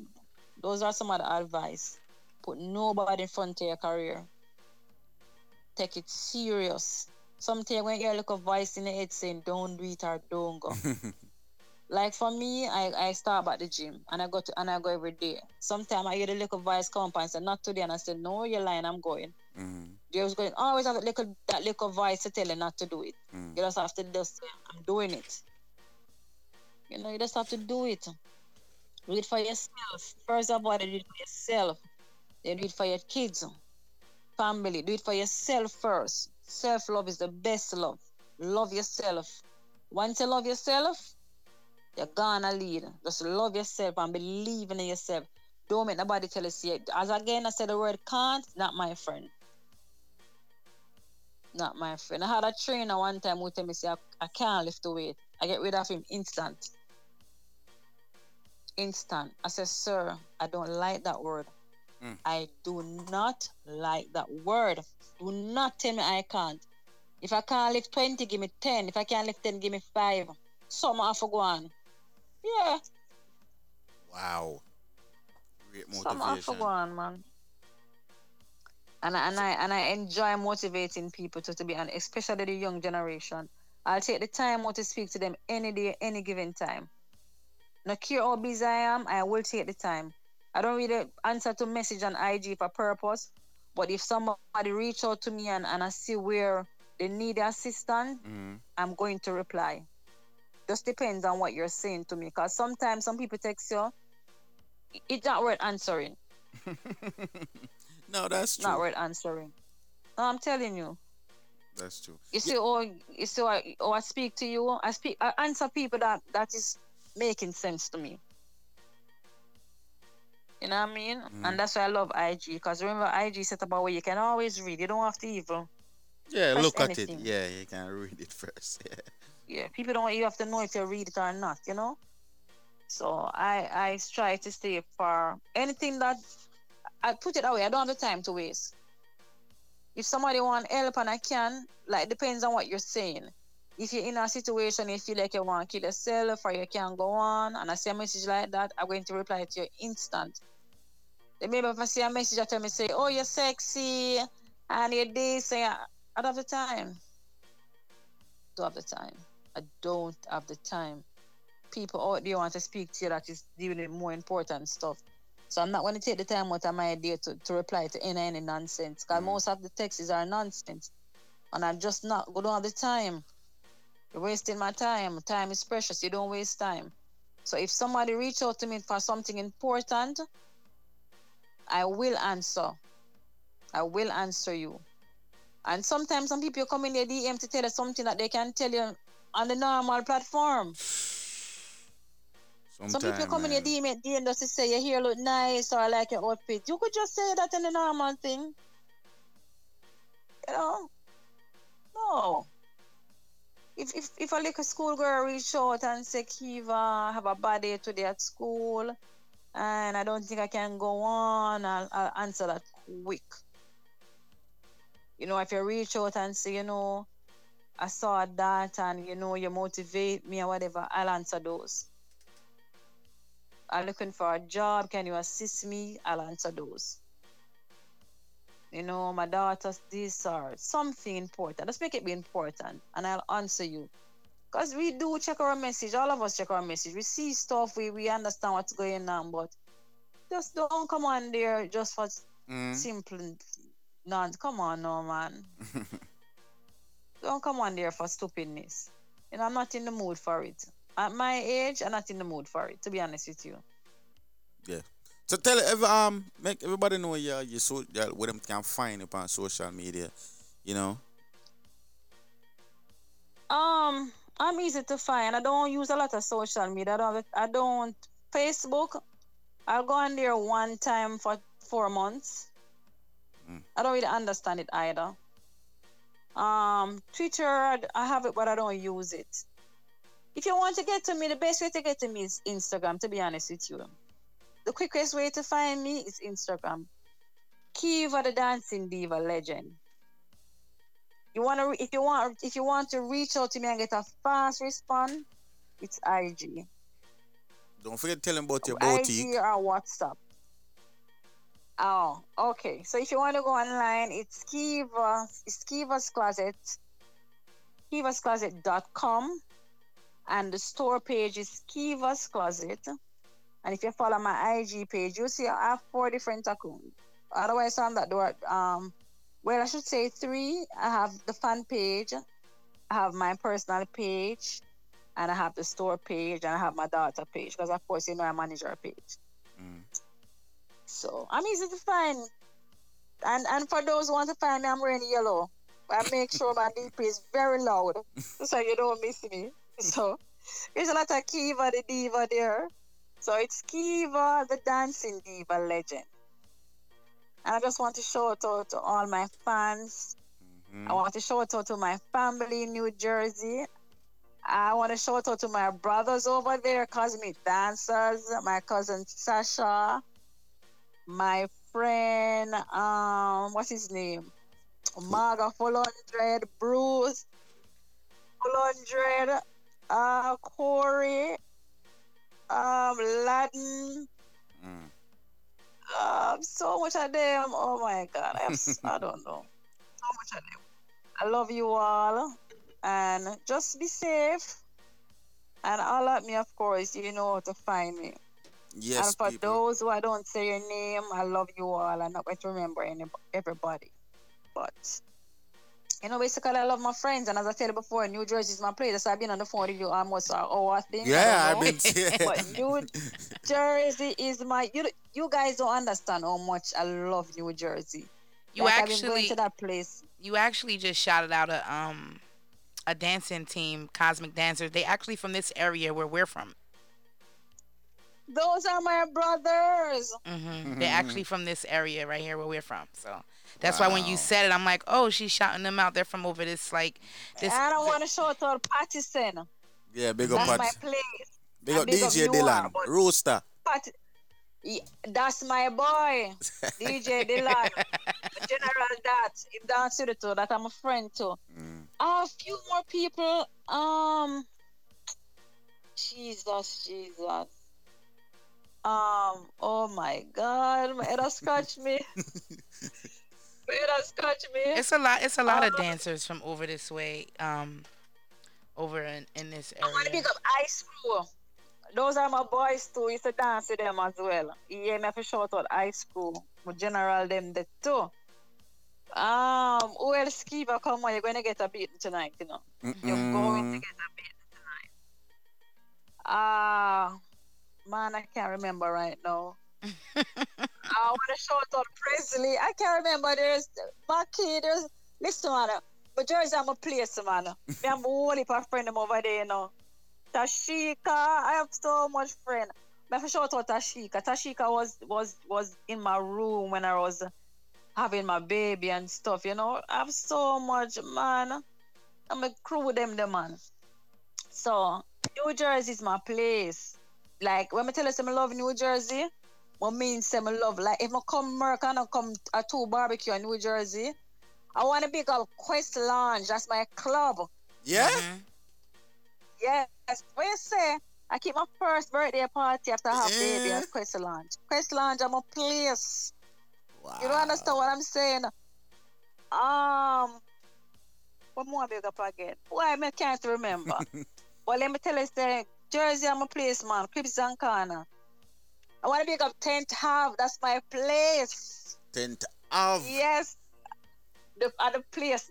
those are some of the advice. Put nobody in front of your career. Take it serious. Sometimes when you hear a little voice in the head saying, don't do it or don't go. Like for me, I start at the gym and I go every day. Sometimes I hear the little voice come up and say, not today. And I say, no, you're lying, I'm going. Mm-hmm. You was going, always have that little voice to tell you not to do it. Mm. You just have to just say, I'm doing it. You know, you just have to do it. Do it for yourself. First of all, do it for yourself. Then do it for your kids, family. Do it for yourself first. Self-love is the best love. Love yourself. Once you love yourself, you're gonna lead. Just love yourself and believe in yourself. Don't make nobody tell you. As again, I said the word can't, not my friend. Not my friend. I had a trainer one time who told me, I can't lift the weight. I get rid of him instant. Instant. I said, sir, I don't like that word. Mm. I do not like that word. Do not tell me I can't. If I can't lift 20, give me 10. If I can't lift 10, give me 5. Some have to go on. Yeah. Wow. Great motivation. Some have to go on, man. And I enjoy motivating people to be, and especially the young generation. I'll take the time out to speak to them any day, any given time. No care how busy I am, I will take the time. I don't really answer to message on IG for purpose, but if somebody reach out to me and I see where they need assistance, mm-hmm. I'm going to reply. Just depends on what you're saying to me, because sometimes some people text you, it's not worth answering. No, that's true. Not worth answering. No, I'm telling you. That's true. You see, I speak to you. I answer people that is making sense to me. You know what I mean? Mm. And that's why I love IG, because remember, IG set up a way you can always read. You don't have to even. Yeah, look at anything. It. Yeah, you can read it first. Yeah. Yeah, people don't. You have to know if you read it or not. You know. So I try to stay for anything that. I put it away. I don't have the time to waste. If somebody want help and I can, like, depends on what you're saying. If you're in a situation, if you feel like you want to kill yourself or you can't go on, and I see a message like that, I'm going to reply to you instant. Maybe if I see a message, I tell me, say, oh, you're sexy, and you're this, and I don't have the time. I don't have the time. People out there want to speak to you that is dealing with more important stuff. So I'm not going to take the time out of my day to reply to any nonsense. Because most of the texts are nonsense. And I'm just not going to have the time. You're wasting my time. Time is precious. You don't waste time. So if somebody reach out to me for something important, I will answer. I will answer you. And sometimes some people come in their DM to tell us something that they can tell you on the normal platform. Some people come in your DM just to say your hair look nice or I like your outfit. You could just say that in the normal thing. You know? No. If I like a schoolgirl reach out and say, Kiva, I have a bad day today at school and I don't think I can go on, I'll answer that quick. You know, if you reach out and say, you know, I saw that and, you know, you motivate me or whatever, I'll answer those. I'm looking for a job. Can you assist me? I'll answer those. You know, my daughter's this or something important. Let's make it be important, and I'll answer you. Because we do check our message. All of us check our message. We see stuff. We understand what's going on, but just don't come on there just for simple nonsense. Come on, no, man. Don't come on there for stupidness. And I'm not in the mood for it. At my age, I'm not in the mood for it, to be honest with you. Yeah. So tell make everybody know your where them can find you on social media, you know. I'm easy to find. I don't use a lot of social media. I don't Facebook. I'll go on there one time for 4 months. I don't really understand it either. Twitter, I have it, but I don't use it. If you want to get to me, the best way to get to me is Instagram, to be honest with you. The quickest way to find me is Instagram. Kiva the Dancing Diva Legend. If you want to reach out to me and get a fast response, it's IG. Don't forget to tell them about your boutique. IG or WhatsApp. Oh, okay. So if you want to go online, it's Kiva. It's Kiva's Closet. KivaSCloset.com. And the store page is Kiva's Closet. And if you follow my IG page, you'll see I have 4 different accounts. Otherwise, on that door, well, I should say 3. I have the fan page, I have my personal page, and I have the store page, and I have my daughter page. Because, of course, you know I manage her page. So, I'm easy to find. And for those who want to find me, I'm wearing yellow. I make sure my DP is very loud so you don't miss me. So, there's a lot of Kiva the Diva there. So, it's Kiva the Dancing Diva Legend. And I just want to shout out to all my fans. I want to shout out to my family in New Jersey. I want to shout out to my brothers over there, Cosmic Dancers, my cousin Sasha, my friend, what's his name? Marga 400, Bruce 400, Corey, Latin, so much of them. Oh my God, I don't know. So much of them. I love you all, and just be safe. And all at me, of course, you know how to find me. Yes. And for those who I don't say your name, I love you all. I'm not going to remember everybody, but. You know, basically, I love my friends, and as I said before, New Jersey is my place. So I've been on the phone with you almost an hour thing. Yeah, I've been. But New Jersey is my. You guys don't understand how much I love New Jersey. You like, actually I've been going to that place. You actually just shouted out a dancing team, Cosmic Dancers. They actually from this area where we're from. Those are my brothers. They're actually from this area right here where we're from. So. That's why when you said it, I'm like, oh, she's shouting them out. They're from over this, like, this. And I don't want to shout out Pattison. Yeah, big up Pattison. That's my place. Big up DJ Dylan. Rooster. Yeah, that's my boy, DJ Dylan. General Dats. If down to the two, that I'm a friend too. A few more people. Jesus. Oh my God, my head has scratched me. It's a lot of dancers from over this way. Over in this area. I want to pick up Ice Crew. Those are my boys too. Used to dance with them as well. Yeah, me for shout out Ice Crew. My general them the two. Who else? Kiva, come on, you're going to get a beat tonight. You know, you're going to get a beat tonight. Man, I can't remember right now. I want to shout out Presley. I can't remember. There's Bucky. Listen, man. But Jersey, I'm a place, man. Me have a whole heap of friends over there, you know. Tashika. I have so much friends. I have to shout out Tashika. Tashika was in my room when I was having my baby and stuff, you know. I have so much, man. I'm a crew with them, the man. So, New Jersey is my place. Like, when I tell us I love New Jersey, what means I love? Like, if I come Merck and I come to barbecue in New Jersey, I want to pick up Quest Lounge. That's my club. Yeah? Mm-hmm. Yes. What you say? I keep my first birthday party after I have baby at Quest Lounge. Quest Lounge, I'm a place. Wow. You don't understand what I'm saying? What more big up again? Why, I can't remember. Well, let me tell you something. Jersey, I'm a place, man. Clips and Corner. I want to pick up Tent Half. That's my place. Tent Half. Yes. The other place.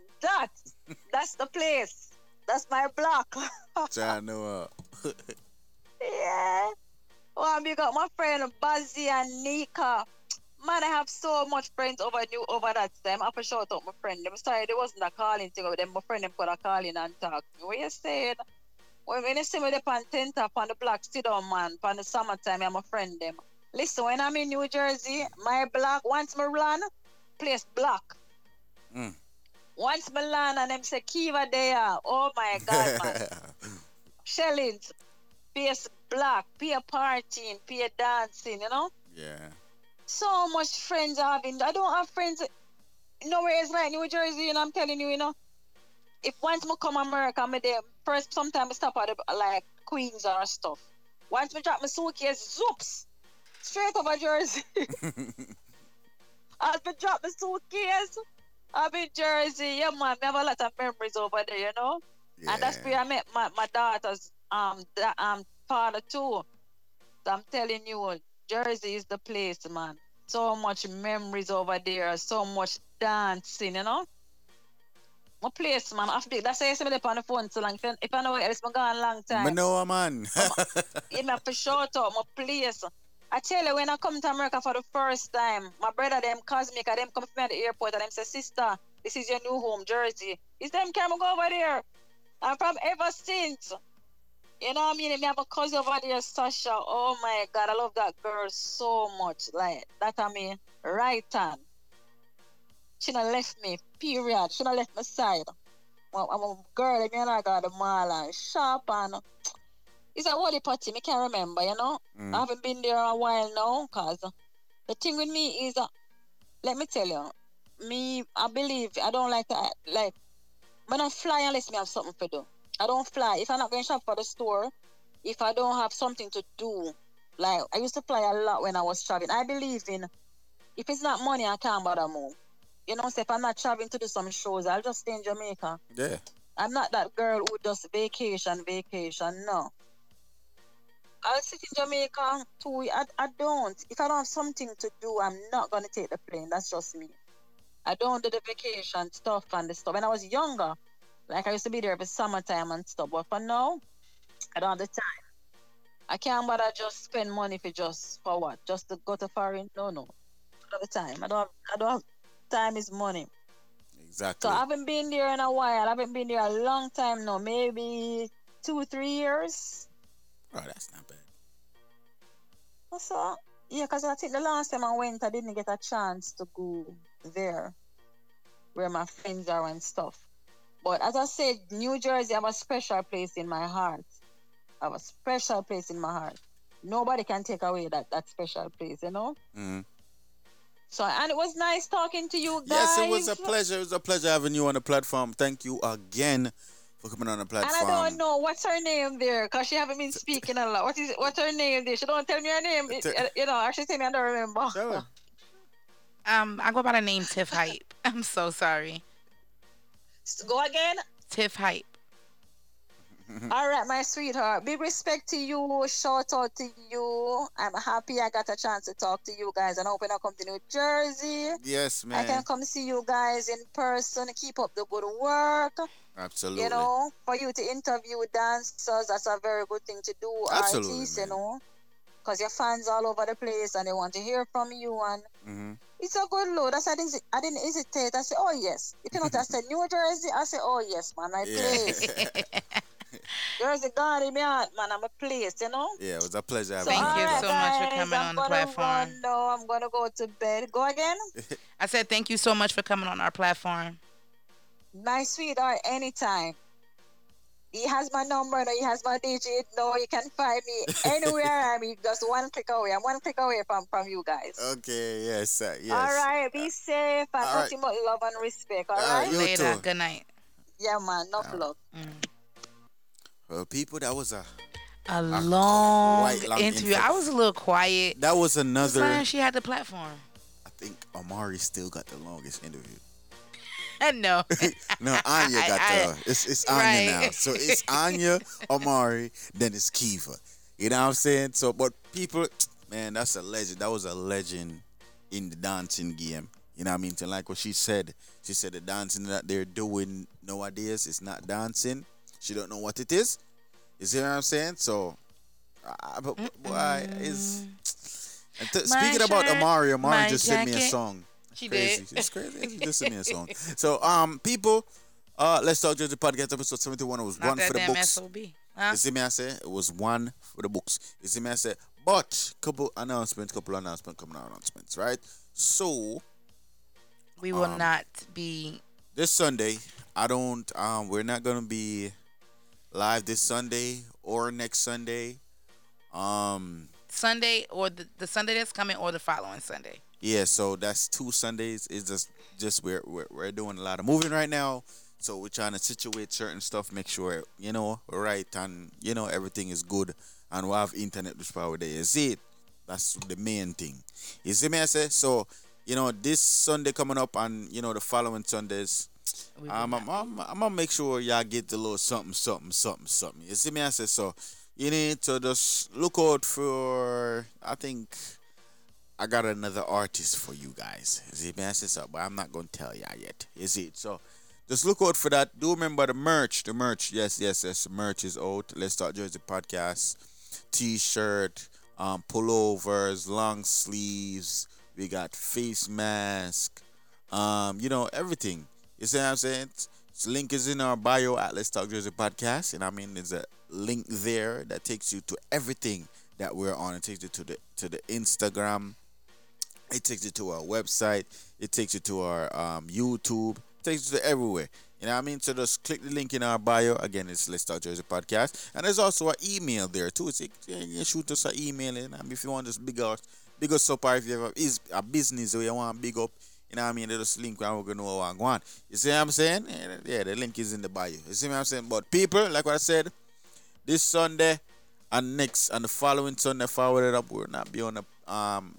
That's the place. That's my block. Channel. Yeah. Well, I got my friend Bazzi and Nika. Man, I have so much friends over that time. I for shout out my friend. I'm sorry, there wasn't a calling thing over them. My friend them put a calling and talk. What you saying? When you see me on Tent Up on the block, sit down, man, on the summertime, I'm a friend them. Listen, when I'm in New Jersey, my block, once I run, place block. Once I land and them say, Kiva there, oh my God, man. Shelling, place block, peer partying, peer dancing, you know? Yeah. So much friends I have in. I don't have friends nowhere else like New Jersey, and I'm telling you, you know? If once I come America, I'm there. First, sometimes I stop at like Queens or stuff. Once I drop my suitcase, zoops, straight over Jersey. As I drop my suitcase, I'm in Jersey. Yeah, man, I have a lot of memories over there, you know. Yeah. And that's where I met my daughter's father too. So I'm telling you, Jersey is the place, man. So much memories over there. So much dancing, you know. My place, man. That's why I see me on the phone so long. If I know where else, I'm gone a long time. Manoa, man. I'm for short out my place. I tell you, when I come to America for the first time, my brother, them Cosmic, and them come from the airport, and them say, sister, this is your new home, Jersey. It's them can go over there. I'm from ever since. You know what I mean? I have a cousin over there, Sasha. Oh, my God. I love that girl so much. Like, that I mean, right on. She done left me, period. She done left my side. Well, I'm a girl, I mean, I got the mall and shop and... It's a holy party, I can't remember, you know? I haven't been there a while now, because the thing with me is, let me tell you, I believe, I don't like to, like, when I fly unless I have something to do. I don't fly. If I'm not going to shop for the store, if I don't have something to do, like, I used to fly a lot when I was traveling. I believe in, if it's not money, I can't bother more. You know, so if I'm not traveling to do some shows, I'll just stay in Jamaica. Yeah. I'm not that girl who does vacation, no. I'll sit in Jamaica too. I don't. If I don't have something to do, I'm not going to take the plane. That's just me. I don't do the vacation stuff and the stuff. When I was younger, like I used to be there for summertime and stuff. But for now, I don't have the time. I can't bother just spend money for what? Just to go to foreign? No. I don't have the time. I don't have time is money. Exactly. So I haven't been there in a while. I haven't been there a long time now. Maybe 2-3 years. Oh, that's not bad. So, yeah, because I think the last time I went, I didn't get a chance to go there where my friends are and stuff. But as I said, New Jersey, I have a special place in my heart. nobody can take away that special place, you know? Mm-hmm. So, and it was nice talking to you guys. Yes, it was a pleasure. It was a pleasure having you on the platform. Thank you again for coming on the platform. And I don't know what's her name there, because she haven't been speaking a lot. What's her name there? She don't tell me her name. You know, actually tell me, I don't remember. Sure. I go by the name Tiff Hype. I'm so sorry. Go again? Tiff Hype. All right, my sweetheart. Big respect to you. Shout out to you. I'm happy I got a chance to talk to you guys, and I hope I come to New Jersey. Yes, man. I can come see you guys in person. Keep up the good work. Absolutely. You know, for you to interview dancers, that's a very good thing to do. Absolutely, artists, man. You know, because your fans all over the place and they want to hear from you, and mm-hmm. It's a good load. I didn't hesitate. I said, oh yes. If you know, I said New Jersey, I said, oh yes, man, I play. There's a God in my heart, man. I'm a place, you know? Yeah, it was a pleasure having you. Thank you so much for coming on the platform. No, I'm going to go to bed. Go again? I said thank you so much for coming on our platform. My sweetheart, anytime. He has my number, no, he has my digit. No, you can find me anywhere. I mean, just one click away. I'm one click away from you guys. Okay, yes. Yes. All right, be safe and nothing but love and respect. All right? Later. Too. Good night. Yeah, man. Enough love. Mm. Well, people, that was a long interview. I was a little quiet. That was another. That's why she had the platform. I think Amari still got the longest interview. No. No, Anya got the. It's Anya now. So it's Anya, Amari, then it's Kiva. You know what I'm saying? So, but people, man, that's a legend. That was a legend in the dancing game. You know what I mean? And like what she said the dancing that they're doing nowadays is not dancing. She don't know what it is. You see what I'm saying? So, speaking about Amari just sent me a song. She did. It's crazy. She just sent me a song. So, people, Let's Talk Jersey Podcast episode 71. It was not one for the books. SOB. Huh? You see me? I say it was one for the books. You see me? I say, but couple announcements coming out, announcements, right? So, we will not be this Sunday. We're not gonna be live this Sunday or next Sunday. Sunday or the Sunday that's coming or the following Sunday. Yeah, so that's 2 Sundays. It's just we're doing a lot of moving right now, so we're trying to situate certain stuff, make sure you know right, and you know everything is good, and we'll have internet this power day. Is it? That's the main thing. You see me? I say so. You know this Sunday coming up, and you know the following Sundays. I'm gonna make sure y'all get the little something. You see me? I said so. You need to just look out for. I think I got another artist for you guys. You see me? I said so, but I'm not gonna tell y'all yet. You see? So just look out for that. Do remember the merch. The merch. Yes. The merch is out. Let's Start Jersey Podcast. T-shirt, pullovers, long sleeves. We got face mask. You know everything. You see what I'm saying? It's link is in our bio at Let's Talk Jersey Podcast. And I mean, there's a link there that takes you to everything that we're on. It takes you to the Instagram. It takes you to our website. It takes you to our YouTube. It takes you to everywhere. You know what I mean? So just click the link in our bio. Again, it's Let's Talk Jersey Podcast. And there's also an email there too. It's like, you shoot us an email. And if you want this big us up, or if you have a business or you want big up, you know what I mean? They just link and we're going to know what I. You see what I'm saying? Yeah, the link is in the bio. You see what I'm saying? But people, like what I said, this Sunday and next and the following Sunday, forward it up, we'll not be on the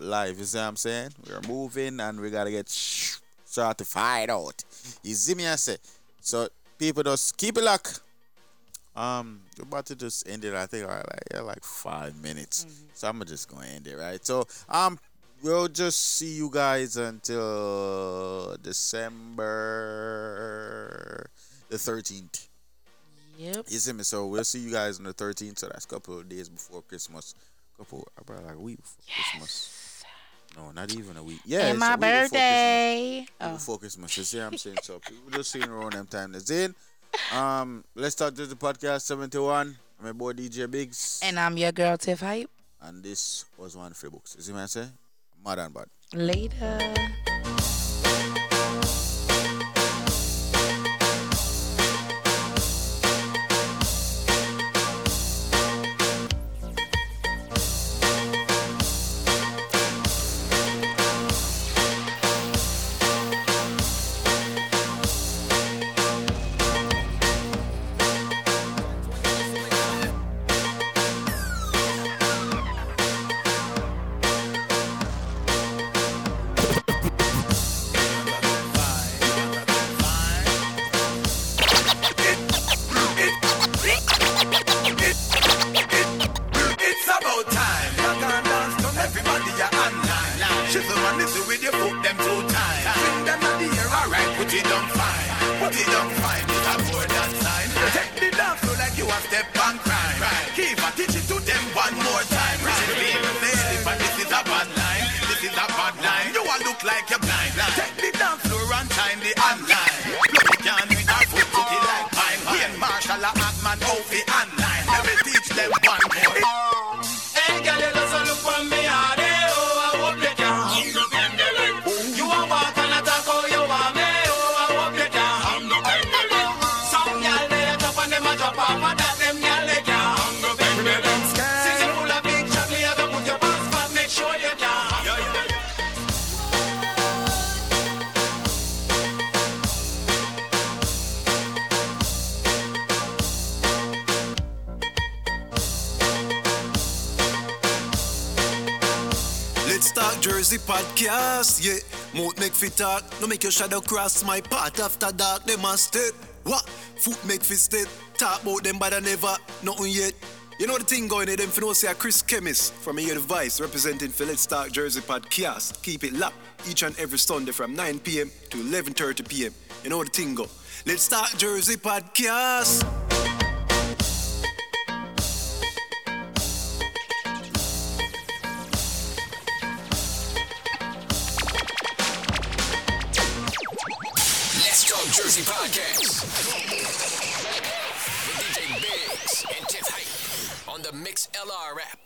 live. You see what I'm saying? We're moving and we got to get certified out. You see me? I say. So, people, just keep it locked. We're about to just end it, I think, like 5 minutes. Mm-hmm. So, I'm just going to end it, right? So, we'll just see you guys until December the 13th. Yep. You see me? So we'll see you guys on the 13th. So that's a couple of days before Christmas. About like a week before Christmas. No, not even a week. Yeah, it's my birthday. Before Christmas. You see what I'm saying? So people just seeing around them time. That's it. Let's Talk Jersey Podcast 71. I'm your boy DJ Biggs. And I'm your girl Tiff Hype. And this was one free books. You see what I'm saying? Mad and bad. Later. Put it up fine, I pour that sign. Take the love so like you have step on crime. Keep a teach it to them one more time. But this is a bad line. This is a bad line. You all look like you're blind. Take the dance floor and time the online. Look it down with our foot to the like mine. He and Marshall are at man off the online. Let me teach them one more. Jersey podcast, yeah. Mouth make fi talk, no make your shadow cross my path. After dark, they must step. What? Foot make fi step. Talk about them better never, nothing yet. You know the thing going in them for no say Chris Kemmins from Your Device representing for Let's Talk Jersey podcast. Keep it locked each and every Sunday from 9 p.m. to 11:30 p.m. You know the thing go. Let's Talk Jersey podcast. Jersey Podcast with DJ Biggs and Tiff Hype on the Mix LR app.